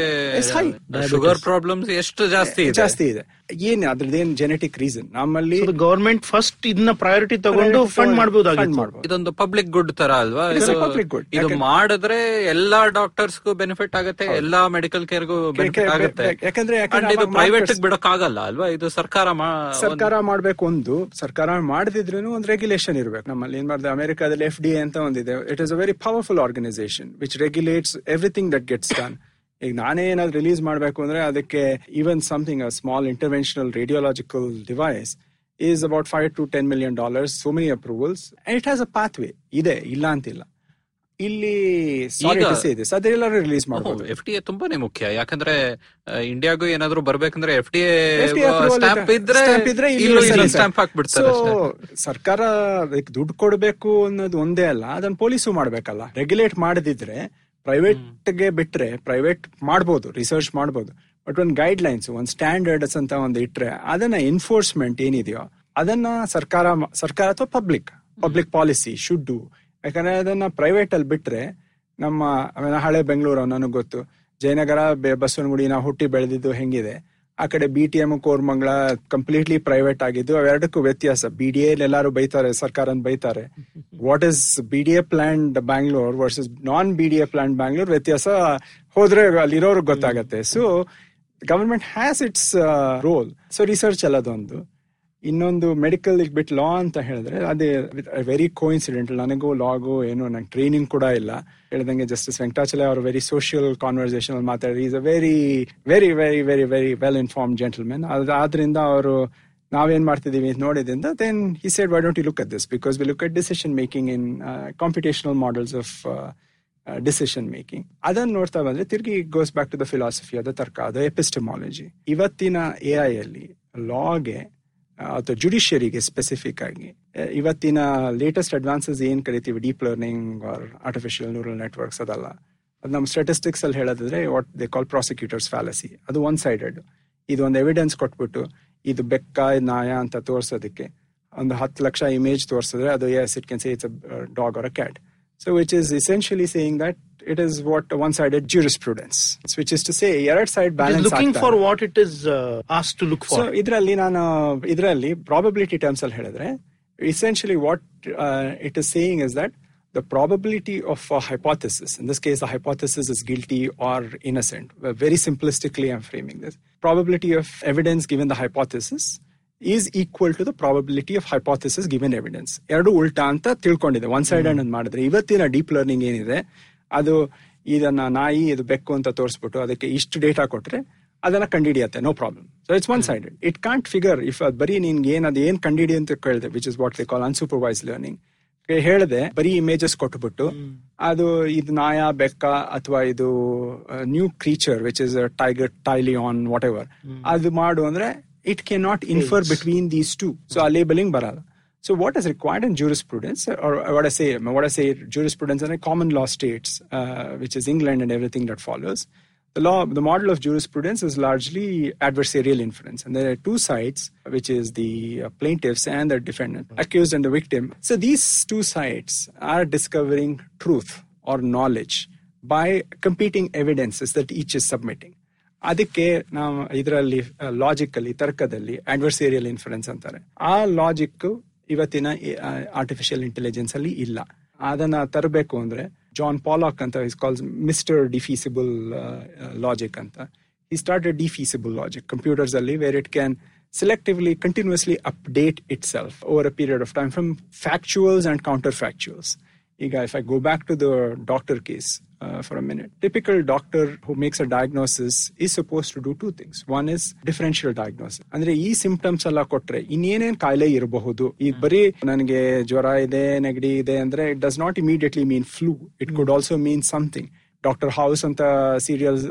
ಶುಗರ್ ಪ್ರಾಬ್ಲಮ್ಸ್ ಎಷ್ಟು ಜಾಸ್ತಿ ಜಾಸ್ತಿ ಇದೆ, ಏನ್ ಅದ್ರದೇನ್ ಜೆನೆಟಿಕ್ ರೀಸನ್. ನಮ್ಮಲ್ಲಿ ಗವರ್ಮೆಂಟ್ ಫಸ್ಟ್ ಇದನ್ನ ಪ್ರಯಾರಿಟಿ ತಗೊಂಡು ಫಂಡ್ ಮಾಡಬಹುದು. ಇದೊಂದು ಪಬ್ಲಿಕ್ ಗುಡ್ ತರ ಅಲ್ವಾ, ಪಬ್ಲಿಕ್ ಗುಡ್. ಇದು ಮಾಡಿದ್ರೆ ಎಲ್ಲಾ ಡಾಕ್ಟರ್ಸ್ಗೂ ಬೆನಿಫಿಟ್ ಆಗುತ್ತೆ, ಎಲ್ಲಾ ಮೆಡಿಕಲ್ ಕೇರ್ಗೂ ಬೆನಿಫಿಟ್ ಆಗುತ್ತೆ. ಯಾಕಂದ್ರೆ ಇದು ಪ್ರೈವೇಟ್ ಬಿಡೋಕ್ಕಾಗಲ್ಲ ಅಲ್ವಾ, ಇದು ಸರ್ಕಾರ ಸರ್ಕಾರ ಮಾಡ್ಬೇಕು. ಒಂದು ಸರ್ಕಾರ ಮಾಡದಿದ್ರು ಏನು ಒಂದು ರೆಗ್ಯುಲೇಷನ್ ಇರಬೇಕು. ನಮ್ಮಲ್ಲಿ ಏನ್ ಮಾಡಿದೆ, ಅಮೆರಿಕಾದಲ್ಲಿ ಎಫ್ ಡಿ ಎ ಅಂತ ಒಂದಿದೆ. It is a very powerful organisation which regulates everything that gets done. ಈಗ ನಾನೇ ಏನಾದ್ರು ರಿಲೀಸ್ ಮಾಡಬೇಕು ಅಂದ್ರೆ ಅದಕ್ಕೆ even something a small interventional radiological device is about five to ten million dollars, so many approvals, and it has a pathway. ide illa antilla illi sorry to say this adellara release madabodu. F D A ತುಂಬಾನೇ ಮುಖ್ಯ, ಯಾಕಂದ್ರೆ ಇಂಡಿಯಾಗೂ ಏನಾದರೂ ಬರಬೇಕಂದ್ರೆ F D A stamp ಇದ್ರೆ stamp ಇದ್ರೆ ಇಲ್ಲಿ stamp ಹಾಕ್ಬಿಡ್ತಾರೆ. So ಸರ್ಕಾರ ಅದಕ್ಕೆ ದುಡ್ಡು ಕೊಡಬೇಕು ಅನ್ನೋದು ಒಂದೇ ಅಲ್ಲ, ಅದನ್ನ ಪೊಲೀಸು ಮಾಡಬೇಕಲ್ಲ. ರೆಗ್ಯುಲೇಟ್ ಮಾಡದಿದ್ರೆ ಪ್ರೈವೇಟ್ಗೆ ಬಿಟ್ರೆ ಪ್ರೈವೇಟ್ ಮಾಡಬಹುದು, ರಿಸರ್ಚ್ ಮಾಡಬಹುದು, ಬಟ್ ಒಂದು ಗೈಡ್ ಲೈನ್ಸ್, ಒಂದು ಸ್ಟ್ಯಾಂಡರ್ಡ್ಸ್ ಅಂತ ಒಂದು ಇಟ್ರೆ ಅದನ್ನ ಎನ್ಫೋರ್ಸ್ಮೆಂಟ್ ಏನಿದೆಯೋ ಅದನ್ನ ಸರ್ಕಾರ ಸರ್ಕಾರ ಅಥವಾ public public policy should do. ಯಾಕಂದ್ರೆ ಅದನ್ನ ಪ್ರೈವೇಟ್ ಅಲ್ಲಿ ಬಿಟ್ರೆ ನಮ್ಮ ಹಳೆ ಬೆಂಗಳೂರು ನನಗೆ ಗೊತ್ತು, ಜಯನಗರ ಬಸವನಗುಡಿ ನಾವು ಹುಟ್ಟಿ ಬೆಳೆದಿದ್ದು ಹೆಂಗಿದೆ, ಆ ಕಡೆ B T M Koramangala completely private ಆಗಿದ್ದು. ಅವೆರಡಕ್ಕೂ ವ್ಯತ್ಯಾಸ. ಬಿ ಡಿ ಎ ಎಲ್ಲರೂ ಬೈತಾರೆ, ಸರ್ಕಾರ ಬೈತಾರೆ, what is B D A planned Bangalore versus non B D A planned Bangalore ವ್ಯತ್ಯಾಸ ಹೋದ್ರೆ ಅಲ್ಲಿರೋರ್ಗೆ ಗೊತ್ತಾಗತ್ತೆ. So government has its role. So research ಅಲ್ಲದೊಂದು, ಇನ್ನೊಂದು ಮೆಡಿಕಲ್ ಬಿಟ್ ಲಾ ಅಂತ ಹೇಳಿದ್ರೆ ಅದೇ ವೆರಿ ಕೋಇನ್ಸಿಡೆಂಟ್. ನನಗೂ ಲಾಗೋ ಏನೋ ನಂಗೆ ಟ್ರೈನಿಂಗ್ ಕೂಡ ಇಲ್ಲ. ಹೇಳ್ದಂಗೆ ಜಸ್ಟಿಸ್ ವೆಂಕಟಾಚಲ ಅವರು ವೆರಿ ಸೋಷಿಯಲ್ ಕಾನ್ವರ್ಸೇಷನ್ ಅಲ್ಲಿ ಮಾತಾಡಿದ್ರೆ, is a very very very very very well informed gentlemen. ಆದ್ರಿಂದ ಅವರು ನಾವೇನ್ ಮಾಡ್ತಿದೀವಿ ನೋಡಿದ್ರಿಂದ then he said why don't you look at this because we look at decision making in computational models of decision making. ಅದನ್ನ ನೋಡ್ತಾ ಬಂದ್ರೆ ತಿರ್ಗಿ goes back to the philosophy, ಅದ ತರ್ಕ, ಅದ ಎಪಿಸ್ಟಮಾಲಜಿ. ಇವತ್ತಿನ ಎ ಐ ಅಲ್ಲಿ ಲಾಗೆ ಅಥವಾ ಜುಡಿಷಿಯರಿಗೆ ಸ್ಪೆಸಿಫಿಕ್ ಆಗಿ ಇವತ್ತಿನ ಲೇಟೆಸ್ಟ್ ಅಡ್ವಾನ್ಸಸ್ ಏನ್ ಕರಿತೀವಿ deep learning or artificial neural networks ಅದಲ್ಲ. ಅದು ನಮ್ಮ ಸ್ಟ್ಯಾಟಿಸ್ಟಿಕ್ಸ್ ಅಲ್ಲಿ ಹೇಳೋದಾದ್ರೆ what they call prosecutors fallacy. ಅದು ಒನ್ ಸೈಡೆಡ್. ಇದು ಒಂದು ಎವಿಡೆನ್ಸ್ ಕೊಟ್ಬಿಟ್ಟು ಇದು ಬೆಕ್ಕ ನಾಯ ಅಂತ ತೋರಿಸೋದಕ್ಕೆ ಒಂದು ಹತ್ತು ಲಕ್ಷ ಇಮೇಜ್ ತೋರಿಸಿದ್ರೆ ಅದು yes it can say it's a dog or a cat. So which is essentially saying that it is what a one-sided jurisprudence, which is to say a right side balance act. It is looking for what it is uh, asked to look for. So idralli nanu idralli probability terms al helidre essentially what uh, it is saying is that the probability of a hypothesis, in this case the hypothesis is guilty or innocent, very simplistically I am framing this, probability of evidence given the hypothesis is equal to the probability of hypothesis given evidence. ಎರಡು ಉಲ್ಟಾ ಅಂತ ತಿಳ್ಕೊಂಡಿದೆ, one side and ಮಾಡಿದ್ರೆ. ಇವತ್ತಿನ deep learning ಏನಿದೆ ಅದು ಇದನ್ನ ನಾಯಿ ಇದು ಬೆಕ್ಕು ಅಂತ ತೋರಿಸ್ಬಿಟ್ಟು ಅದಕ್ಕೆ ಇಷ್ಟು ಡೇಟಾ ಕೊಟ್ರೆ ಅದನ್ನ ಕಂಡಿಡಿಯತ್ತೆ, no problem. So it's one sided, it can't figure if ಅದು ಬರೀ ನಿನ್ಗೆ ಏನ್ ಅದು ಏನ್ ಕಂಡಿಡಿ ಅಂತ ಕೇಳಿದೆ, which is what they call unsupervised learning. ಹೇಳಿದೆ ಬರೀ ಇಮೇಜಸ್ ಕೊಟ್ಬಿಟ್ಟು ಅದು ಇದು ನಾಯ ಬೆಕ್ಕ ಅಥವಾ ಇದು new creature which is tiger tiglon whatever ಅದು ಮಾಡು ಅಂದ್ರೆ it cannot infer between these two, so a labeling barala. So what is required in jurisprudence, or what i say what i say jurisprudence in a common law states uh, which is England and everything that follows, the law the model of jurisprudence is largely adversarial inference, and there are two sides, which is the uh, plaintiffs and the defendant, accused and the victim. So these two sides are discovering truth or knowledge by competing evidences that each is submitting. ಅದಕ್ಕೆ ನಾವು ಇದರಲ್ಲಿ ಲಾಜಿಕಲ್ಲಿ ತರ್ಕದಲ್ಲಿ ಅಡ್ವರ್ಸೇರಿಯಲ್ inference ಅಂತಾರೆ. ಆ logic ಇವತ್ತಿನ artificial intelligence ಅಲ್ಲಿ ಇಲ್ಲ. ಅದನ್ನ ತರಬೇಕು ಅಂದ್ರೆ ಜಾನ್ ಪಾಲಾಕ್ ಅಂತ is calls mister defeasible logic ಅಂತ. ಈ ಸ್ಟಾರ್ಟ್ ಡಿಫೀಸಿಬಲ್ ಲಾಜಿಕ್ ಕಂಪ್ಯೂಟರ್ಸ್ ಅಲ್ಲಿ where it can selectively continuously update itself over a period of time from factuals and counterfactuals. ಈಗ if I go back to the doctor case Uh, for a minute, typical doctor who makes a diagnosis is supposed to do two things. One is differential diagnosis, andre ee symptoms alla kotre inenen kaile irabahudu, ee bari nanage jwara ide negadi ide andre it does not immediately mean flu, it could also mean something. Doctor House anta serials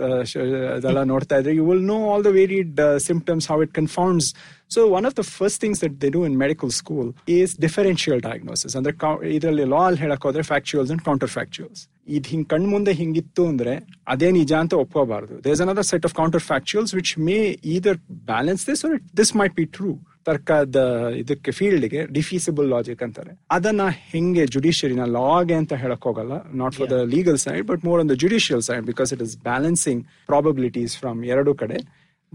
adala norta idre you will know all the varied uh, symptoms, how it conforms. So one of the first things that they do in medical school is differential diagnosis, andre idralli law al helakodre factuals and counterfactuals. ಇದು ಹಿಂಗೆ ಕಣ್ ಮುಂದೆ ಹಿಂಗಿತ್ತು ಅಂದ್ರೆ ಅದೇ ನಿಜ ಅಂತ ಒಪ್ಕೋಬಾರ್ದು. There is another set of counterfactuals which may either balance this or this might be true. ತರ್ಕದ ಇದಕ್ಕೆ ಫೀಲ್ಡ್ಗೆ ಡಿಫೀಸಿಬಲ್ ಲಾಜಿಕ್ ಅಂತಾರೆ. ಅದನ್ನ ಹೆಂಗೆ ಜುಡಿಷಿಯರಿನ ಲಾಗೆ ಅಂತ ಹೇಳಕ್ ಹೋಗಲ್ಲ, not for the legal side but more on the judicial side, because it is balancing probabilities from ಎರಡು ಕಡೆ.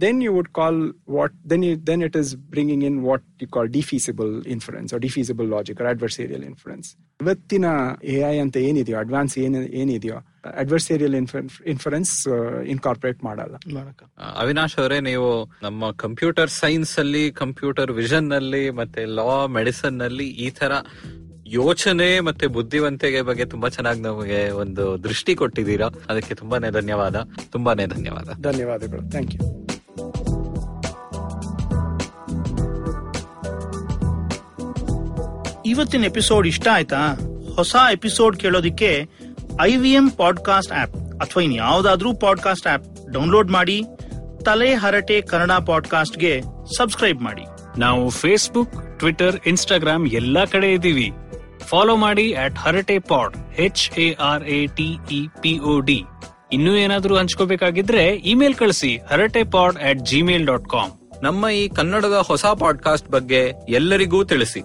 then you would call what then you then it is bringing in what you call defeasible inference or defeasible logic or adversarial inference. ಇವತ್ತಿನ A I ಅಂತ ಏನಿದೆಯೋ, advance ಏನು ಏನಿದೆಯೋ ಅಡ್ವರ್ಸರಿಯಲ್ inference incorporate ಮಾಡಲ್ಲ. ಅವಿನಾಶ್ ಅವರೇ, ನೀವು ನಮ್ಮ ಕಂಪ್ಯೂಟರ್ ಸೈನ್ಸ್ ಅಲ್ಲಿ, ಕಂಪ್ಯೂಟರ್ ವಿಷನ್ ಅಲ್ಲಿ, ಮತ್ತೆ ಲಾ, ಮೆಡಿಸನ್ ಅಲ್ಲಿ ಈ ತರ ಯೋಚನೆ ಮತ್ತೆ ಬುದ್ಧಿವಂತಿಕೆ ಬಗ್ಗೆ ತುಂಬಾ ಚೆನ್ನಾಗಿ ನಮಗೆ ಒಂದು ದೃಷ್ಟಿ ಕೊಟ್ಟಿದ್ದೀರಾ. ಅದಕ್ಕೆ ತುಂಬಾನೇ ಧನ್ಯವಾದ. ತುಂಬಾನೇ ಧನ್ಯವಾದ ಧನ್ಯವಾದಗಳು. Thank you. ಇವತ್ತಿನ ಎಪಿಸೋಡ್ ಇಷ್ಟ ಆಯ್ತಾ? ಹೊಸ ಎಪಿಸೋಡ್ ಕೇಳೋದಿಕ್ಕೆ I V M podcast app ಅಥವಾ ಇನ್ ಯಾವುದಾದ್ರೂ ಪಾಡ್ಕಾಸ್ಟ್ ಆಪ್ ಡೌನ್ಲೋಡ್ ಮಾಡಿ ತಲೆ ಹರಟೆ ಕನ್ನಡ ಪಾಡ್ಕಾಸ್ಟ್ಗೆ ಸಬ್ಸ್ಕ್ರೈಬ್ ಮಾಡಿ. ನಾವು ಫೇಸ್ಬುಕ್, ಟ್ವಿಟರ್, ಇನ್ಸ್ಟಾಗ್ರಾಮ್ ಎಲ್ಲಾ ಕಡೆ ಇದ್ದೀವಿ. ಫಾಲೋ ಮಾಡಿ at Harate pod, H A R A T E P O D. ಇನ್ನೂ ಏನಾದರೂ ಹಂಚ್ಕೋಬೇಕಾಗಿದ್ರೆ ಇಮೇಲ್ ಕಳಿಸಿ Harate pod at Gmail dot com. ನಮ್ಮ ಈ ಕನ್ನಡದ ಹೊಸ ಪಾಡ್ಕಾಸ್ಟ್ ಬಗ್ಗೆ ಎಲ್ಲರಿಗೂ ತಿಳಿಸಿ.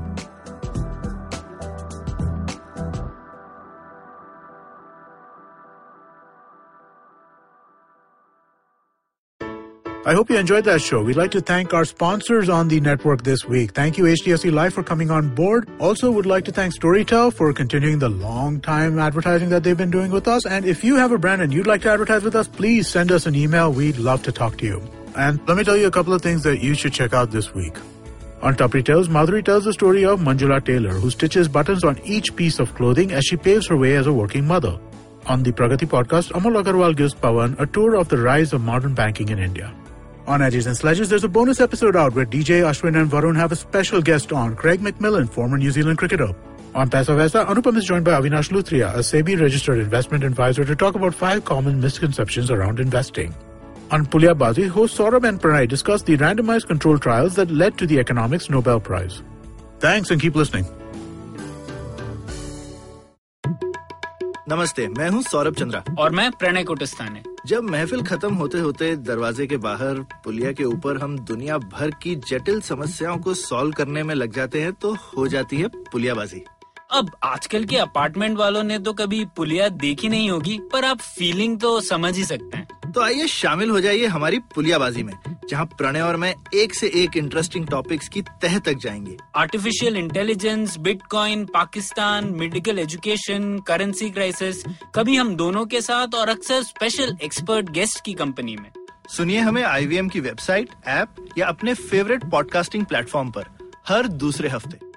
I hope you enjoyed that show. We'd like to thank our sponsors on the network this week. Thank you, H D S C Live, for coming on board. Also, would like to thank Storytel for continuing the long-time advertising that they've been doing with us. And if you have a brand and you'd like to advertise with us, please send us an email. We'd love to talk to you. And let me tell you a couple of things that you should check out this week. On Tapri Tales, Madhuri tells the story of Manjula Taylor, who stitches buttons on each piece of clothing as she paves her way as a working mother. On the Pragati podcast, Amol Agarwal gives Pavan a tour of the rise of modern banking in India. On Edges and Sledges, there's a bonus episode out where D J, Ashwin and Varun have a special guest on, Craig McMillan, former New Zealand cricketer. On Paisa Vesa, Anupam is joined by Avinash Luthria, a S E B I-registered investment advisor, to talk about five common misconceptions around investing. On Puliya Bazi, hosts Saurabh and Pranay discuss the randomized control trials that led to the Economics Nobel Prize. Thanks and keep listening. नमस्ते, मैं हूँ सौरभ चंद्रा और मैं प्रणय कुटस्थाने. जब महफिल खत्म होते होते दरवाजे के बाहर पुलिया के ऊपर हम दुनिया भर की जटिल समस्याओं को सॉल्व करने में लग जाते हैं तो हो जाती है पुलियाबाजी. अब आजकल के अपार्टमेंट वालों ने तो कभी पुलिया देखी नहीं होगी, पर आप फीलिंग तो समझ ही सकते हैं. तो आइए शामिल हो जाइए हमारी पुलियाबाजी में, जहाँ प्रणय और मैं एक से एक इंटरेस्टिंग टॉपिक्स की तह तक जाएंगे. Artificial intelligence, bitcoin, Pakistan, medical education, currency crisis, कभी हम दोनों के साथ और अक्सर स्पेशल एक्सपर्ट गेस्ट की कंपनी में. सुनिए हमें I V M की वेबसाइट, ऐप या अपने फेवरेट पॉडकास्टिंग प्लेटफॉर्म पर हर दूसरे हफ्ते.